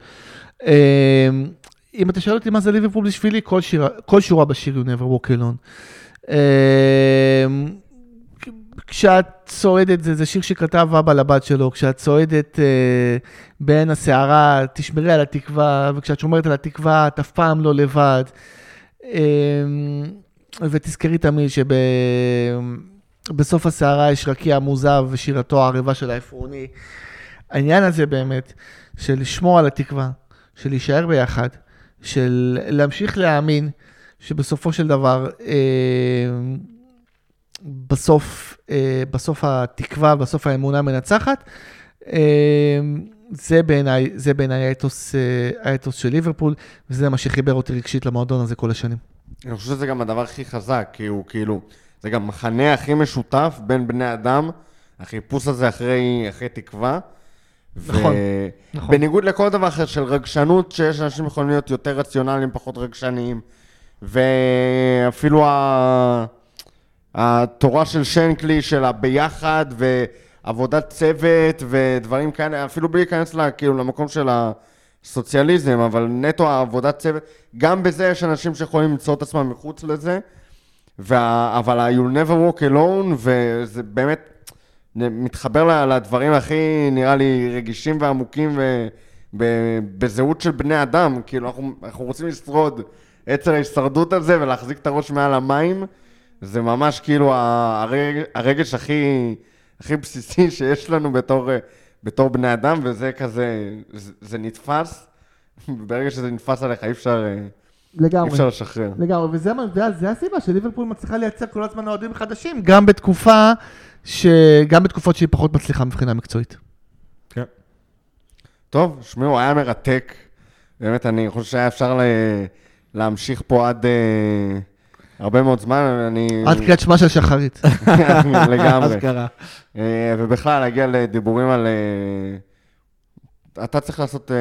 אם אתה שואל אותי מה זה ליברפול בשבילי, כל שורה בשיר You'll Never Walk Alone. כשאת צועדת, זה, זה שיר שכתב אבא לבת שלו, כשאת צועדת אה, בין הסערה, תשמרי על התקווה, וכשאת שומרת על התקווה, את אף פעם לא לבד. אה, ותזכרי תמיד שב... בסוף הסערה יש רקיע מוזב ושירתו הערבה של האפרוני. העניין הזה באמת, של לשמור על התקווה, של להישאר ביחד, של להמשיך להאמין, שבסופו של דבר, אה, בסוף, אה, בסוף התקווה, בסוף האמונה מנצחת, אה, זה בעיניי, זה בעיניי האתוס, האתוס של ליברפול, וזה מה שחיבר אותי רגשית למועדון הזה כל השנים. אני חושב שזה גם הדבר הכי חזק, כי הוא כאילו, זה גם מחנה הכי משותף בין בני אדם, החיפוש הזה אחרי, אחרי תקווה. נכון, ו... נכון. בניגוד לכל דבר אחר של רגשנות, שיש אנשים יכולים להיות יותר רציונליים, פחות רגשניים, ואפילו ה... התורה של שנקלי, של הביחד ועבודת צוות ודברים כאלה, אפילו בלי להיכנס לה, כאילו, למקום של ה... סוציאליזם, אבל נטו העבודת צוות, גם בזה יש אנשים שיכולים למצוא את עצמם מחוץ לזה, וה, אבל ה-You'll Never Walk Alone, וזה באמת מתחבר לדברים הכי נראה לי רגישים ועמוקים, ובזהות של בני אדם, כאילו אנחנו, אנחנו רוצים לשרוד עצר ההישרדות הזה, ולהחזיק את הראש מעל המים, זה ממש כאילו הרג, הרגש הכי, הכי בסיסי שיש לנו בתור... בתור בני אדם, וזה כזה, זה, זה נתפס, ברגע שזה נתפס עליך, אי אפשר, לגמרי, אי אפשר לשחרר. לגמרי, וזה זה הסיבה שליברפול מצליחה לייצר כל הזמן אוהדים חדשים, גם בתקופה ש... גם בתקופות שהיא פחות מצליחה מבחינה מקצועית. כן. טוב, שמעו, היה מרתק. באמת, אני חושב שהיה אפשר לה... להמשיך פה עד... הרבה מאוד זמן, אני... עד קריאת שמה של שחרית. לגמרי. אזכרה. ובכלל, להגיע לדיבורים על... אתה צריך לעשות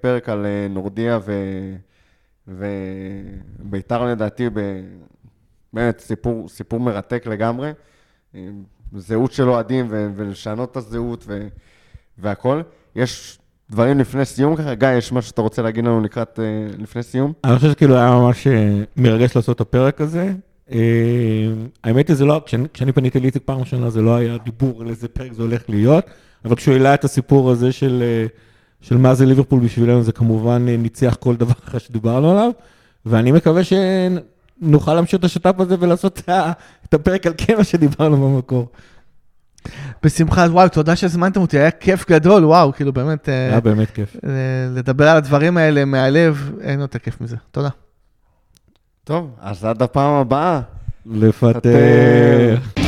פרק על נורדיה וביתר לדעתי, באמת סיפור מרתק לגמרי. זהות של אוהדים ולשנות את הזהות והכל. יש... דברים לפני סיום ככה, גיא, יש מה שאתה רוצה להגיד לנו לקראת לפני סיום? אני חושב שכאילו היה ממש מרגש לעשות את הפרק הזה. האמת היא, כשאני פניתי לאיציק פעם ראשונה, זה לא היה דיבור על איזה פרק זה הולך להיות, אבל כשהוא העלה את הסיפור הזה של מה זה ליברפול בשבילנו, זה כמובן ניצח כל דבר אחר שדיברנו עליו, ואני מקווה שנוכל להמשיך את השת"פ הזה ולעשות את הפרק על כמה שדיברנו במקור. בשמחה, וואו, תודה שהזמנתם אותי, היה כיף גדול, וואו, כאילו באמת... היה באמת כיף. לדבר על הדברים האלה מהלב, אין אותה כיף מזה, תודה. טוב, אז עד הפעם הבאה. לפתח.